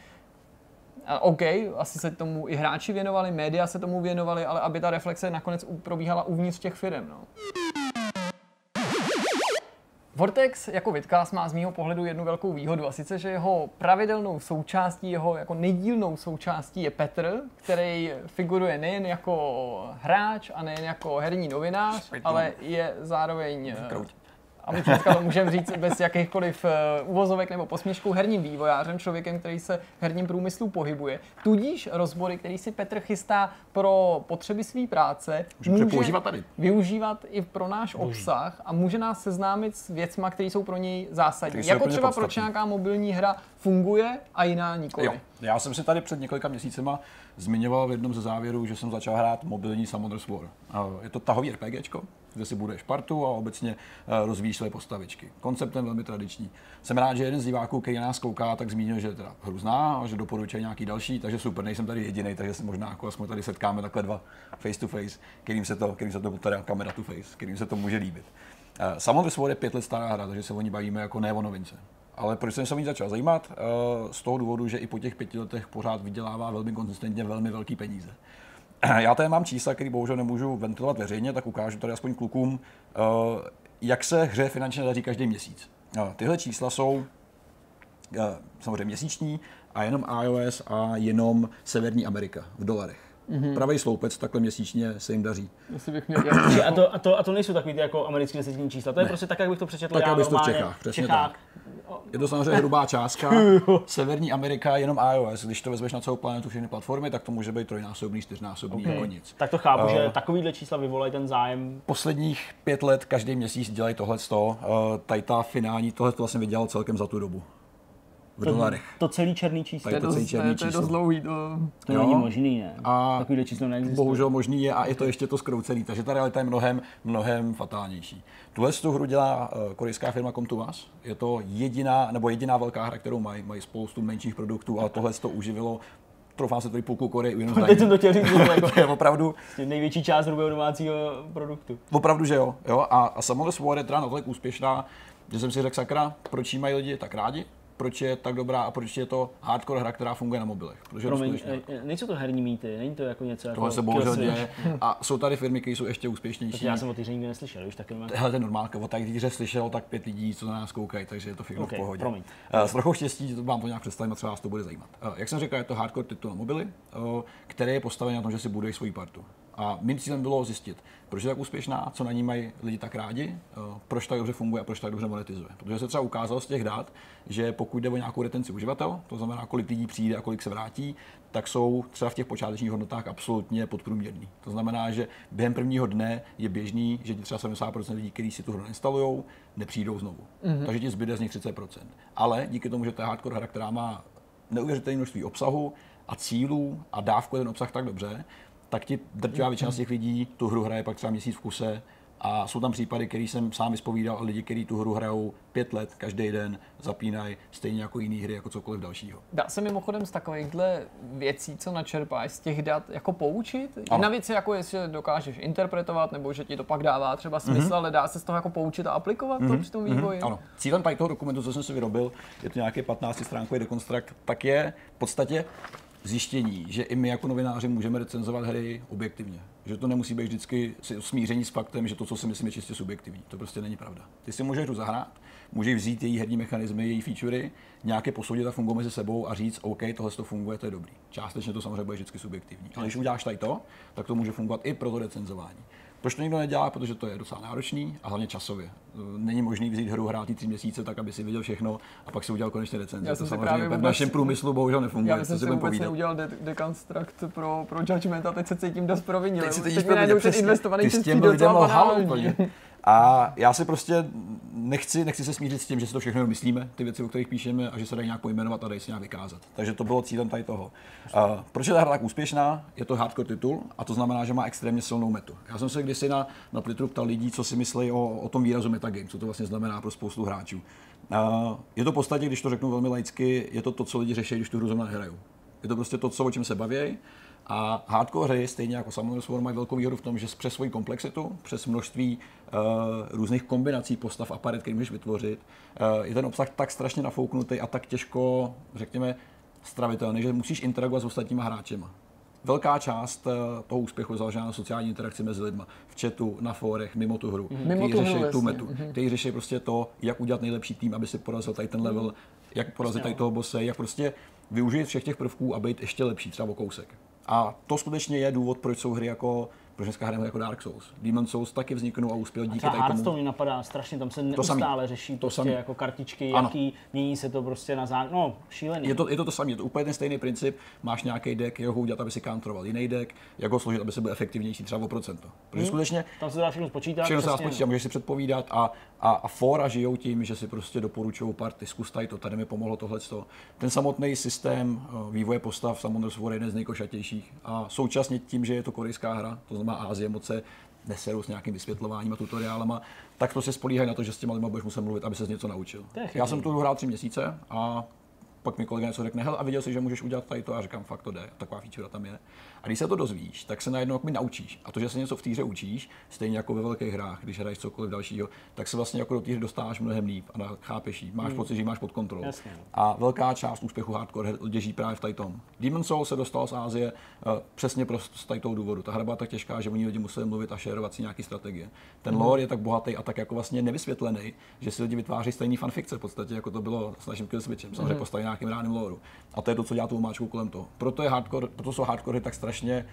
OK, asi se tomu i hráči věnovali, média se tomu věnovali, ale aby ta reflexe nakonec probíhala uvnitř těch firem. No. Vortex jako vidcast má z mýho pohledu jednu velkou výhodu, a sice, že jeho pravidelnou součástí, jeho jako nedílnou součástí je Petr, který figuruje nejen jako hráč a nejen jako herní novinář, ale je zároveň, a my to můžeme říct bez jakýchkoliv uvozovek nebo posměšků, herním vývojářem, člověkem, který se v herním průmyslu pohybuje. Tudíž rozbory, který si Petr chystá pro potřeby své práce, může používat tady. využívat i pro náš může. obsah a může nás seznámit s věcma, které jsou pro něj zásadní. Jako třeba podstatný. Proč nějaká mobilní hra funguje a jiná nikoli. Jo. Já jsem si tady před několika měsícema zmiňoval v jednom ze závěrů, že jsem začal hrát mobilní Summoners War. Je to tahový RPGčko, kde si budeš partu a obecně rozvíjíš své postavičky. Konceptem velmi tradiční. Jsem rád, že jeden z diváků, který nás kouká, tak zmínil, že je teda hru zná a že doporučuje nějaký další, takže super, nejsem tady jediný, takže se možná jako aspoň tady setkáme takhle dva face to face, kterým se to, kterým se to teda kamera to face, kterým se to může líbit. Summoners War je pět let stará hra, takže se o ní bavíme jako ne o novince. Ale proč jsem se o ní začal zajímat? Z toho důvodu, že i po těch pěti letech pořád vydělává velmi konzistentně velmi velký peníze. Já tady mám čísla, které bohužel nemůžu ventilovat veřejně, tak ukážu tady aspoň klukům, jak se hře finančně daří každý měsíc. Tyhle čísla jsou samozřejmě měsíční a jenom iOS a jenom Severní Amerika v dolarech. Mm-hmm. Pravý sloupec takhle měsíčně se jim daří. Bych měl a, to, a, to, a to nejsou takový ty jako americké desetní čísla, to je ne. prostě tak, jak bych to přečetl tak, já normálně. Tak, abych to v Čechách, přesně Čechách. tak. Je to samozřejmě hrubá částka. Severní Amerika, jenom iOS, když to vezmeš na celou planetu všechny platformy, tak to může být trojnásobný, čtyřnásobný, okay. jako nic. Tak to chápu, uh, že takovýhle čísla vyvolají ten zájem. Posledních pět let každý měsíc dělají tohleto, uh, tady ta finální, tohle vlastně vydělal celkem za tu dobu. V dolarech. To, to celý černý číslo. To je, to celý černý to je, to je dost dlouhý. To, to není možný, ne? A takovýhle číslo neexistuje. Bohužel možný je a je to ještě to zkroucený, takže ta realita je mnohem, mnohem fatálnější. Tuhle tu hru dělá korejská firma Come to Us. Je to jediná, nebo jediná velká hra, kterou mají. Mají spoustu menších produktů, ale tohle to uživilo. Troufám se tady půlku Koreji u jenom zdají. Teď jsem to chtěl říct, to je opravdu největší část hrubého domácího produktu. Opravdu, že jo. jo? A, a Summoners War je teda natolik úspěšná, že jsem si řekl, sakra, proč jí mají lidi tak rádi? Proč je tak dobrá a proč je to hardcore hra, která funguje na mobilech. Protože Promiň, nejsou to herní mýty, není to jako něco tohle jako se bohužel děje. A jsou tady firmy, které jsou ještě úspěšnější. Protože já jsem o té hře nikdy neslyšel, už taky normálně. Hele, to je normálka, o té hře slyšel tak pět lidí, co na nás koukají, takže je to všechno okay, v pohodě. Promiň. S trochou štěstí vám to nějak představím a třeba vás to bude zajímat. Jak jsem řekl, je to hardcore titul na mobily, který je postavený na tom, že si buduješ svoji partu. A mým cílem bylo zjistit, proč je tak úspěšná, co na ní mají lidi tak rádi, proč tak dobře funguje a proč tak dobře monetizuje. Protože se třeba ukázalo z těch dat, že pokud jde o nějakou retenci uživatel, to znamená, kolik lidí přijde a kolik se vrátí, tak jsou třeba v těch počátečních hodnotách absolutně podprůměrný. To znamená, že během prvního dne je běžný, že ti třeba sedmdesát procent lidí, kteří si tu hru nainstalujou, nepřijdou znovu. Mm-hmm. Takže ti zbyde z nich třicet procent. Ale díky tomu, že to je hardcore hra, která má neuvěřitelné množství obsahu a cílů a dávku ten obsah tak dobře, tak ti drtivá většina z těch lidí tu hru hraje pak třeba měsíc v kuse a jsou tam případy, který jsem sám vyspovídal, a lidi, kteří tu hru hrajou pět let, každý den, zapínají stejně jako jiné hry, jako cokoliv dalšího. Dá se mimochodem z takovýchhle věcí, co načerpáš, z těch dat jako poučit? Jedna věc je, jako jestli dokážeš interpretovat, nebo že ti to pak dává třeba smysl, mm-hmm. ale dá se z toho jako poučit a aplikovat mm-hmm. to při tom vývoji? Mm-hmm. Ano. Cílem tady toho dokumentu, co jsem si vyrobil, je to nějaký patnáctistránkový dekonstrukt, tak je v podstatě zjištění, že i my jako novináři můžeme recenzovat hry objektivně. Že to nemusí být vždycky smíření s faktem, že to, co si myslím, je čistě subjektivní. To prostě není pravda. Ty si můžeš hru zahrát, můžeš vzít její herní mechanismy, její featurey, nějaké posoudit a fungovat mezi sebou a říct, OK, tohle to funguje, to je dobrý. Částečně to samozřejmě bude vždycky subjektivní. Ale když uděláš tady to, tak to může fungovat i pro to recenzování. Proč to nikdo nedělá? Protože to je docela náročný a hlavně časově. Není možný vzít hru hrát tři měsíce tak, aby si viděl všechno a pak si udělal konečně recenzi. To samozřejmě v našem průmyslu bohužel nefunguje. Já jsem si vůbec neudělal deconstruct pro, pro Judgment a teď se cítím dost provinil. Teď se cítíš provinil, přesně. Ty s těmi lidem lhal úplně. A já si prostě nechci, nechci se smířit s tím, že si to všechno myslíme, ty věci, o kterých píšeme, a že se dají nějak pojmenovat a dají se nějak vykázat. Takže to bylo cílem tady toho. Uh, proč je ta hra tak úspěšná? Je to hardcore titul a to znamená, že má extrémně silnou metu. Já jsem se kdysi na, na Twitteru ptal lidí, co si myslí o, o tom výrazu metagame, co to vlastně znamená pro spoustu hráčů. Uh, je to v podstatě, když to řeknu velmi laicky, je to to, co lidi řeší, když tu hru zrovna nehrajou. Je to prostě to, co, o čem se baví. A hardcore hry, stejně jako Summoners War, mají velkou výhodu v tom, že přes svoji komplexitu, přes množství uh, různých kombinací postav a paret, který můžeš vytvořit, uh, je ten obsah tak strašně nafouknutý a tak těžko, řekněme, stravitelný, že musíš interagovat s ostatníma hráčema. velká část toho úspěchu je založena na sociální interakci mezi lidmi, v chatu, na fórech, mimo tu hru, mm-hmm. kteří řeší tu vlastně. metu, mm-hmm. kteří řeší prostě to, jak udělat nejlepší tým, aby si porazil tady ten level, mm. jak porazit tady toho bose, jak prostě využít všech těch prvků a být ještě lepší, třeba o kousek. A to skutečně je důvod, proč jsou hry jako proč dneska hrajeme jako Dark Souls. Demon's Souls taky vzniknou a uspěl díky tady tomu. Hearthstone mi napadá strašně, tam se neustále řeší prostě samý. jako kartičky, ano. jaký mění se to prostě na zá... no, šílený. Je to, je to to samé, je to úplně ten stejný princip, máš nějaký deck, jak ho udělat, aby si counteroval jiný deck, jak ho složit, aby se byl efektivnější třeba o procento. Protože hmm. skutečně tam se dá všechno spočítat, všechno se dá spočítat, můžeš si předpovídat a a, a fora žijou tím, že si prostě doporučují party, zkus tady to, tady mi pomohlo tohleto. Ten samotný systém vývoje postav Summoners War je jeden z nejkošatějších a současně tím, že je to korejská hra, to znamená Asie moc se neserou s nějakým vysvětlováním a tutoriálama, tak to se spolíhají na to, že s těma lidma budeš muset mluvit, aby ses něco naučil. Já jsem tu hru hrál tři měsíce a pak mi kolega něco řekne, hele, a viděl jsi, že můžeš udělat tady to a říkám, fakt to jde, taková feature tam je. A když se to dozvíš, tak se najednou jako mi naučíš. A to, že se něco v té hře učíš, stejně jako ve velkých hrách, když hraješ cokoliv dalšího, tak se vlastně jako do té hry dostáváš mnohem líp a chápeš ji, máš hmm. pocit, že ji máš pod kontrolou. Jasně. A velká část úspěchu hardcore děží právě v tady tom. Demon's Souls se dostal z Asie uh, přesně prostě z tady toho důvodu. Ta hra byla tak těžká, že oni lidi museli mluvit a šerovat si nějaký strategie. Ten hmm. lore je tak bohatý a tak jako vlastně nevysvětlený, že si lidi vytváří stejný fanfikce v podstatě, jako to bylo s naším Killswitchem, samozřejmě postavený nějakým reálným lore. A to je to, co dělá tu omáčku kolem toho. Proto je hardcore, proto jsou hardcore tak strašně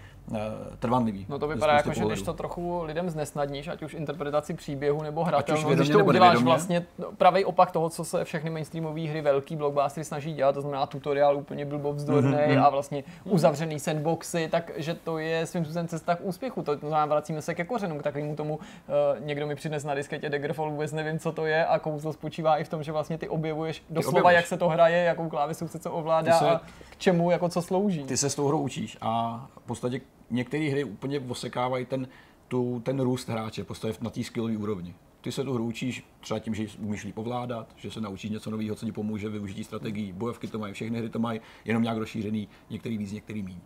trvanlivý. No to vypadá jako, že když to trochu lidem znesnadníš, ať už interpretaci příběhu nebo hratelnost, když to uděláš vlastně pravý opak toho, co se všechny mainstreamové hry, velký blockbustery snaží dělat, to znamená tutoriál úplně blbovzdorný mm-hmm. a vlastně uzavřený sandboxy, takže to je svým způsobem cesta k úspěchu. To znamená, vracíme se ke kořenům, k takovému tomu, uh, někdo mi přines na disketě Daggerfall, vůbec nevím, co to je, a kouzlo spočívá i v tom, že vlastně ty objevuješ doslova, ty objevuješ. Jak se to hraje, jakou klávisu se co ovládá se, a k čemu jako co slouží. Ty se s tou hrou učíš a v podstatě některé hry úplně osekávají ten, tu, ten růst hráče postavě na té skillové úrovni. Ty se tu hru učíš třeba tím, že umíš líp ovládat, že se naučíš něco nového, co ti pomůže využití strategií. Bojovky to mají, všechny hry to mají, jenom nějak rozšířený, některý víc, některý míň.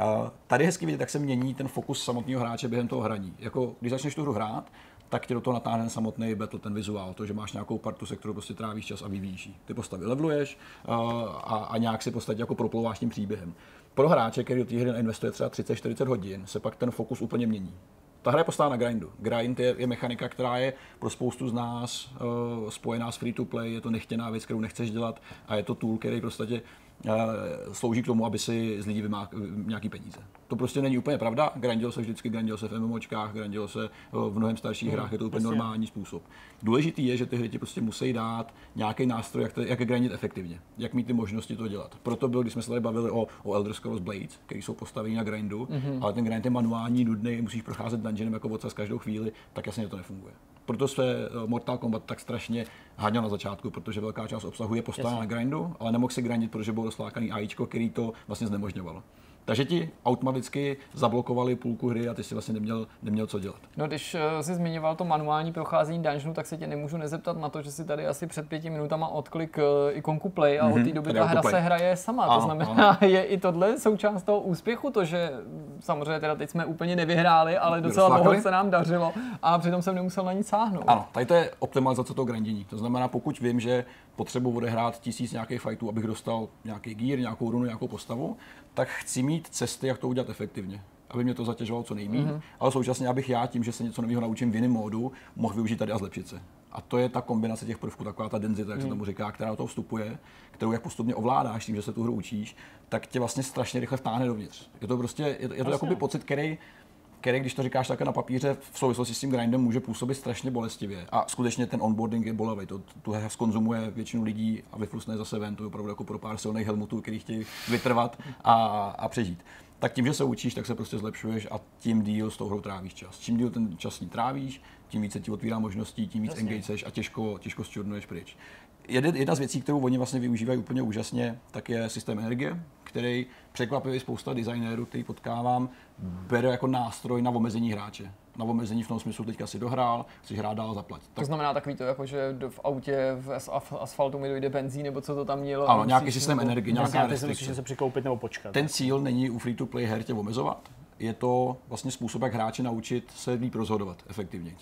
A tady hezky vidět, jak se mění ten fokus samotného hráče během toho hraní. Jako, když začneš tu hru hrát, tak tě do toho natáhne samotný battle, ten vizuál, to, že máš nějakou partu, se kterou prostě trávíš čas a vyvíjíš. Ty postavy leveluješ a, a, a nějak si v podstatě jako proplouváš tím příběhem. Pro hráče, který do té hry investuje třeba třicet čtyřicet hodin, se pak ten fokus úplně mění. Ta hra je postavena na grindu. Grind je, je mechanika, která je pro spoustu z nás uh, spojená s free-to-play, je to nechtěná věc, kterou nechceš dělat a je to tool, který prostě uh, slouží k tomu, aby si z lidí vymák nějaký peníze. To prostě není úplně pravda, grindilo se vždycky, grindilo se v MMOčkách, grindilo se v mnohem starších mm, hrách, je to úplně vlastně. normální způsob. Důležitý je, že ty hry ti prostě musí dát nějaký nástroj, jak, to, jak je grindit efektivně, jak mít ty možnosti to dělat. Proto byl, když jsme se tady bavili o, o Elder Scrolls Blades, který jsou postavení na grindu, mm-hmm. ale ten grind je manuální, nudný, musíš procházet dungeonem jako voca s každou chvíli, tak jasně to nefunguje. Proto se Mortal Kombat tak strašně háněl na začátku, protože velká část obsahu je postavená na grindu, ale nemohl si grindit, protože bylo rozlákaný AIčko, který to vlastně znemožňovalo. Takže ti automaticky zablokovali půlku hry a ty si vlastně neměl, neměl co dělat. No, když jsi zmiňoval to manuální procházení dungeonu, tak se tě nemůžu nezeptat na to, že si tady asi před pěti minutama odklik ikonku play a mm-hmm, od té doby ta hra play. se hraje sama. Ano, to znamená, ano. je i tohle součást toho úspěchu, to, že samozřejmě teda teď jsme úplně nevyhráli, ale docela dlouho se nám dařilo a přitom jsem nemusel na nic sáhnout. Ano, tady to je optimalizace toho grindění. To znamená, pokud vím, že potřebuji odehrát tisíc nějakých fightů, abych dostal nějaký gear, nějakou runu, nějakou postavu, tak chci mít cesty, jak to udělat efektivně, aby mě to zatěžovalo co nejméně, mm-hmm. ale současně, abych já tím, že se něco nového naučím v jiném módu, mohl využít tady a zlepšit se. A to je ta kombinace těch prvků, taková ta denzita, jak mm. se tomu říká, která do toho vstupuje, kterou jak postupně ovládáš tím, že se tu hru učíš, tak tě vlastně strašně rychle vtáhne dovnitř. Je to prostě, je to, je to jakoby pocit, který který, když to říkáš také na papíře, v souvislosti s tím grindem může působit strašně bolestivě. A skutečně ten onboarding je bolavý. To tu hra skonzumuje většinu lidí a vyflusne zase ven. To je opravdu jako pro pár silných helmutů, který chtějí vytrvat a, a přežít. Tak tím, že se učíš, tak se prostě zlepšuješ a tím díl s tou hrou trávíš čas. Čím díl ten čas ní trávíš, tím více ti otvírá možností, tím víc engageješ a těžko, těžko zčurnuješ pryč. Jedna z věcí, kterou oni vlastně využívají úplně úžasně, tak je systém energie, který překvapivě spousta designérů, který potkávám, bere jako nástroj na omezení hráče. Na omezení v tom smyslu, teďka si dohrál, chceš hrát dál, zaplať. Tak. To znamená takový to, jako, že v autě v asfaltu mi dojde benzín, nebo co to tam mělo. Ano, nějaký systém nebo energie, nějaká restrikce. Musíš se přikoupit nebo počkat. Ten cíl není u free-to-play her tě omezovat, je to vlastně způsob, jak hráče naučit se líp rozhodovat efektivněji.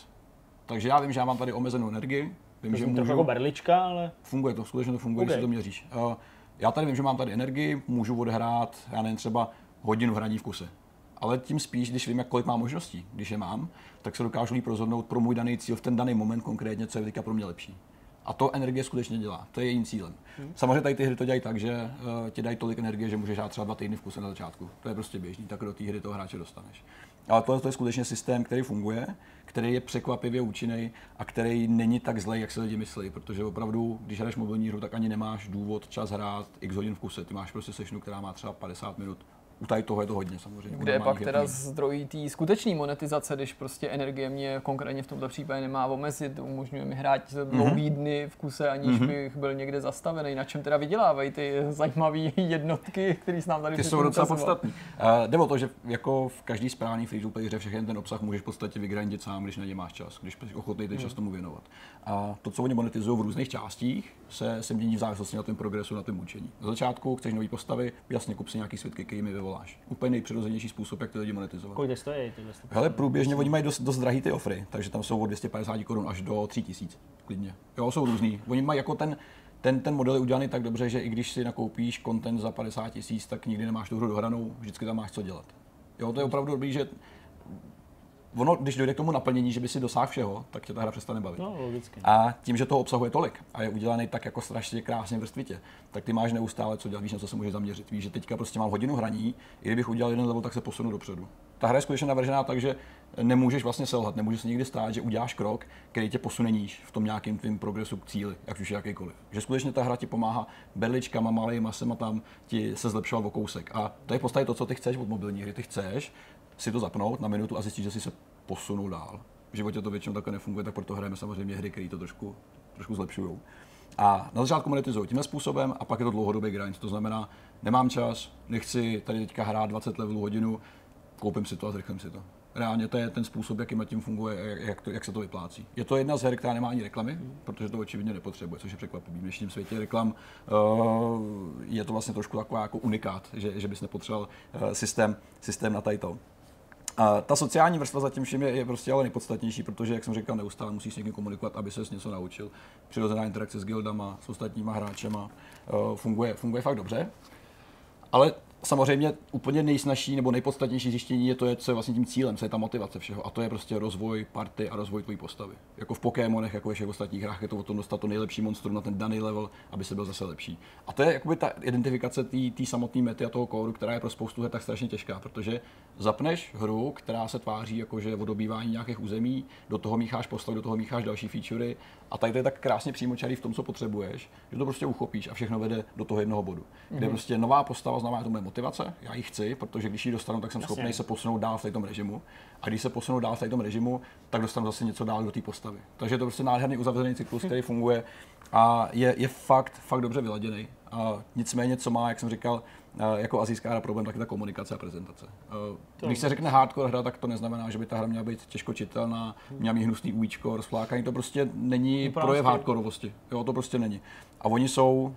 Takže já vím, že já mám tady omezenou energii, vím, to že můžu... jako berlička, ale... Funguje to, skutečně to funguje, okay. Když si to měříš. Já tady vím, že mám tady energii, můžu odehrát, já nevím, třeba hodinu hraní v kuse. Ale tím spíš, když vím, jak kolik mám možností, když je mám, tak se dokážu líp rozhodnout pro můj daný cíl v ten daný moment konkrétně, co je teďka pro mě lepší. A to energie skutečně dělá, to je jejím cílem. Hmm. Samozřejmě tady ty hry to dělají tak, že uh, ti dají tolik energie, že můžeš hrát třeba dva týdny v kuse na začátku. To je prostě běžný, tak do té hry toho hráče dostaneš. Ale tohle to je skutečně systém, který funguje, který je překvapivě účinný a který není tak zlej, jak se lidi myslí, protože opravdu, když hraješ mobilní hru, tak ani nemáš důvod čas hrát x hodin v kuse. Ty máš prostě sešnu, která má třeba padesát minut. U tady toho je to hodně samozřejmě. Kde je pak teda zdrojí té skutečné monetizace, když prostě energie mě konkrétně v tomto případě nemá omezit, umožňuje mi hrát dlouhý mm-hmm. dny v kuse, aniž mm-hmm. bych byl někde zastavený. Na čem teda vydělávají ty zajímavé jednotky, které s nám tady ty jsou docela podstatné. Uh, jde o to, že jako v každý správný free-to-play hře všechny ten obsah můžeš v podstatě vygrandit sám, když na ně máš čas, když ochotný ten čas mm. tomu věnovat. A to, co oni monetizují v různých částích, se, se mění v závislosti na tom progresu, na tom učení. Na začátku chceš nové postavy, jasně kup si nějaký svitky, který mi voláš. Úplně nejpřirozenější způsob, jak ty lidi monetizovat. Kolik stojí tyhle? Hele, průběžně oni mají dost, dost drahý ty ofry, takže tam jsou od dvě stě padesát korun až do tři tisíce klidně. Jo, jsou různý. Oni mají jako ten, ten, ten model je udělaný tak dobře, že i když si nakoupíš content za padesát tisíc, tak nikdy nemáš tu hru dohranou, vždycky tam máš co dělat. Jo, to je opravdu dobrý, že ono, když dojde k tomu naplnění, že by si dosáhl všeho, tak tě ta hra přestane bavit. No, logicky. A tím, že toho obsahuje tolik a je udělaný tak jako strašně krásně vrstvitě, tak ty máš neustále co dělat, víš, na co se může zaměřit. Víš, že teďka prostě mám hodinu hraní, i kdybych udělal jeden level, tak se posunu dopředu. Ta hra je skutečně navržená tak, že nemůžeš vlastně selhat, nemůžeš se nikdy stát, že uděláš krok, který tě posune níž v tom nějakém tvým progresu k cíli, ať už je jakýkoliv. Že skutečně ta hra ti pomáhá berličkama, malejma sem a tam ti se zlepšovat o kousek. A to je v podstatě to, co ty chceš od mobilní hry, ty chceš si to zapnout na minutu a zjistit, že si se posunul dál. V životě to většinou takhle nefunguje, tak proto hrajeme samozřejmě hry, které to trošku, trošku zlepšují. A na začátku monetizují tímhle způsobem a pak je to dlouhodobý grind. To znamená, nemám čas, nechci tady teďka hrát dvacet levelů hodinu, koupím si to a zrychlím si to. Reálně to je ten způsob, jakým tím funguje, jak, to, jak se to vyplácí. Je to jedna z her, která nemá ani reklamy, protože to očividně nepotřebuje, což je překvapivé. V dnešním světě reklam uh, je to vlastně trošku taková jako unikát, že, že bys nepotřeboval uh, systém, systém na tajto. A ta sociální vrstva zatím všim je, je prostě ale nejpodstatnější, protože, jak jsem říkal, neustále musíš s někým komunikovat, aby ses něco naučil. Přirozená interakce s guildama, s ostatníma hráčema, uh, funguje, funguje fakt dobře. Ale samozřejmě úplně nejsnažší nebo nejpodstatnější zjištění je to, je, co je vlastně tím cílem, co je ta motivace všeho. A to je prostě rozvoj party a rozvoj tvojí postavy. Jako v Pokémonech, jako ve všech ostatních hrách, je to o tom dostat to nejlepší monstrum na ten daný level, aby se byl zase lepší. A to je jakoby ta identifikace té samotné mety a toho kódu, která je pro spoustu her tak strašně těžká, protože zapneš hru, která se tváří jako, že odobývání nějakých území, do toho mícháš postav, do toho mícháš další featurey a tady to je tak krásně přímočarý v tom, co potřebuješ, že to prostě uchopíš a všechno vede do toho jednoho bodu. Kde mm-hmm. prostě nová postava znamená to motivace, já ji chci, protože když ji dostanu, tak jsem Jasně. schopný se posunout dál v tom režimu. A když se posunou dál v tom režimu, tak dostanu zase něco dál do té postavy. Takže je to prostě nádherný uzavřený cyklus, který funguje a je, je fakt, fakt dobře vyladěný. A nicméně, co má, jak jsem říkal, jako asijská hra problém, tak je ta komunikace a prezentace. Když se řekne hardcore hra, tak to neznamená, že by ta hra měla být těžko čitelná, měla mít hnusný újíčko, rozflákání, to prostě není Vypadá projev hardkorovosti. Jo, to prostě není. A oni jsou,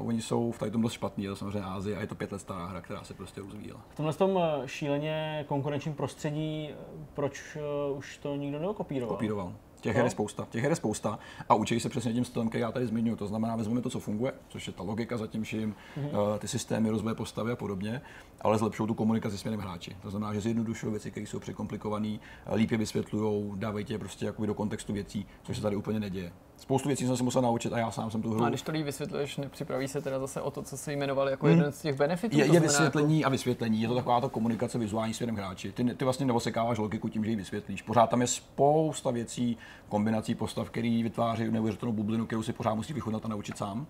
uh, oni jsou v tom dost špatný, je to samozřejmě Ázie a je to pět let stará hra, která se prostě rozvíjela. V tomhle tom šíleně konkurenčním prostředí, proč uh, už to nikdo neokopíroval? Kopíroval. Těch her je spousta, těch her je spousta a učí se přesně tím stylem, který já tady zmiňuji. To znamená, vezmeme to, co funguje, což je ta logika za tím vším, mm-hmm. ty systémy, rozvoje postavy a podobně, ale zlepšují tu komunikaci směrem hráči. To znamená, že zjednodušují věci, které jsou překomplikované, líp je vysvětlují, dávají tě prostě do kontextu věcí, což se tady úplně neděje. Spoustu věcí jsem se musel naučit a já sám jsem tu hru. A když to líp vysvětluješ, nepřipraví se teda zase o to, co se jmenovali jako hmm. jeden z těch benefitů? Je, je vysvětlení jako... a vysvětlení, je to taková to komunikace vizuální směrem hráči. Ty, ty vlastně neosekáváš logiku tím, že ji vysvětlíš. Pořád tam je spousta věcí, kombinací postav, který vytváří neuvěřitelnou bublinu, kterou si pořád musí vychutnat a naučit sám.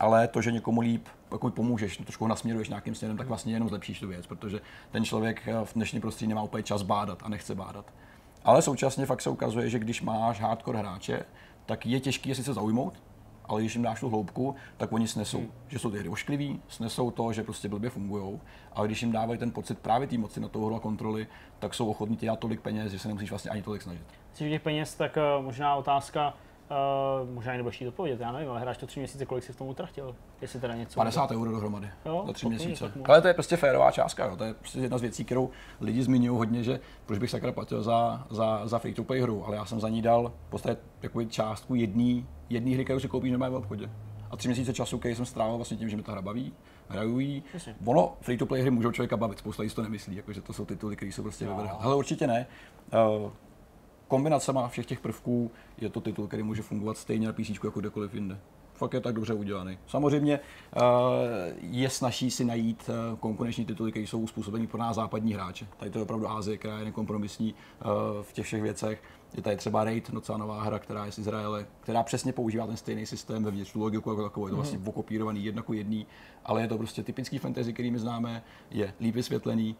Ale to, že někomu líp jako pomůžeš, trošku nasměruješ nějakým směrem, tak vlastně jenom zlepšíš tu věc, protože ten člověk v dnešním prostředí nemá úplně čas bádat a nechce bádat. Ale současně fakt se ukazuje, že když máš hardcore hráče, tak je těžké sice zaujmout, ale když jim dáš tu hloubku, tak oni snesou, hmm. že jsou ty hry ošklivý, snesou to, že prostě blbě fungujou, ale když jim dávají ten pocit právě té moci na tou hru a kontroly, tak jsou ochotní ti dát tolik peněz, že se nemusíš vlastně ani tolik snažit. Když těch peněz, tak uh, možná otázka, uh, možná i nebudeš jí odpovědět, já nevím, ale hráš to tři měsíce, kolik jsi v tom utratil, jestli teda něco... padesát euro dohromady jo, za tři měsíce. Ale to je prostě férová částka, jo. To je prostě jedna z věcí, kterou lidi zmiňují hodně, že proč bych sakra platil za, za, za free-to-play hru, ale já jsem za ní dal v podstatě částku jedné jedné hry, kterou si koupíš normálně v obchodě. a tři měsíce času, který jsem strávil vlastně tím, že mi ta hra baví, hraju jí. Ono, free-to-play hry můžou člověka bavit, spousta lidí to nemyslí, jakože to jsou tituly, které jsou prostě vyvrhá. Ale určitě ne. Uh, kombinace má všech těch prvků, je to titul, který může fungovat stejně na pé cé jako kdekoliv jinde. Fakt je tak dobře udělaný. Samozřejmě je snaží si najít konkurenční tituly, které jsou způsobeny pro nás západní hráče. Tady to je opravdu Asie, která je nekompromisní v těch všech věcech. Je tady třeba Raid, docela nová hra, která je z Izraele, která přesně používá ten stejný systém ve vnitř, tu logiku jako takovou. Je to vlastně okopírovaný jedna ku jedný, ale je to prostě typický fantasy, který my známe, je líp vysvětlený,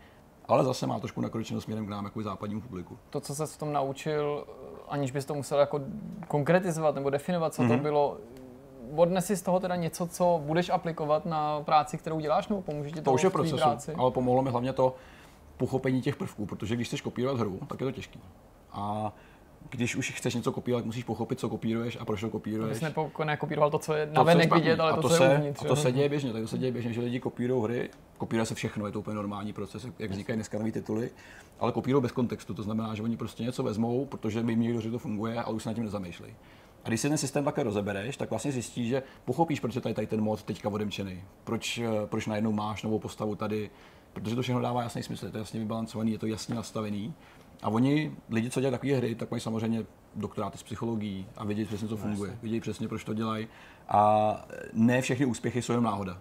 ale zase má trošku nakročeno směrem k nám jako západnímu publiku. To, co se v tom naučil, aniž bys to musel jako konkretizovat nebo definovat, co mm-hmm. to bylo, odnes si z toho teda něco, co budeš aplikovat na práci, kterou děláš, nebo pomůže ti to v tvý práci? Ale pomohlo mi hlavně to pochopení těch prvků, protože když chceš kopírovat hru, tak je to těžký. A když už chceš něco kopírovat, musíš pochopit, co kopíruješ a proč to kopíruješ. Abys nekopíroval to, co je navenek vidět, ale to, to co je uvnitř. A to se děje běžně, tak to se děje běžně, že lidi kopírují hry, kopíruje se všechno, je to úplně normální proces, jak vznikají dneska nový tituly, ale kopírují bez kontextu, to znamená, že oni prostě něco vezmou, protože by jim někdo řekl, že to funguje, ale už se nad tím nezamýšlejí. A když si ten systém také rozebereš, tak vlastně zjistíš, že pochopíš, proč je tady, tady ten mod teďka odemčený, proč, proč najednou máš novou postavu tady, protože to všechno dává jasný smysl, je to jasně vybalancovaný, je to jasně nastavený. A oni, lidi, co dělají takové hry, tak mají samozřejmě doktoráty z psychologií a vědí přesně, co funguje, vědí přesně, proč to dělají. A ne všechny úspěchy jsou jen náhoda.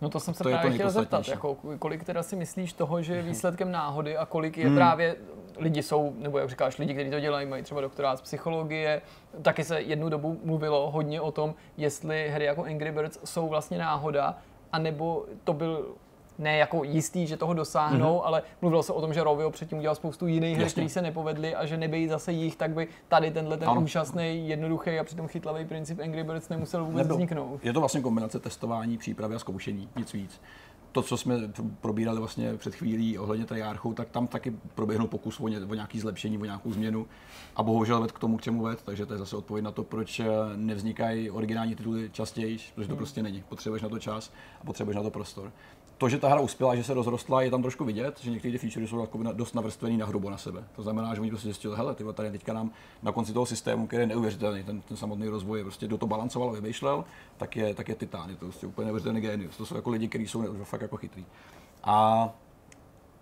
No to jsem se to právě chtěl zeptat, jako kolik teda si myslíš toho, že je výsledkem náhody a kolik je hmm. právě lidi jsou, nebo jak říkáš, lidi, kteří to dělají, mají třeba doktorát z psychologie. Taky se jednu dobu mluvilo hodně o tom, jestli hry jako Angry Birds jsou vlastně náhoda, anebo to byl ne jako jistý, že toho dosáhnou, mm-hmm. ale mluvilo se o tom, že Rovio předtím udělal spoustu jiných her, které se nepovedly a že nebejít zase jich, tak by tady tenhle ten ano. úžasný, jednoduchý a přitom chytlavý princip Angry Birds nemusel vůbec Nebyl. vzniknout. Je to vlastně kombinace testování, přípravy a zkoušení, nic víc. To, co jsme probírali vlastně před chvílí ohledně Treyarchu, tak tam taky proběhnul pokus o nějaké zlepšení, o nějakou změnu a bohužel ved k tomu, k čemu ved, takže to je zase odpověď na to, proč nevznikají originální tituly častěji, protože to mm. prostě není. Potřebuješ na to čas a potřebuješ na to prostor. To, že ta hra uspěla, že se rozrostla, je tam trošku vidět, že některé ty featurey jsou dost navrstvený na hrubo na sebe. To znamená, že oni prostě zjistili, hele, tyhle, tady teďka nám na konci toho systému, který je neuvěřitelný, ten, ten samotný rozvoj, prostě kdo to balancoval a vymýšlel, tak je, tak je titán, je to prostě úplně neuvěřitelný génius. To jsou jako lidi, kteří jsou ne, fakt jako chytrý. A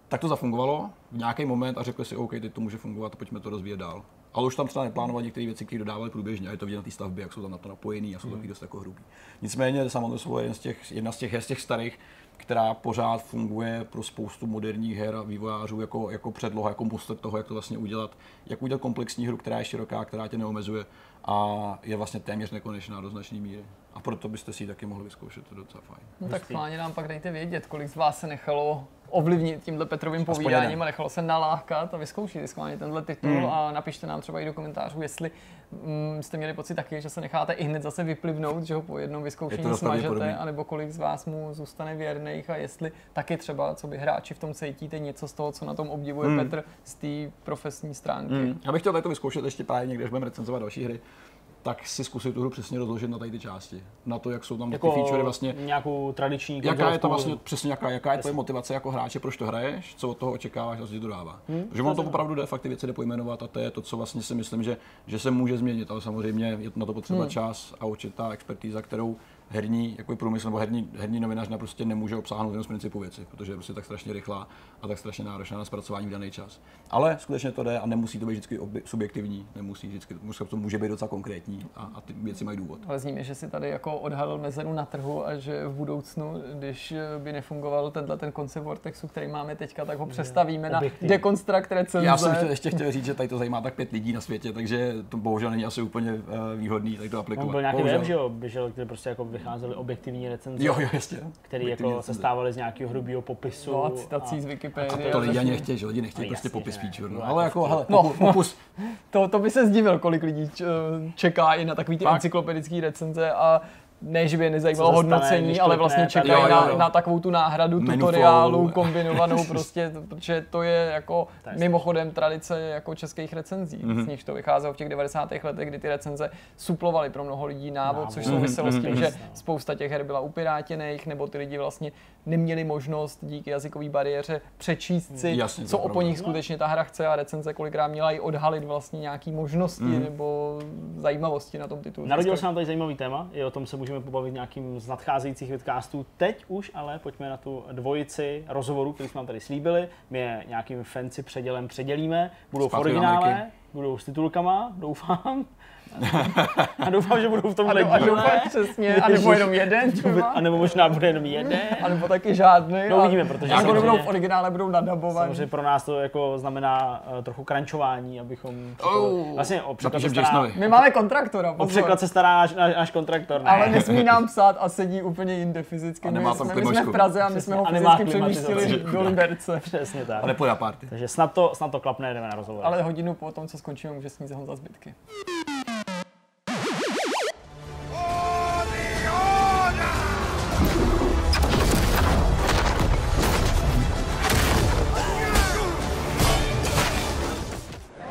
tak to zafungovalo v nějaký moment a řekli si, OK, teď to může fungovat, pojďme to rozvíjet dál. Ale už tam třeba neplánovat některé věci, které dodávali průběžně, a je to vidět na té stavbě, jak jsou tam na to napojený a jsou mm. taky dost jako hrubý. Nicméně Summoners War je jedna z těch her, z těch starých, která pořád funguje pro spoustu moderních her a vývojářů jako, jako předloha, jako mustr toho, jak to vlastně udělat, jak udělat komplexní hru, která je široká, která tě neomezuje a je vlastně téměř nekonečná do značné míry. A proto byste si ji taky mohli vyzkoušet, to je docela fajn. No tak pláně nám pak dejte vědět, kolik z vás se nechalo ovlivnit tímhle Petrovým povídáním a nechalo se nalákat a vyzkoušet schválně tenhle titul mm. a napište nám třeba i do komentářů, jestli mm, jste měli pocit taky, že se necháte i hned zase vyplivnout, že ho po jednom vyzkoušení smažete, anebo kolik z vás mu zůstane věrných a jestli taky třeba, co by hráči v tom cítíte něco z toho, co na tom obdivuje mm. Petr z té profesní stránky. Mm. Já bych chtěl tady to vyzkoušet ještě právě někde, až budeme recenzovat další hry. Tak si zkusit tu hru přesně rozložit na tady ty části. Na to, jak jsou tam jako ty featurey vlastně. Nějakou tradiční jaká je to vlastně přesně jaká, jaká je tvoje motivace jako hráče, proč to hraješ, co od toho očekáváš a co ti to dává. Hmm, protože ono to opravdu jde, fakt ty věci jde pojmenovat a to je to, co vlastně si myslím, že, že se může změnit, ale samozřejmě je na to potřeba hmm. čas a určitá expertíza, kterou herní, jako průmysl nebo herní, herní novinář prostě nemůže obsáhnout jenom z principu věci, protože je prostě tak strašně rychlá a tak strašně náročná na zpracování v daný čas. Ale skutečně to jde a nemusí to být vždycky subjektivní, nemusí vždycky, to může být docela konkrétní a, a ty věci mají důvod. Ale zní mi, že si tady jako odhalil mezeru na trhu a že v budoucnu, když by nefungoval tenhle ten koncept Vortexu, který máme teďka, tak ho přestavíme na dekonstrukt recenze. Já jsem chtěl, ještě chtěl říct, že tady to zajímá tak pět lidí na světě, takže to bohužel není asi úplně výhodný tady to aplikovat. On byl nějaký web, že jo, běžel, který prostě jako vycházely objektivní recenze, jo, jo, které objektivní jako se stávaly z nějakého hrubého popisu. No a citací a, z Wikipedie. A to lidi ani nechtějí, že lidi nechtějí no, prostě jasný, popis feature. No, ale jako, hele, no, popis. No, to, to by se zdivil, kolik lidí čeká i na takový ty encyklopedické recenze a ne, že by je nezajímalo hodnocení, stane, ale vlastně čekají na, na takovou tu náhradu tutoriálu kombinovanou prostě, protože to je jako mimochodem tradice jako českých recenzí, mm-hmm. z nichž to vycházelo v těch devadesátých letech, kdy ty recenze suplovaly pro mnoho lidí návod, což souviselo mm-hmm. s tím, že spousta těch her byla upirátěných, nebo ty lidi vlastně neměli možnost díky jazykové bariéře přečíst si, jasně, co o po nich skutečně ta hra chce a recenze kolikrát měla i odhalit vlastně nějaké možnosti mm-hmm. nebo zajímavosti na tom titulu. Narodilo se nám tady zajímavý téma, i o tom se můžeme pobavit nějakým z nadcházejících vidcastů. Teď už ale pojďme na tu dvojici rozhovorů, který jsme vám tady slíbili. My je nějakým fancy předělem předělíme. Budou v originále, budou s titulkama, doufám. A doufám, že budou v tomhle díle. A doufám, přesně. A nebo jenom jeden. A nebo možná bude jenom jeden. A nebo taky žádný. No uvidíme, protože a budou v originále, budou nadabovaný. Samozřejmě pro nás to jako znamená uh, trochu kranchování, abychom... Oh, vlastně o překlad se stará... My máme kontraktora, pozor. O překlad se stará náš, náš kontraktor. Ne. Ale nesmí nám psát a sedí úplně jinde fyzicky. A nemá my, tam jsme, my jsme v Praze a my přesně, jsme ho fyzicky přemístili do Liberce. Přesně tak. A nepůjde na party. Takže snad to, snad to klapne, jdeme na rozhovor. Ale hodinu po tom, co skončíme, může snít za zbytky.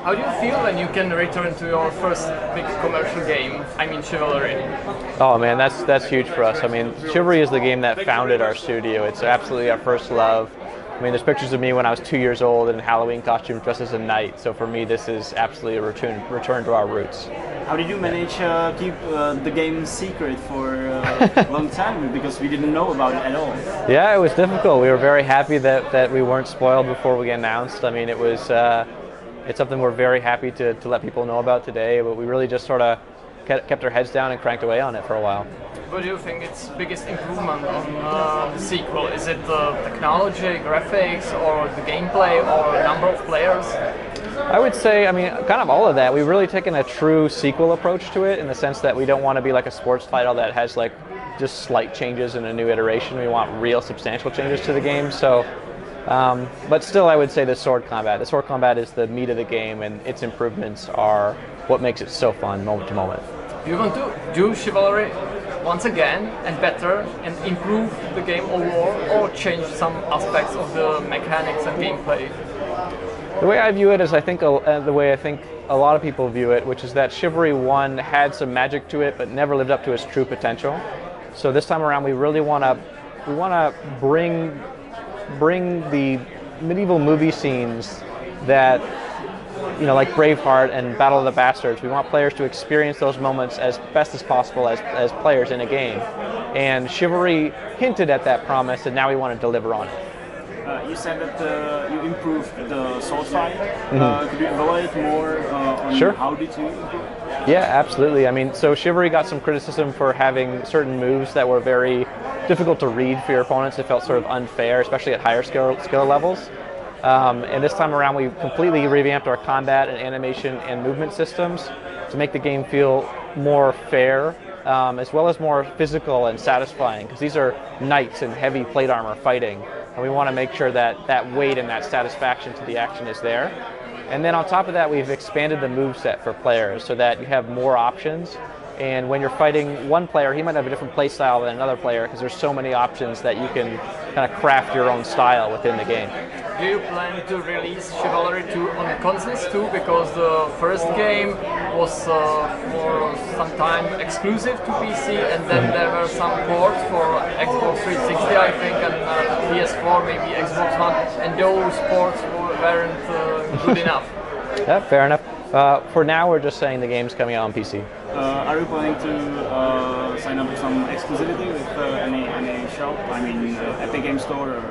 How do you feel when you can return to your first big commercial game? I mean, Chivalry. Oh man, that's that's huge for us. I mean, Chivalry is the game that founded our studio. It's absolutely our first love. I mean, there's pictures of me when I was two years old in a Halloween costume dressed as a knight. So for me, this is absolutely a return return to our roots. How did you manage to uh, keep uh, the game secret for uh, a long time? Because we didn't know about it at all. Yeah, it was difficult. We were very happy that, that we weren't spoiled before we announced. I mean, it was... Uh, It's something we're very happy to, to let people know about today, but we really just sort of kept our heads down and cranked away on it for a while. What do you think its biggest improvement on uh, the sequel? Is it the technology, graphics, or the gameplay, or number of players? I would say, I mean, kind of all of that. We've really taken a true sequel approach to it in the sense that we don't want to be like a sports title that has like just slight changes in a new iteration. We want real substantial changes to the game. So. Um, but still, I would say the sword combat. The sword combat is the meat of the game, and its improvements are what makes it so fun moment to moment. You want to do Chivalry once again and better, and improve the game overall, or change some aspects of the mechanics and gameplay? The way I view it is, I think uh, the way I think a lot of people view it, which is that Chivalry one had some magic to it, but never lived up to its true potential. So this time around, we really want to we want to bring. bring the medieval movie scenes that, you know, like Braveheart and Battle of the Bastards. We want players to experience those moments as best as possible as, as players in a game. And Chivalry hinted at that promise, and now we want to deliver on it. Uh, you said that uh, you improved the sword fight. Mm-hmm. uh, could you elaborate more uh, on sure. how did you improve? Yeah, absolutely. I mean, so Chivalry got some criticism for having certain moves that were very difficult to read for your opponents. It felt sort of unfair, especially at higher skill, skill levels. Um, and this time around, we completely revamped our combat and animation and movement systems to make the game feel more fair, um, as well as more physical and satisfying, because these are knights in heavy plate armor fighting. And we want to make sure that that weight and that satisfaction to the action is there. And then on top of that, we've expanded the moveset for players so that you have more options. And when you're fighting one player, he might have a different play style than another player because there's so many options that you can kind of craft your own style within the game. Do you plan to release Chivalry two on consoles too? Because the first game was uh, for some time exclusive to P C, and then there were some ports for Xbox three sixty, I think, and uh, P S four, maybe Xbox One, and those ports weren't uh, good enough. Yeah, fair enough. Uh, for now, we're just saying the game's coming out on P C. Uh, are you planning to uh, sign up some exclusivity with uh, any, any shop? I mean, uh, Epic Games Store? Or...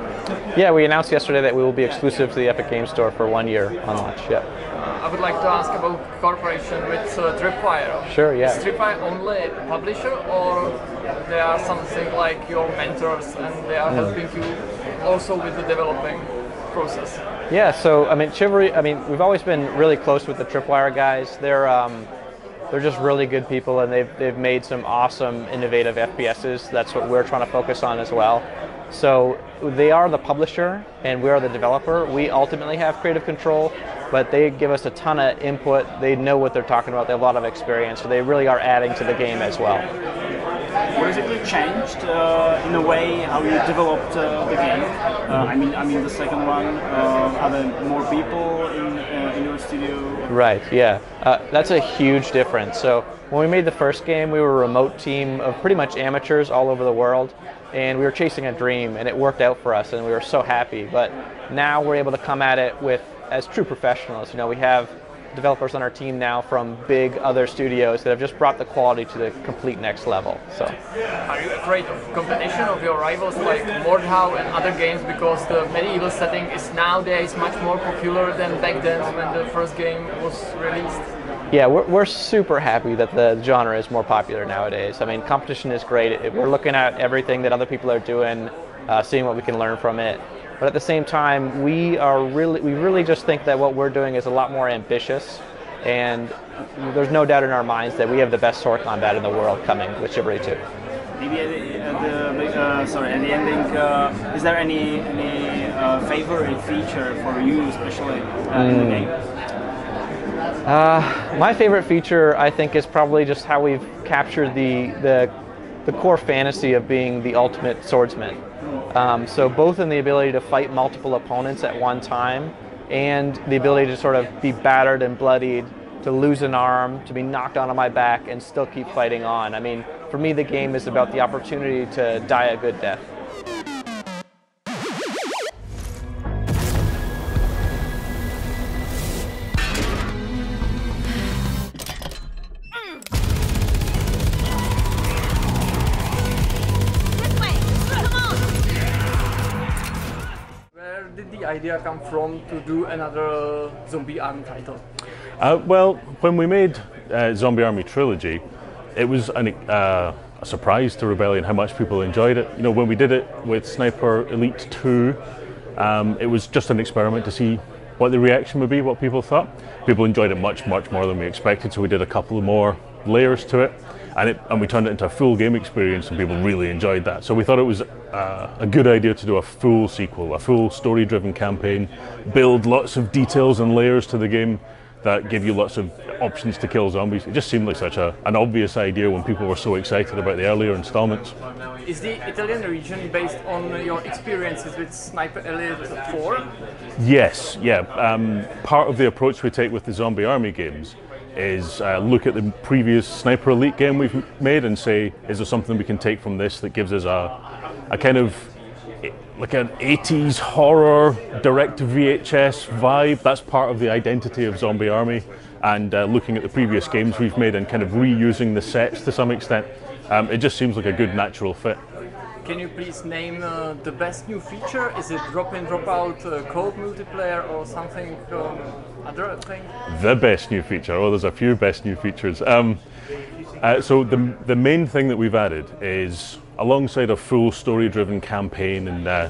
Yeah, we announced yesterday that we will be exclusive to the Epic Games Store for one year on launch. Yeah. Uh, I would like to ask about cooperation with uh, Tripwire. Sure, yeah. Is Tripwire only a publisher, or they are something like your mentors and they are mm. helping you also with the developing process? Yeah, so I mean, Chivalry. I mean, we've always been really close with the Tripwire guys. They're um, they're just really good people, and they've they've made some awesome, innovative F P Ses. That's what we're trying to focus on as well. So they are the publisher, and we are the developer. We ultimately have creative control, but they give us a ton of input. They know what they're talking about. They have a lot of experience, so they really are adding to the game as well. Basically changed uh, in a way how you developed uh, the game. Uh, I mean, I mean the second one. Uh, are there more people in, uh, in your studio? Right. Yeah, uh, that's a huge difference. So when we made the first game, we were a remote team of pretty much amateurs all over the world, and we were chasing a dream, and it worked out for us, and we were so happy. But now we're able to come at it with as true professionals. You know, we have developers on our team now from big other studios that have just brought the quality to the complete next level. So, are you afraid of competition of your rivals like Mordhau and other games, because the medieval setting is nowadays much more popular than back then when the first game was released? Yeah, we're, we're super happy that the genre is more popular nowadays. I mean, competition is great. We're looking at everything that other people are doing, uh, seeing what we can learn from it. But at the same time, we are really, we really just think that what we're doing is a lot more ambitious, and there's no doubt in our minds that we have the best sword combat in the world coming with Chivalry two. Maybe at the, uh, sorry, at the ending, uh, is there any, any uh, favorite feature for you, especially uh, in the game? Uh, my favorite feature, I think, is probably just how we've captured the, the, the core fantasy of being the ultimate swordsman. Um, so both in the ability to fight multiple opponents at one time, and the ability to sort of be battered and bloodied, to lose an arm, to be knocked onto my back and still keep fighting on. I mean, for me, the game is about the opportunity to die a good death. Idea come from to do another Zombie Army title? Uh, well, when we made uh, Zombie Army Trilogy, it was an, uh, a surprise to Rebellion how much people enjoyed it. You know, when we did it with Sniper Elite two, um, it was just an experiment to see what the reaction would be, what people thought. People enjoyed it much, much more than we expected, so we did a couple more layers to it, and, it, and we turned it into a full game experience, and people really enjoyed that. So we thought it was uh, a good idea to do a full sequel, a full story-driven campaign, build lots of details and layers to the game that give you lots of options to kill zombies. It just seemed like such a, an obvious idea when people were so excited about the earlier installments. Is the Italian region based on your experiences with Sniper Elite four? Yes, yeah. Um, part of the approach we take with the Zombie Army games is uh, look at the previous Sniper Elite game we've made and say, is there something we can take from this that gives us a, a kind of like an eighties horror direct to V H S vibe? That's part of the identity of Zombie Army, and uh, looking at the previous games we've made and kind of reusing the sets to some extent. Um, it just seems like a good natural fit. Can you please name uh, the best new feature? Is it drop-in, drop-out, uh, co-op multiplayer, or something um, other thing? The best new feature. Oh, there's a few best new features. Um, uh, so the, the main thing that we've added is, alongside a full story-driven campaign and uh,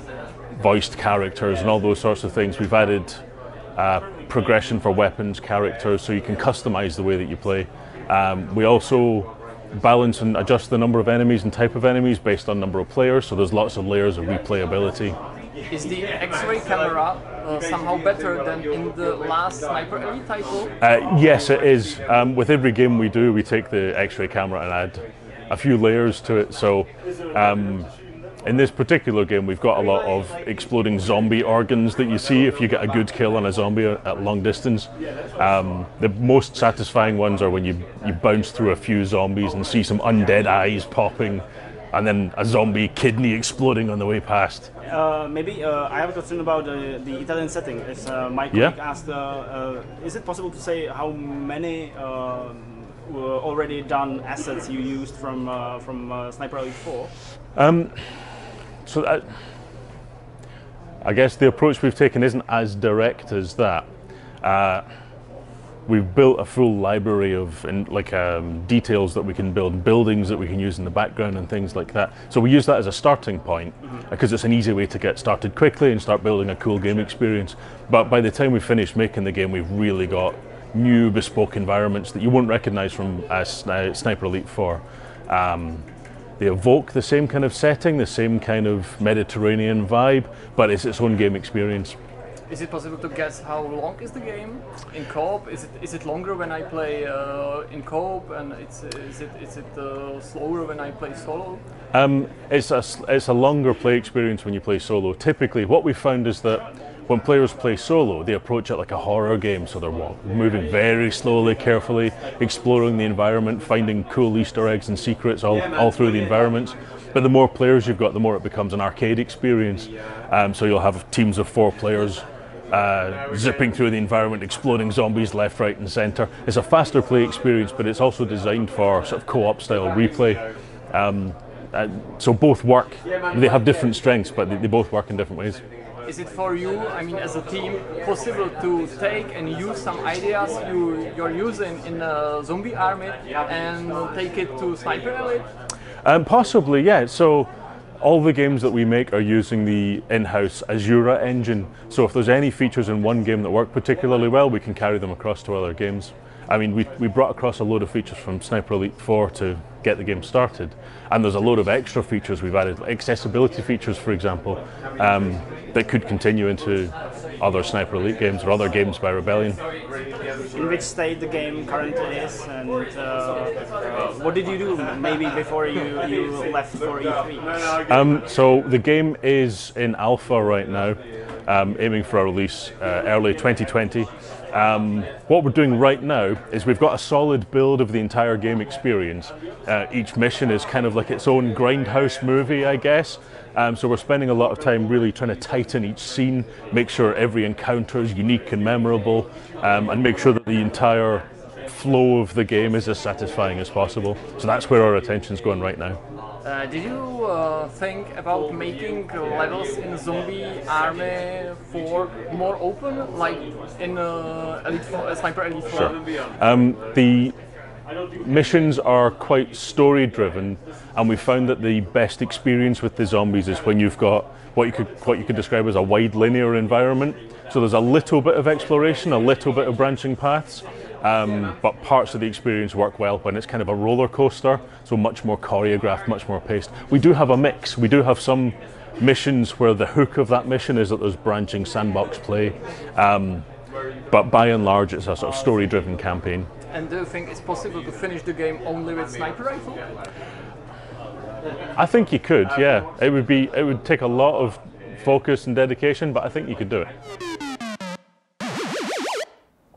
voiced characters and all those sorts of things, we've added uh, progression for weapons, characters, so you can customize the way that you play. Um, we also balance and adjust the number of enemies and type of enemies based on number of players, so there's lots of layers of replayability. Is the X-ray camera uh, somehow better than in the last Sniper Elite title? Uh, yes, it is. Um, with every game we do, we take the X-ray camera and add a few layers to it, so um, in this particular game we've got a lot of exploding zombie organs that you see if you get a good kill on a zombie at long distance. Um, the most satisfying ones are when you, you bounce through a few zombies and see some undead eyes popping, and then a zombie kidney exploding on the way past. Uh, maybe uh, I have a question about uh, the Italian setting. As uh, my colleague yeah. asked, uh, uh, is it possible to say how many uh, were already done assets you used from, uh, from uh, Sniper Elite four? Um, So that, I guess the approach we've taken isn't as direct as that. Uh, we've built a full library of in, like um, details that we can build, buildings that we can use in the background and things like that. So we use that as a starting point because mm-hmm. it's an easy way to get started quickly and start building a cool game experience. But by the time we finish making the game, we've really got new bespoke environments that you won't recognize from uh, Sniper Elite four. Um, They evoke the same kind of setting, the same kind of Mediterranean vibe, but it's its own game experience. Is it possible to guess how long is the game in co-op? Is it is it longer when I play uh, in co-op, and it's is it is it uh, slower when I play solo? Um, it's a it's a longer play experience when you play solo. Typically, what we found is that when players play solo, they approach it like a horror game, so they're walking, moving very slowly, carefully, exploring the environment, finding cool Easter eggs and secrets all, all through the environments. But the more players you've got, the more it becomes an arcade experience. Um, so you'll have teams of four players uh, zipping through the environment, exploding zombies left, right and centre. It's a faster play experience, but it's also designed for sort of co-op style replay. Um, uh, so both work. They have different strengths, but they, they both work in different ways. Is it for you, I mean, as a team, possible to take and use some ideas you, you're using in uh, Zombie Army and take it to Sniper Elite? Um, possibly, yeah. So all the games that we make are using the in-house Azura engine. So if there's any features in one game that work particularly well, we can carry them across to other games. I mean, we, we brought across a load of features from Sniper Elite four to get the game started. And there's a load of extra features we've added, accessibility features, for example, um, that could continue into other Sniper Elite games or other games by Rebellion. In which state the game currently is, and uh, what did you do maybe before you, you left for E three? Um, so the game is in alpha right now, um, aiming for a release uh, early twenty twenty. Um, what we're doing right now is we've got a solid build of the entire game experience. Uh, each mission is kind of like its own grindhouse movie, I guess. Um, so we're spending a lot of time really trying to tighten each scene, make sure every encounter is unique and memorable, um, and make sure that the entire flow of the game is as satisfying as possible. So that's where our attention's going right now. Uh, did you uh, think about making levels in Zombie Army four more open, like in uh, Elite four, uh, Sniper Elite four? Sure. Um, the missions are quite story-driven, and we found that the best experience with the zombies is when you've got what you could what you could describe as a wide linear environment. So there's a little bit of exploration, a little bit of branching paths. Um, but parts of the experience work well when it's kind of a roller coaster, so much more choreographed, much more paced. We do have a mix. We do have some missions where the hook of that mission is that there's branching sandbox play, um, but by and large it's a sort of story-driven campaign. And do you think it's possible to finish the game only with sniper rifle? I think you could, yeah. It would be, it would take a lot of focus and dedication, but I think you could do it.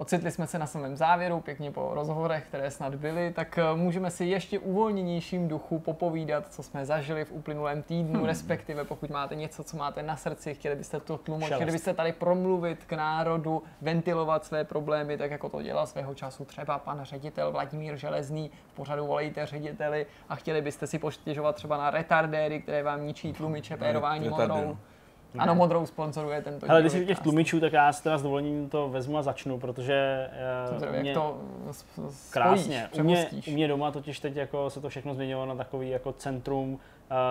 Ocitli jsme se na samém závěru, pěkně po rozhovorech, které snad byly, tak můžeme si ještě uvolněnějším duchu popovídat, co jsme zažili v uplynulém týdnu, hmm. respektive pokud máte něco, co máte na srdci, chtěli byste to tlumočit, chtěli byste tady promluvit k národu, ventilovat své problémy, tak jako to dělal svého času třeba pan ředitel Vladimír Železný, v pořadu Volejte řediteli, a chtěli byste si postěžovat třeba na retardéry, které vám ničí tlumiče pérování modrou. Ano, Modrou sponzoruje tento díl. Ale když si těch tlumičů, tak já si teda s dovolením to vezmu a začnu, protože uh, mě to spojíš, krásně. U mě, u mě doma totiž teď jako se to všechno změnilo na takový jako centrum uh,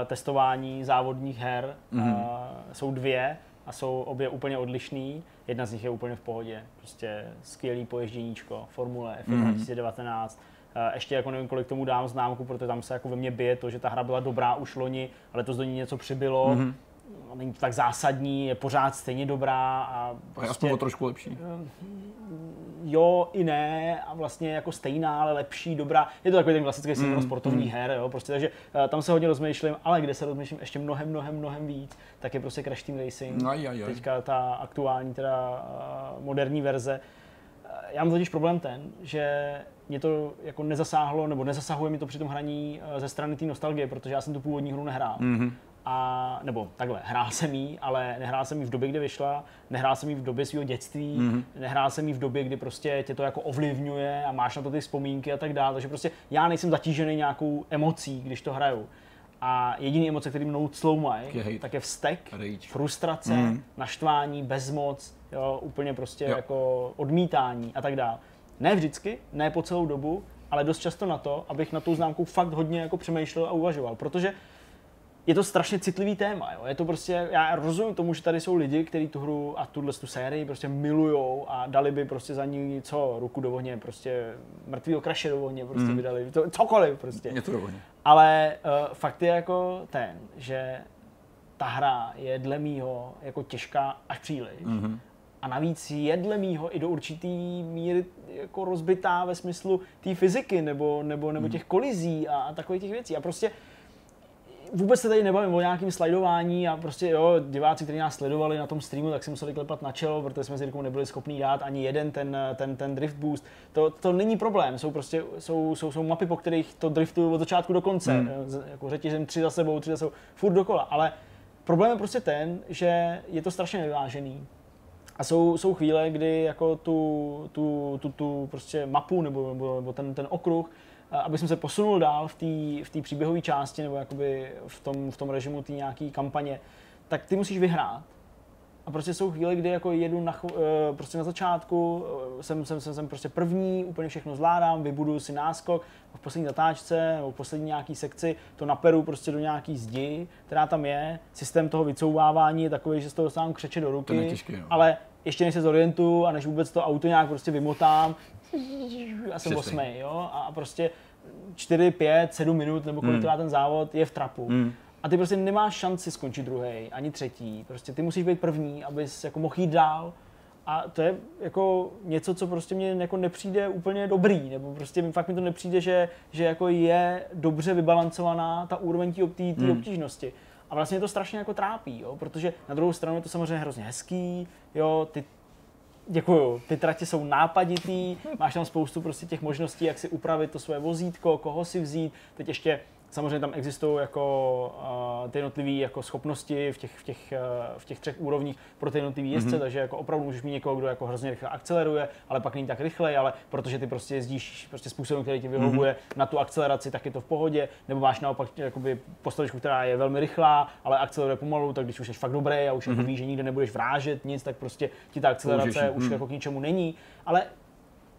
testování závodních her. Mm-hmm. uh, jsou dvě a jsou obě úplně odlišný. Jedna z nich je úplně v pohodě. Prostě skvělý poježděníčko, Formule F jedna mm-hmm. dva tisíce devatenáct. Uh, ještě jako nevím, kolik tomu dám známku, protože tam se jako ve mně bije to, že ta hra byla dobrá už loni, ale to do ní něco přibylo. Mm-hmm. Není to tak zásadní, je pořád stejně dobrá a prostě... Aspoň o trošku lepší. Jo i ne, a vlastně jako stejná, ale lepší, dobrá. Je to takový ten klasický mm. systém sportovních mm. her, jo, prostě, takže uh, tam se hodně rozmýšlím, ale kde se rozmýšlím ještě mnohem, mnohem, mnohem víc, tak je prostě Crash Team Racing. Aj, aj, aj. Teďka ta aktuální, teda uh, moderní verze. Uh, já mám totiž problém ten, že mě to jako nezasáhlo, nebo nezasahuje mi to při tom hraní uh, ze strany té nostalgie, protože já jsem tu původní hru nehrál. Mm-hmm. A, nebo takhle, hrál jsem jí, ale nehrál jsem jí v době, kdy vyšla, nehrál jsem jí v době svého dětství, mm-hmm. nehrál jsem jí v době, kdy prostě tě to jako ovlivňuje a máš na to ty vzpomínky a tak dále, takže prostě já nejsem zatížený nějakou emocí, když to hraju. A jediný emoce, který mnou cloumají, tak je vztek, Rage. frustrace, mm-hmm. naštvání, bezmoc, jo, úplně prostě jo. jako odmítání a tak dále. Ne vždycky, ne po celou dobu, ale dost často na to, abych na tou známku fakt hodně jako přemýšlel a uvažoval, protože je to strašně citlivý téma, jo. Je to prostě, já rozumím tomu, že tady jsou lidi, kteří tu hru a tuhle tu sérii prostě milujou a dali by prostě za ní co, ruku do ohně, prostě mrtvýho Crashe do ohně, prostě mm. by dali, to, cokoliv prostě. Mě to do ohně. Ale uh, fakt je jako ten, že ta hra je dle mýho jako těžká až příliš. Mm-hmm. A navíc je dle mýho i do určitý míry jako rozbitá ve smyslu té fyziky nebo, nebo, nebo mm. těch kolizí a, a takových těch věcí. A prostě vůbec se tady nebavím o nějakém slidování a prostě jo, diváci, kteří nás sledovali na tom streamu, tak si museli klepat na čelo, protože jsme s Jirkou nebyli schopni dát ani jeden ten, ten, ten drift boost. To, to není problém, jsou prostě jsou, jsou, jsou mapy, po kterých to driftuju od začátku do konce. Hmm. Jako řetězem tři za sebou, tři za sebou, furt dokola, ale problém je prostě ten, že je to strašně nevyvážený. A jsou, jsou chvíle, kdy jako tu, tu, tu, tu prostě mapu nebo, nebo ten, ten okruh, aby jsem se posunul dál v té v té příběhové části nebo jakoby v tom, v tom režimu té nějaké kampaně, tak ty musíš vyhrát. A prostě jsou chvíle, kdy jako jedu na, prostě na začátku, jsem, jsem, jsem, jsem prostě první, úplně všechno zvládám, vybuduju si náskok, v poslední zatáčce nebo v poslední nějaký sekci to naperu prostě do nějaký zdi, která tam je. Systém toho vycouvávání je takový, že z toho dostávám křeče do ruky, to je těžký, no. Ale ještě než se zorientuju a než vůbec to auto nějak prostě vymotám, a jsem osmej, jo, a prostě čtyři, pět, sedm minut nebo kolik to dá ten závod, je v trapu. Mm. A ty prostě nemáš šanci skončit druhý, ani třetí. Prostě ty musíš být první, abys jako mohl jít dál. A to je jako něco, co prostě mě jako nepřijde úplně dobrý, nebo prostě fakt mi to nepřijde, že, že jako je dobře vybalancovaná ta úroveň té mm. obtížnosti. A vlastně to strašně jako trápí, jo? Protože na druhou stranu je to samozřejmě hrozně hezký, jo? Ty, děkuju, ty tratě jsou nápaditý, máš tam spoustu prostě těch možností, jak si upravit to svoje vozítko, koho si vzít, teď ještě samozřejmě tam existují jako, uh, ty jednotlivé jako schopnosti v těch, v, těch, uh, v těch třech úrovních pro ty jednotlivé jezdce, mm-hmm. takže jako opravdu můžeš mít někoho, kdo jako hrozně rychle akceleruje, ale pak není tak rychlej, ale protože ty prostě jezdíš prostě způsobem, který ti vyhovuje mm-hmm. na tu akceleraci, tak je to v pohodě, nebo máš naopak jakoby postavičku, která je velmi rychlá, ale akceleruje pomalu, tak když už jsi fakt dobrý a už mm-hmm. víš, že nikde nebudeš vrážet nic, tak prostě ti ta akcelerace Použeš. už mm-hmm. jako k ničemu není, ale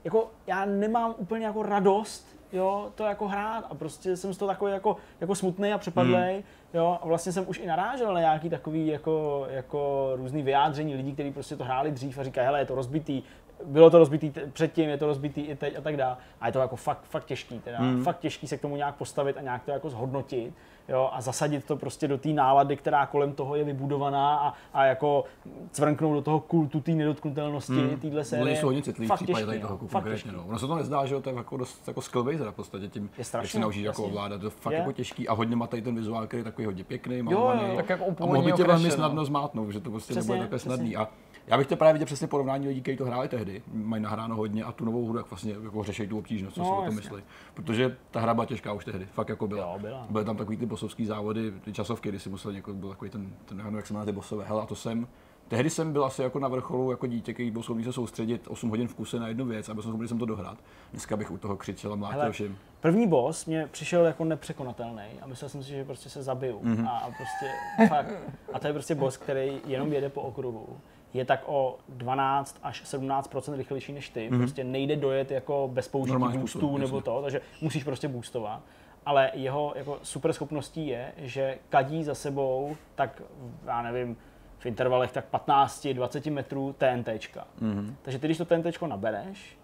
jako já nemám úplně jako radost, jo, to jako hrát a prostě jsem z toho takový jako, jako smutnej a přepadlej, hmm. jo, a vlastně jsem už i narážel na nějaký takový jako, jako různý vyjádření lidí, kteří prostě to hráli dřív a říkají, hele, je to rozbitý, bylo to rozbitý t- předtím, je to rozbitý i teď a tak dále. A je to jako fakt, fakt těžký teda, hmm. fakt těžký se k tomu nějak postavit a nějak to jako zhodnotit, jo, a zasadit to prostě do té nálady, která kolem toho je vybudovaná a, a jako cvrnknout do toho kultu té nedotknutelnosti hmm. téhle série. Jsou hodně citlivý v případě toho konkrétně. No. Ono se to nezdá, že to je jako dost jako skillbase v podstatě tím, když se naučíš jako ovládat, to je fakt je. jako těžký a hodně má tady ten vizuál, který je takový hodně pěkný, malovaný, tak jako a mohl by tě velmi snadno zmátnout, že to prostě přesně, nebude takhle snadný. A já bych to právě viděl přesně porovnání lidí, kteří to hráli tehdy, mají nahráno hodně a tu novou hru, jak vlastně jako řeší tu obtížnost, co no, si o tom myslí. Protože ta hra byla těžká už tehdy, fakt jako byla. Jo, byla. Byly tam takový ty bossovský závody, ty časovky, kdy si musel několik, byl takový ten, ten jak se jmenuje ty bossové, hele a to jsem. Tehdy jsem byl asi jako na vrcholu jako dítě, který byl schopný se soustředit osm hodin v kuse na jednu věc, aby jsem jsem to dohrát. Dneska bych u toho křičel a mlátil všem. První boss mě přišel jako nepřekonatelný a myslel jsem si, že prostě se zabiju. Mm-hmm. A prostě fakt. A to je prostě boss, který jenom jede po okruhu. Je tak o dvanáct až sedmnáct procent rychlejší než ty. Mm-hmm. Prostě nejde dojet jako bez použití boostů nebo to, takže musíš prostě boostovat. Ale jeho jako super schopností je, že kadí za sebou tak, já nevím, v intervalech tak patnáct až dvacet metrů TNTčka. Mm-hmm. Takže ty, když to TNTčko nabereš,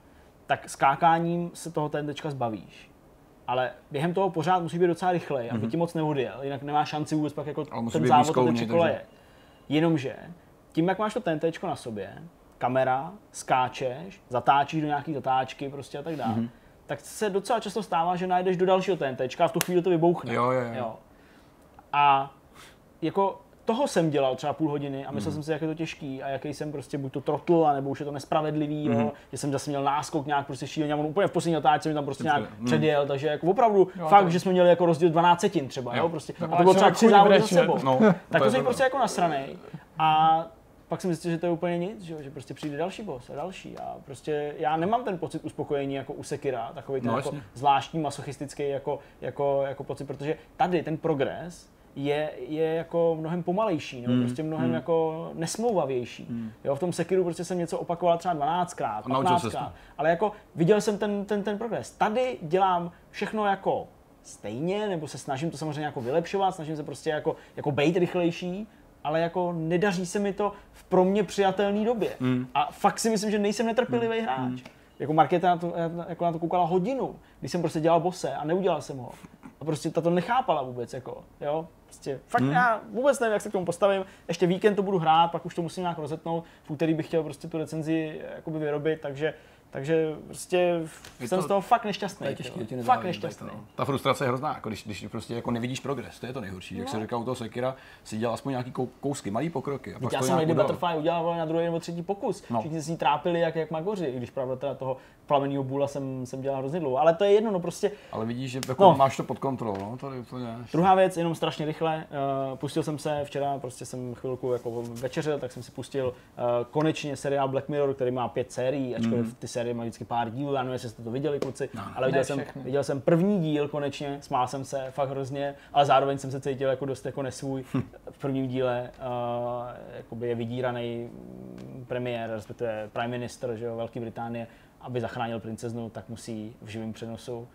tak skákáním se toho TNTčka zbavíš. Ale během toho pořád musí být docela rychlej, aby mm-hmm. ti moc neodjel, jinak nemáš šanci vůbec pak jako ten závod a ty překoleje. Jenomže tím, jak máš to TNTčko na sobě, kamera, skáčeš, zatáčíš do nějaký zatáčky prostě a tak dále, mm-hmm. tak se docela často stává, že najdeš do dalšího TNTčka a v tu chvíli to vybouchne. Jo, jo, jo. Jo. A jako toho jsem dělal třeba půl hodiny a myslel mm. jsem si, jak je to těžký a jaký jsem prostě buď to trotl, nebo už je to nespravedlivý, mm. jo, že jsem zase měl náskok nějak prostě šílený a on úplně v poslední otáčce mi tam prostě nějak mm. předjel, takže jako opravdu jo, fakt, to... že jsme měli jako rozdíl dvanáct setin třeba, jo, jo prostě, tak, a to bylo třeba tři závody za sebou, no, tak to jsem prostě jako nasranej a pak jsem zjistil, že to je úplně nic, že, že prostě přijde další boss a další a prostě já nemám ten pocit uspokojení jako u Sekira, takový ten no, jako zvláštní masochistický jako, jako, jako pocit, protože tady ten progres Je, je jako mnohem pomalejší, nebo mm. prostě mnohem mm. jako nesmlouvavější. Mm. Jo, v tom Sekiru prostě jsem něco opakoval třeba dvanáctkrát, patnáctkrát, ale jako viděl jsem ten, ten, ten progres. Tady dělám všechno jako stejně, nebo se snažím to samozřejmě jako vylepšovat, snažím se prostě jako, jako být rychlejší, ale jako nedaří se mi to v pro mě přijatelné době. Mm. A fakt si myslím, že nejsem netrpělivý mm. hráč. Jako Markéta na to, jako na to koukala hodinu, když jsem prostě dělal bosse a neudělal jsem ho. A prostě ta to nechápala vůbec, jako, jo. Prostě, fakt hmm. já vůbec nevím, jak se k tomu postavím, ještě víkend to budu hrát, pak už to musím nějak rozetnout, v úterý bych chtěl prostě tu recenzi jakoby vyrobit, takže Takže prostě je jsem to, z toho fakt nešťastný. Je těžký, tě fakt nešťastný. To. Ta frustrace je hrozná, jako když, když prostě jako nevidíš progres, to je to nejhorší. No. Jak se říká, u toho Sekira si dělal aspoň nějaký kousky, malý pokroky. A pak já jsem někdy Butterfly udělal na druhý nebo třetí pokus. No. Všichni se s ní trápili jak, jak magoři, i když pravda teda toho plamenýho bůla jsem, jsem dělal hrozně dlouho. Ale to je jedno, no prostě. Ale vidíš, že jako no. máš to pod kontrolou. No, tady úplně. Druhá věc, jenom strašně rychle. Uh, pustil jsem se včera, prostě jsem chvilku jako večeřil, tak jsem si pustil uh, konečně seriál Black Mirror, který má pět sérií, ačkoliv ty série má vždycky pár dílů, ano, jestli jste to viděli, kluci, no, ale viděl jsem, viděl jsem první díl konečně, smál jsem se fakt hrozně, ale zároveň jsem se cítil jako dost jako nesvůj. Hm. V prvním díle uh, jakoby je vydíraný premiér, respektive prime minister, že jo, Velké Británie, aby zachránil princeznu, tak musí v živém přenosu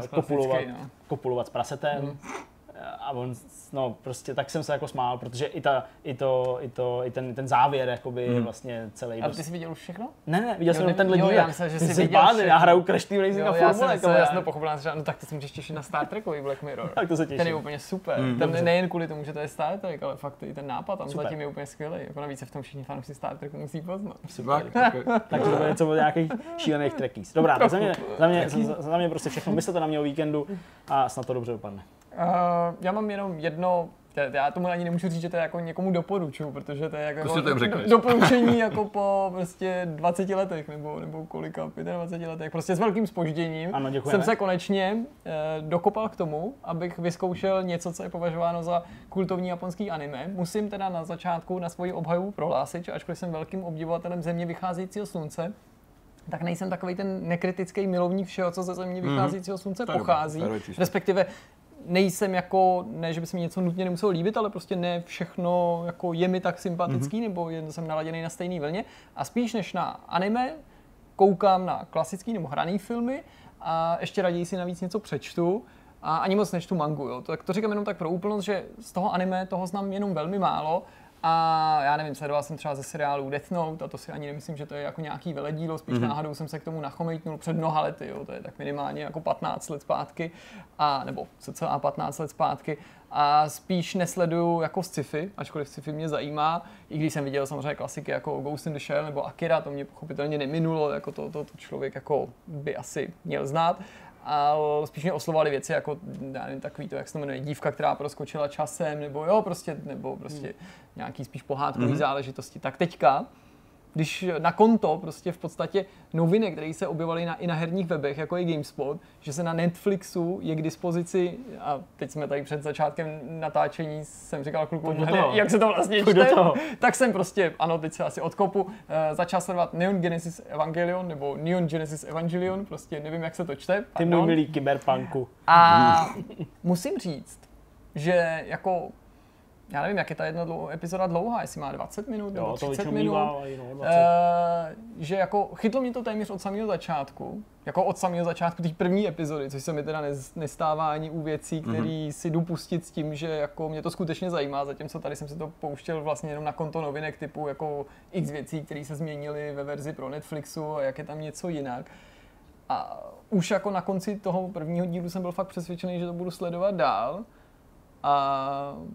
uh, kopulovat, no. kopulovat s prasetem. Hmm. A on, no prostě tak jsem se jako smál, protože i ta i to i to i ten ten závěr jakoby hmm. vlastně celý. A ty jsi viděl už všechno? Ne, ne, viděl jo, jsem jenom tenhle díl. Já myslím, že jsi viděl. Já hraju Crash Team Racing a Formule. Já jsem jasně pochopil, že no tak to se můžeš těšit na Star Trekový Black Mirror. Tak to se těším. Ten je úplně super. Hmm. Tam nejen kvůli tomu, že to je Star Trek, ale fakt i ten nápad tam super. Zatím je úplně skvělý. Jako navíc se v tom všichni fanoušci Star Treku musí poznat. Takže to je něco od nějakých šílených trekkies. Dobrá, tak za mě za mě za mě prostě všechno. Myslete na mě o víkendu a snad to dobře dopadne. Uh, já mám jenom jedno, já tomu ani nemůžu říct, že to je jako někomu doporučuju, protože to je jako, prostě jako to doporučení jako po prostě dvaceti letech nebo, nebo kolika, dvaceti pěti letech, prostě s velkým zpožděním ano, jsem se konečně uh, dokopal k tomu, abych vyzkoušel něco, co je považováno za kultovní japonský anime. Musím teda na začátku na svoji obhajobu prohlásit, že ačkoliv jsem velkým obdivovatelem Země vycházejícího slunce, tak nejsem takovej ten nekritický milovník všeho, co ze Země vycházejícího slunce mm-hmm. pochází, respektive nejsem jako, ne, že by se mi něco nutně nemuselo líbit, ale prostě ne všechno jako je mi tak sympatický, mm-hmm. nebo jen jsem naladěný na stejný vlně. A spíš než na anime, koukám na klasický nebo hraný filmy a ještě raději si navíc něco přečtu. A ani moc nečtu mangu, jo. To, to říkám jenom tak pro úplnost, že z toho anime toho znám jenom velmi málo. A já nevím, sledoval jsem třeba ze seriálu Death Note a to si ani nemyslím, že to je jako nějaký veledílo, spíš mm-hmm. náhodou jsem se k tomu nachomejtnul před mnoha lety, jo, to je tak minimálně jako patnáct let zpátky, a, nebo cca patnáct let zpátky. A spíš nesleduju jako sci-fi, ačkoliv sci-fi mě zajímá, i když jsem viděl samozřejmě klasiky jako Ghost in the Shell nebo Akira, to mě pochopitelně neminulo, jako to, to, to člověk jako by asi měl znát. A spíš mě oslovovaly věci jako, já nevím, takový to, jak se to jmenuje, dívka, která proskočila časem, nebo jo, prostě, nebo prostě hmm. nějaký spíš pohádkový hmm. záležitosti. Tak teďka, když na konto prostě v podstatě noviny, které se objevaly na, i na herních webech, jako je GameSpot, že se na Netflixu je k dispozici, a teď jsme tady před začátkem natáčení, jsem říkal klukům, jak se to vlastně čte, tak jsem prostě, ano, teď se asi odkopu, uh, začal sledovat Neon Genesis Evangelion, nebo Neon Genesis Evangelion, prostě nevím, jak se to čte. Ty můj milý kyberpunku. A musím říct, že jako... Já nevím, jak je ta jedna dlouho, epizoda dlouhá, jestli má dvacet minut jo, nebo třicet minut, mývá, no, dvacet. E, že jako chytlo mě to téměř od samého začátku, jako od samého začátku té první epizody, což se mi teda nestává ani u věcí, které mm-hmm. si jdu pustit s tím, že jako mě to skutečně zajímá, zatímco tady jsem si to pouštěl vlastně jenom na konto novinek typu jako x věcí, které se změnily ve verzi pro Netflixu a jak je tam něco jinak. A už jako na konci toho prvního dílu jsem byl fakt přesvědčený, že to budu sledovat dál. A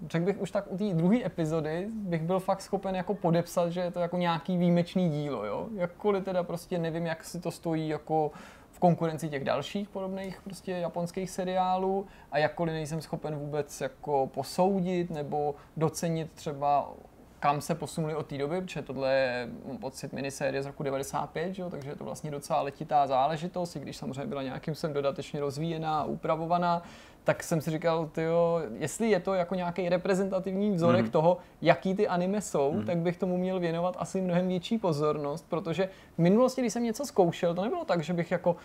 řekl bych už tak u té druhé epizody bych byl fakt schopen jako podepsat, že je to jako nějaký výjimečný dílo, jo. Jakkoliv teda prostě nevím, jak si to stojí jako v konkurenci těch dalších podobných prostě japonských seriálů a jakkoliv nejsem schopen vůbec jako posoudit nebo docenit třeba kam se posunuli od té doby, protože tohle je pocit minisérie z roku devadesát pět, jo? Takže je to vlastně docela letitá záležitost, i když samozřejmě byla nějakým sem dodatečně rozvíjená a upravovaná, tak jsem si říkal, tyjo, jestli je to jako nějaký reprezentativní vzorek mm. toho, jaký ty anime jsou, mm. tak bych tomu měl věnovat asi mnohem větší pozornost, protože v minulosti, když jsem něco zkoušel, to nebylo tak, že bych jako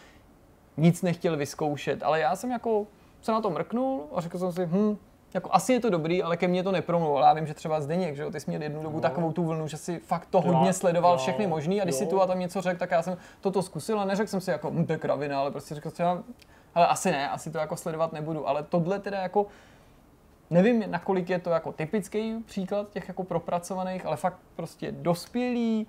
nic nechtěl vyzkoušet, ale já jsem jako se na to mrknul a řekl jsem si, hm, jako asi je to dobrý, ale ke mně to nepromluvilo. Já vím, že třeba Zdeněk, že jo, ty jsi měl jednu dobu no. takovou tu vlnu, že si fakt to hodně no, sledoval no, všechny možný a když no. si tu a tam něco řekl, tak já jsem toto zkusil a neřekl jsem si jako, hm, to je kravina, ale prostě řekl jsem, ale asi ne, asi to jako sledovat nebudu, ale tohle teda jako, nevím, nakolik je to jako typický příklad těch jako propracovaných, ale fakt prostě dospělý,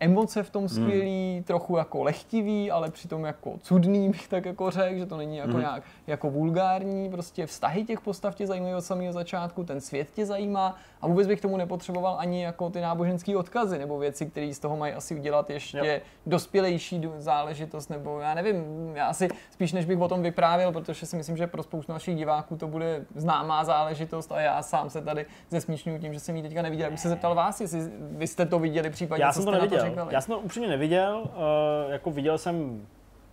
emoce v tom skvělý, hmm. trochu jako lehtivý, ale přitom jako cudný, bych tak jako řekl, že to není jako hmm. nějak jako vulgární, prostě vztahy těch postav tě zajímají od samého začátku, ten svět tě zajímá a vůbec bych tomu nepotřeboval ani jako ty náboženský odkazy nebo věci, které z toho mají asi udělat ještě yep. dospělejší záležitost, nebo já nevím, já asi spíš než bych o tom vyprávěl, protože si myslím, že pro spoustu našich diváků to bude známá záležitost a já sám se tady zesmíšňuji tím, že jsem ji teďka neviděl. Už se zeptal vás, jestli vy jste to viděli, případně já jsem to neviděl. Já jsem to upřímně neviděl, uh, jako viděl jsem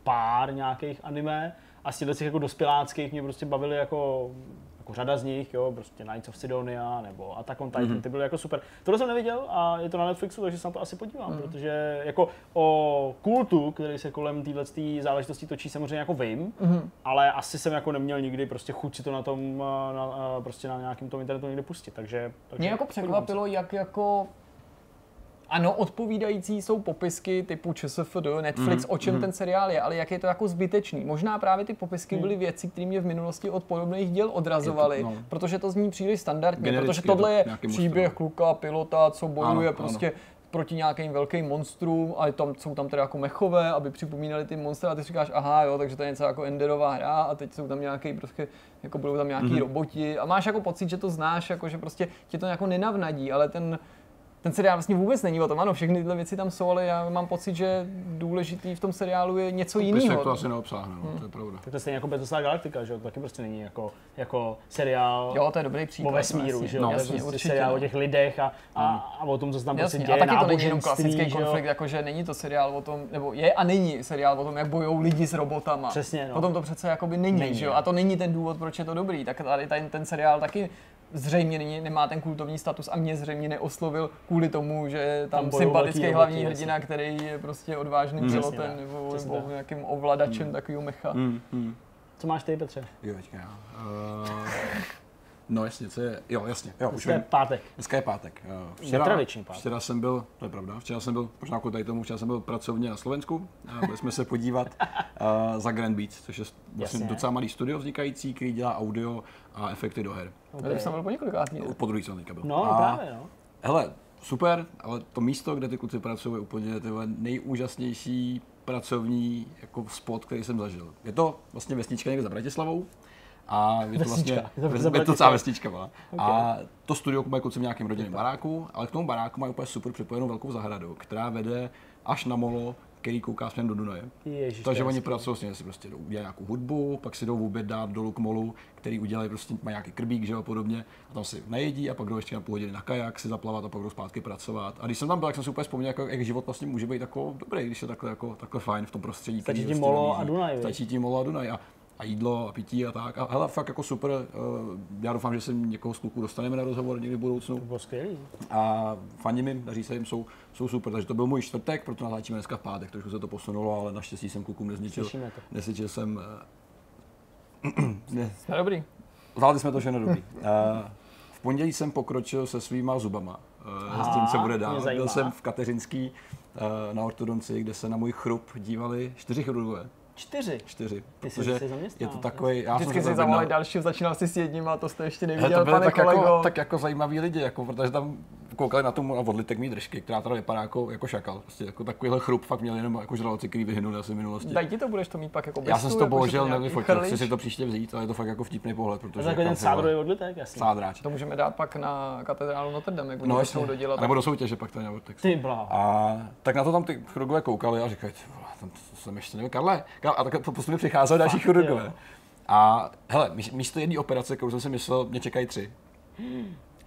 pár nějakých anime a z těch jako dospěláckých mě prostě bavily jako, jako řada z nich, jo, prostě Knights of Sidonia nebo Attack on Titan, mm-hmm. ty byly jako super. Tohle jsem neviděl a je to na Netflixu, takže se na to asi podívám, mm-hmm. protože jako o kultu, který se kolem téhletý záležitosti točí, samozřejmě jako vím, mm-hmm. ale asi jsem jako neměl nikdy prostě chuť si to na tom, na, prostě na nějakém tom internetu někde pustit, takže... takže mě jako překvapilo, jak jako... Ano, odpovídající jsou popisky typu ČSFD, Netflix, mm, o čem mm. ten seriál je, ale jak je to jako zbytečný. Možná právě ty popisky mm. byly věci, které mě v minulosti od podobných děl odrazovaly, no. protože to zní příliš standardně, genericky, protože tohle je příběh může. kluka, pilota, co bojuje ano, prostě ano. proti nějakým velkým monstrům, ale tam jsou tam teda jako mechové, aby připomínali ty monstra a ty říkáš, aha jo, takže to je něco jako enderová hra a teď jsou tam nějaký prostě jako budou tam nějaký mm. roboti a máš jako pocit, že to znáš, jako že prostě tě to jako nenavnadí, ale ten Ten seriál vlastně vůbec není o tom, ano, všechny tyhle věci tam jsou, ale já mám pocit, že důležitý v tom seriálu je něco jiného. To asi neobsáhne, no, hmm. to je pravda. Tak to je stejně jako Battlestar Galactica, že jo, to taky prostě není jako, jako seriál jo, to je dobrý příklad, o vesmíru, že jo, no, jasně, jasně, seriál no. o těch lidech a, a, a o tom, co se tam prostě děje, a taky to není jenom klasický jo? konflikt, jakože není to seriál o tom, nebo je a není seriál o tom, jak bojují lidi s robotama. Přesně, no. Potom to přece jakoby není, není, že jo, a to není ten důvod, proč je to dobrý, tak tady ten, ten seriál taky zřejmě není, nemá ten kultovní status a mě zřejmě neoslovil kvůli tomu, že tam, tam sympatický hlavní hrdina, který je prostě odvážným pilotem mm, nebo, nebo nějakým ovladačem mm. takového mecha. Mm, mm. Co máš ty, Petře? Jo, teďka. Uh, no jasně, co je, jo jasně. Jo, dneska je pátek. Dneska je pátek. Včera, včera jsem byl, to je pravda, včera jsem byl, možná kvůli tady tomu, včera jsem byl pracovně na Slovensku. Byli jsme se podívat uh, za Grand Beats, což je vlastně jasně. docela malý studio vznikající, který dělá audio a efekty do her. Okay. Jsem byl po několikátý. Po druhý jsem teďka byl. No, a právě, no. Hele, super, ale to místo, kde ty kluci pracují, je úplně nejúžasnější pracovní jako spot, který jsem zažil. Je to vlastně vesnička někde za Bratislavou. A je to vlastně je to celá vesnička, okay. A to studio mají kluci v nějakém rodinném baráku, ale k tomu baráku mají úplně super připojenou velkou zahradu, která vede až na molo, který kouká směrem do Dunaje. Ježiš, takže oni pracují s ním, si prostě udělají nějakou hudbu, pak si jdou vůbec dát dolů k molu, který udělají prostě mají nějaký krbík, že jo, podobně, a tam si najedí a pak jdou ještě na půl hodiny na kajak si zaplavat a pak jdou zpátky pracovat. A když jsem tam byl, tak jsem si úplně vzpomněl, jako, jak život vlastně může být takový dobrý, když je takhle jako takhle fajn v tom prostředí. Stačí ti molo a Dunaj. Stačí ti molo a Dunaj a, a jídlo a pití a tak. A hele, fakt jako super. Já doufám, že se někoho z kluků dostaneme na rozhovor někdy v budoucnu. To bylo skvělý. A fani mi, daří se jim, jsou, jsou super. Takže to byl můj čtvrtek, proto natáčíme dneska v pátek. Trošku se to posunulo, ale naštěstí jsem klukům nezničil. Nesničil jsem... ne. Jsme dobrý. Zvládli jsme to, že nedobrý. V pondělí jsem pokročil se svýma zubama. S tím se bude dál. Byl jsem v Kateřinský na ortodonci, kde se na můj chrup dívali čtyři chirurgové. Čtyři? Čtyři, protože je to takový... Já vždycky si zavolali dalšího, začínal jsi s jedním a to jste ještě neviděl, to pane tak kolego. Jako, tak jako zajímavý lidi, jako, protože tam koukali na tom a odlitek mý držky, která teda vypadá jako, jako šakal. Prostě jako takovýhle chrup fakt měl jenom jako žraloci, který vyhnuli asi v minulosti. Daj ti to, budeš to mít pak jako bez. Já jsem si to bohužel nevyfotil, chci si to příště vzít, ale je to fakt jako vtipný pohled, protože... Takový ten sádrový odlitek, jasně. Sádráč. To můžeme dát pak na katedrálu Notre Dame, jak budou to dodělat. Nebo do soutěže pak ten odlitek. Ty blá. A tak na to tam ty chirurgové koukali a říkají, tam jsem ještě nevím, Karle. A tak to postupně přicházelo další chirurgové. A hele, místo jedné operace, kterou jsem si myslel, mě čekají tři.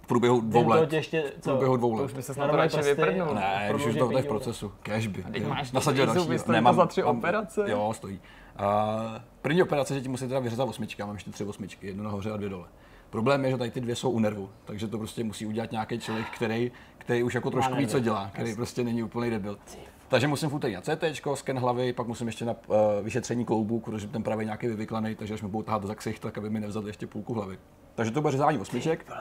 V průběhu dvou let. Ještě, v průběhu dvou let. To už by se snad radši vyprdnul. Ne, když už to je v procesu. Cashby. A teď máš nasadil další. Stojí to za tři operace? Jo, stojí. Uh, první operace, že ti musí teda vyřezat osmičky. Já mám ještě tři osmičky, jednu nahoře a dvě dole. Problém je, že tady ty dvě jsou u nervu, takže to prostě musí udělat nějaký člověk, který, který už jako trošku ví, co dělá, který prostě není úplný debil. Takže musím furt na cétéčko, sken hlavy, pak musím ještě na uh, vyšetření kloubů, protože ten pravý nějaký vyvyklanej, takže až mi budou tahat za ksich, tak aby mi nevzali ještě půlku hlavy. Takže to bude řezání osmiček.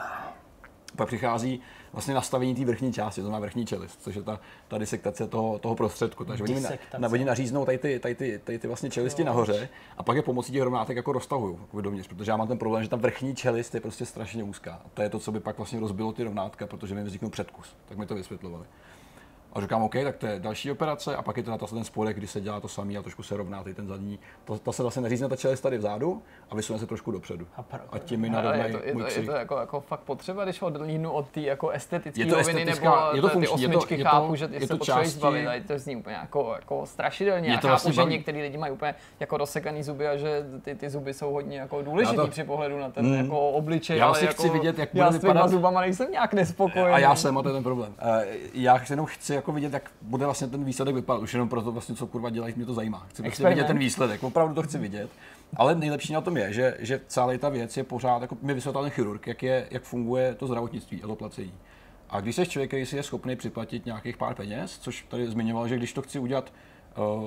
Pak přichází vlastně nastavení té vrchní části, to znamená vrchní čelist, což je ta, ta disektace toho, toho prostředku. Takže oni, na, oni naříznou tady ty, tady ty, tady ty vlastně čelisti jo. nahoře a pak je pomocí těch rovnátek jako roztahuju jako dovnitř, protože já mám ten problém, že ta vrchní čelist je prostě strašně úzká. A to je to, co by pak vlastně rozbilo ty rovnátka, protože mi vzniknul předkus. Tak mi to vysvětlovali. A říkám, OK, tak to je další operace a pak je to na ten spodek, kdy se dělá to samý a trošku se rovná tady ten zadní. To, to se zase neřízne, ta čelist tady vzadu a vysune se trošku dopředu. A, a tím mi narovnají můj je to, je to jako, jako fakt potřeba, když odlínu od té jako estetické roviny, nebo je to ty osmičky, je to, chápu, že se potřebují zbavit, ale to zní úplně jako, jako strašidelně. Já chápu, vlastně že některý lidi mají úplně jako rozsekaný zuby a že ty, ty zuby jsou hodně jako důležitý to, při pohledu na ten mm, jako obličej. Já si jako, chci vidět, jak bude vypadat. Já s zubama nejsem nějak nespokojený. A já jsem, a to je ten problém. Já jenom chci jako vidět, jak bude vlastně ten výsledek vypadat. Už jenom proto vlastně, co kurva dělají, mě to zajímá. Chci, chci vidět ten výsledek, opravdu to chci vidět. Ale nejlepší na tom je, že, že celá ta věc je pořád, jako mi vysvětlil ten chirurg, jak, je, jak funguje to zdravotnictví a to placení. A když jsi člověk, který si je schopný připlatit nějakých pár peněz, což tady zmiňoval, že když to chci udělat,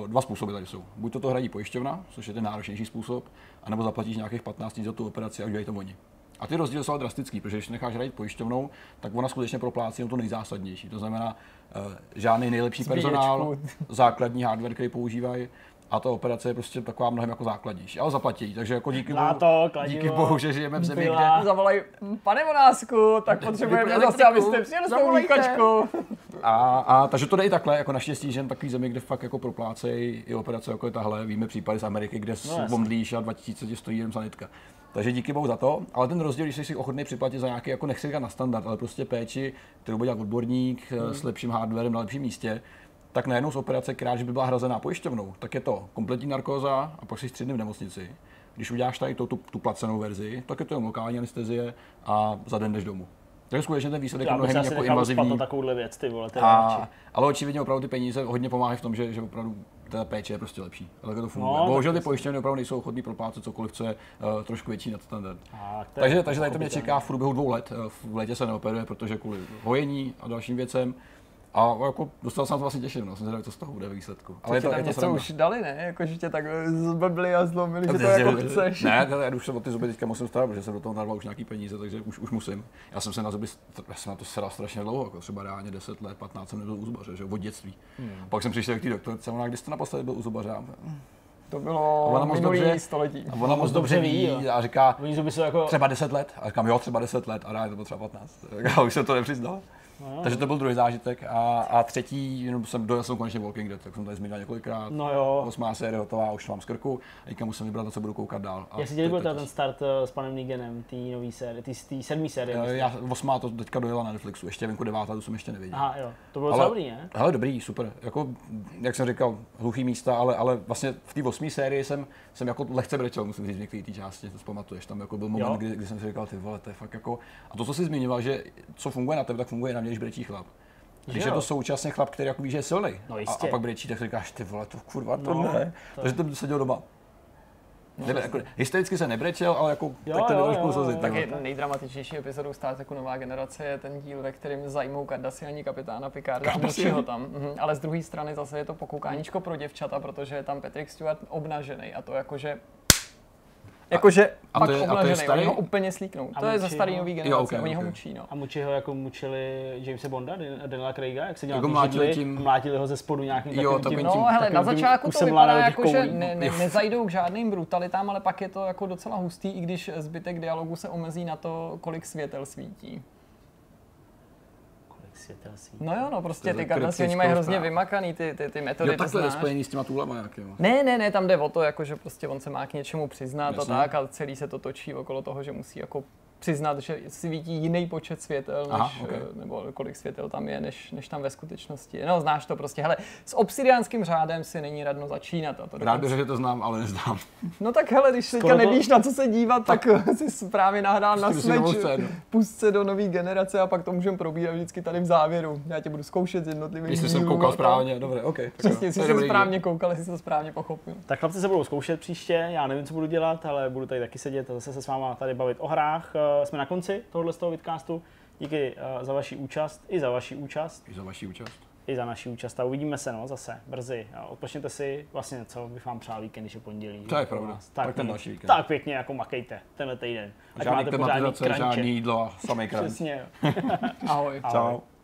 dva způsoby tady jsou. Buď to, to hradí pojišťovna, což je ten náročnější způsob, anebo zaplatíš nějakých patnáct tisíc za tu operaci a udělají to oni. A ty rozdíly jsou drastický, protože když necháš hradit pojišťovnou, tak ona skutečně proplácí jenom to nejzásadnější. To znamená uh, žádný nejlepší personál, základní hardware, který používají, a ta operace je prostě taková mnohem jako základnější. Ale zaplatí, takže jako díky Láto, bohu, díky bohu, že žijeme v zemi, byla. Kde... Zavolají, pane Vonásku, tak potřebujeme zase, abyste přijeli s tou výkačkou. A, a takže to jde i takhle, jako naštěstí žijeme v takový zemi, kde fakt jako proplácejí i operace jako je tahle. Víme případy z Ameriky, kde no, bomdlíš a dva tisíce stojí jen sanitka. Takže díky bohu za to, ale ten rozdíl, když jsi si ochotný připlatit za nějaký, jako nechci říkat na standard, ale prostě péči, kterou bude dělat odborník hmm. s lepším hardwarem na lepším místě, tak najednou z operace, která by byla hrazená pojišťovnou, tak je to kompletní narkóza a pak jsi tři dny v nemocnici. Když uděláš tady tu, tu, tu placenou verzi, tak je to jen lokální anestezie a za den jdeš domů. Takže skutečně ten výsledek je mnohem jako invazivní. Na takovouhle věc, ty vole, ty a, ale očividně opravdu ty peníze hodně pomáhají v tom, že, že opravdu ta péče je prostě lepší. Ale to funguje. No, bohužel ty pojišťovny opravdu nejsou ochotný proplácet cokoliv, co je uh, trošku větší nadstandard. Takže, takže tady to mě čeká v průběhu dvou let. V létě se neoperuje, protože kvůli hojení a dalším věcem. A jako dostal jsem to vlastně těším, no, jsem zvědavý, co z toho bude výsledku. Ale je to, tam je něco už dali, ne? Jako, že tě tak zblbli a zlomili, že to jako chceš. Ne, ne, já už se o ty zuby teďka musím starat, protože jsem do toho narval už nějaký peníze, takže už, už musím. Já jsem se na zuby, já jsem na to sedal strašně dlouho, jako třeba reálně deset let, patnáct jsem nebyl u zubaře, že od dětství. Hmm. Pak jsem přišel k té doktorce, ona, když jste naposledy byl u zubaře? To bylo minulý století. A ona moc dobře ví a říká, třeba deset let. A říkám, jo, třeba deset let, a reálně to bylo třeba patnáct. Já už jsem to nepřiznal. No, takže to byl druhý zážitek a, a třetí, jenom jsem dojel jsem konečně Walking Dead, tak jsem tady zmínil několikrát. No jo. Osmá série hotová, už mám z krku a teďka musím vybrat, na co budu koukat dál. A jestli dělal ten start s panem Neganem, tý nový série, tý, tý sedmý série. Já osmá to teďka dojela na Netflixu, ještě venku devátá, to jsem ještě neviděl. Aha jo, to bylo ale, dobrý, ne? Hele, dobrý, super, jako, jak jsem říkal, hluchý místa, ale, ale vlastně v té osmé sérii jsem, jsem jako lehce brečel, musím říct, v některé té části, to zpamatuješ, tam jako byl moment, kdy, kdy jsem si říkal, ty vole, to je fakt jako, a to, co jsi zmiňoval, že co funguje na tebe, tak funguje na mě, když brečí chlap. Když je to současně chlap, který jako ví, že je silný, no a, a pak brečí, tak říkáš, ty vole, to kurva, to no, ne. To takže jsem seděl doma. No, Nebe, jako, hystericky se nebrečel, ale jako jo, tak to bylo už slzit. Tak nejdramatičnější epizodou Stát jako nová generace je ten díl, ve kterém zajmou Cardassiani kapitána Picarda, ho tam. Mhm. Ale z druhé strany zase je to pokoukáníčko pro děvčata, protože je tam Patrick Stewart obnažený a to jakože jakože a, pak obnažený, oni ho úplně slíknou. To je za starý nový generace, jo, okay, oni okay. ho mučí, no. A mučí ho jako mučili Jamese Bonda, Daniela Craiga, jak se dělali jako mlátili, tím... mlátili ho ze spodu nějakým jo, takovým tím. No tím, hele, na začátku to vypadá jako, koulí. Že ne, ne, nezajdou k žádným brutalitám, ale pak je to jako docela hustý, i když zbytek dialogu se omezí na to, kolik světel svítí. No jo, no prostě ty Cardassiani mají hrozně vymakaný ty, ty, ty metody, jo, ty znáš. Jo, takhle s těma tůlema nějakýma. Ne, ne, ne, tam jde o to, jako, že prostě on se má k něčemu přiznat Jasně. a tak, ale celý se to točí okolo toho, že musí jako přiznat, že svítí jiný počet světel, než, Aha, okay. nebo kolik světel tam je, než, než tam ve skutečnosti. No znáš to prostě, hele, s obsidiánským řádem si není radno začínat. A to rád bych, že to znám, ale neznám. No tak hele, když teďka nevíš, na co se dívat, tak, tak si právě nahrál na Switch, pust se do nový generace a pak to můžeme probírat vždycky tady v závěru. Já tě budu zkoušet jednotlivě. Jestli jsem koukal správně, dobře, OK. Přesně, jestli jsi správně koukal, jestli jsi to správně pochopil. Tak chlapci se budou zkoušet příště, já nevím, co budu dělat, ale budu tady taky sedět a zase se s váma tady bavit o hrách. Jsme na konci tohohle z toho vidcastu. Díky uh, za vaši účast, i za vaši účast. I za vaši účast. I za naši účast. A uvidíme se, no, zase brzy. Odpočněte si vlastně, co bych vám přál víkend, když je pondělí. To je pravda. Tak, tak ten další víkend. Tak pěkně, jako makejte tenhle týden. Ať žádný máte pořádný kranče. Žádný jídlo a samej kranč. Přesně. Ahoj. Ahoj. Čau.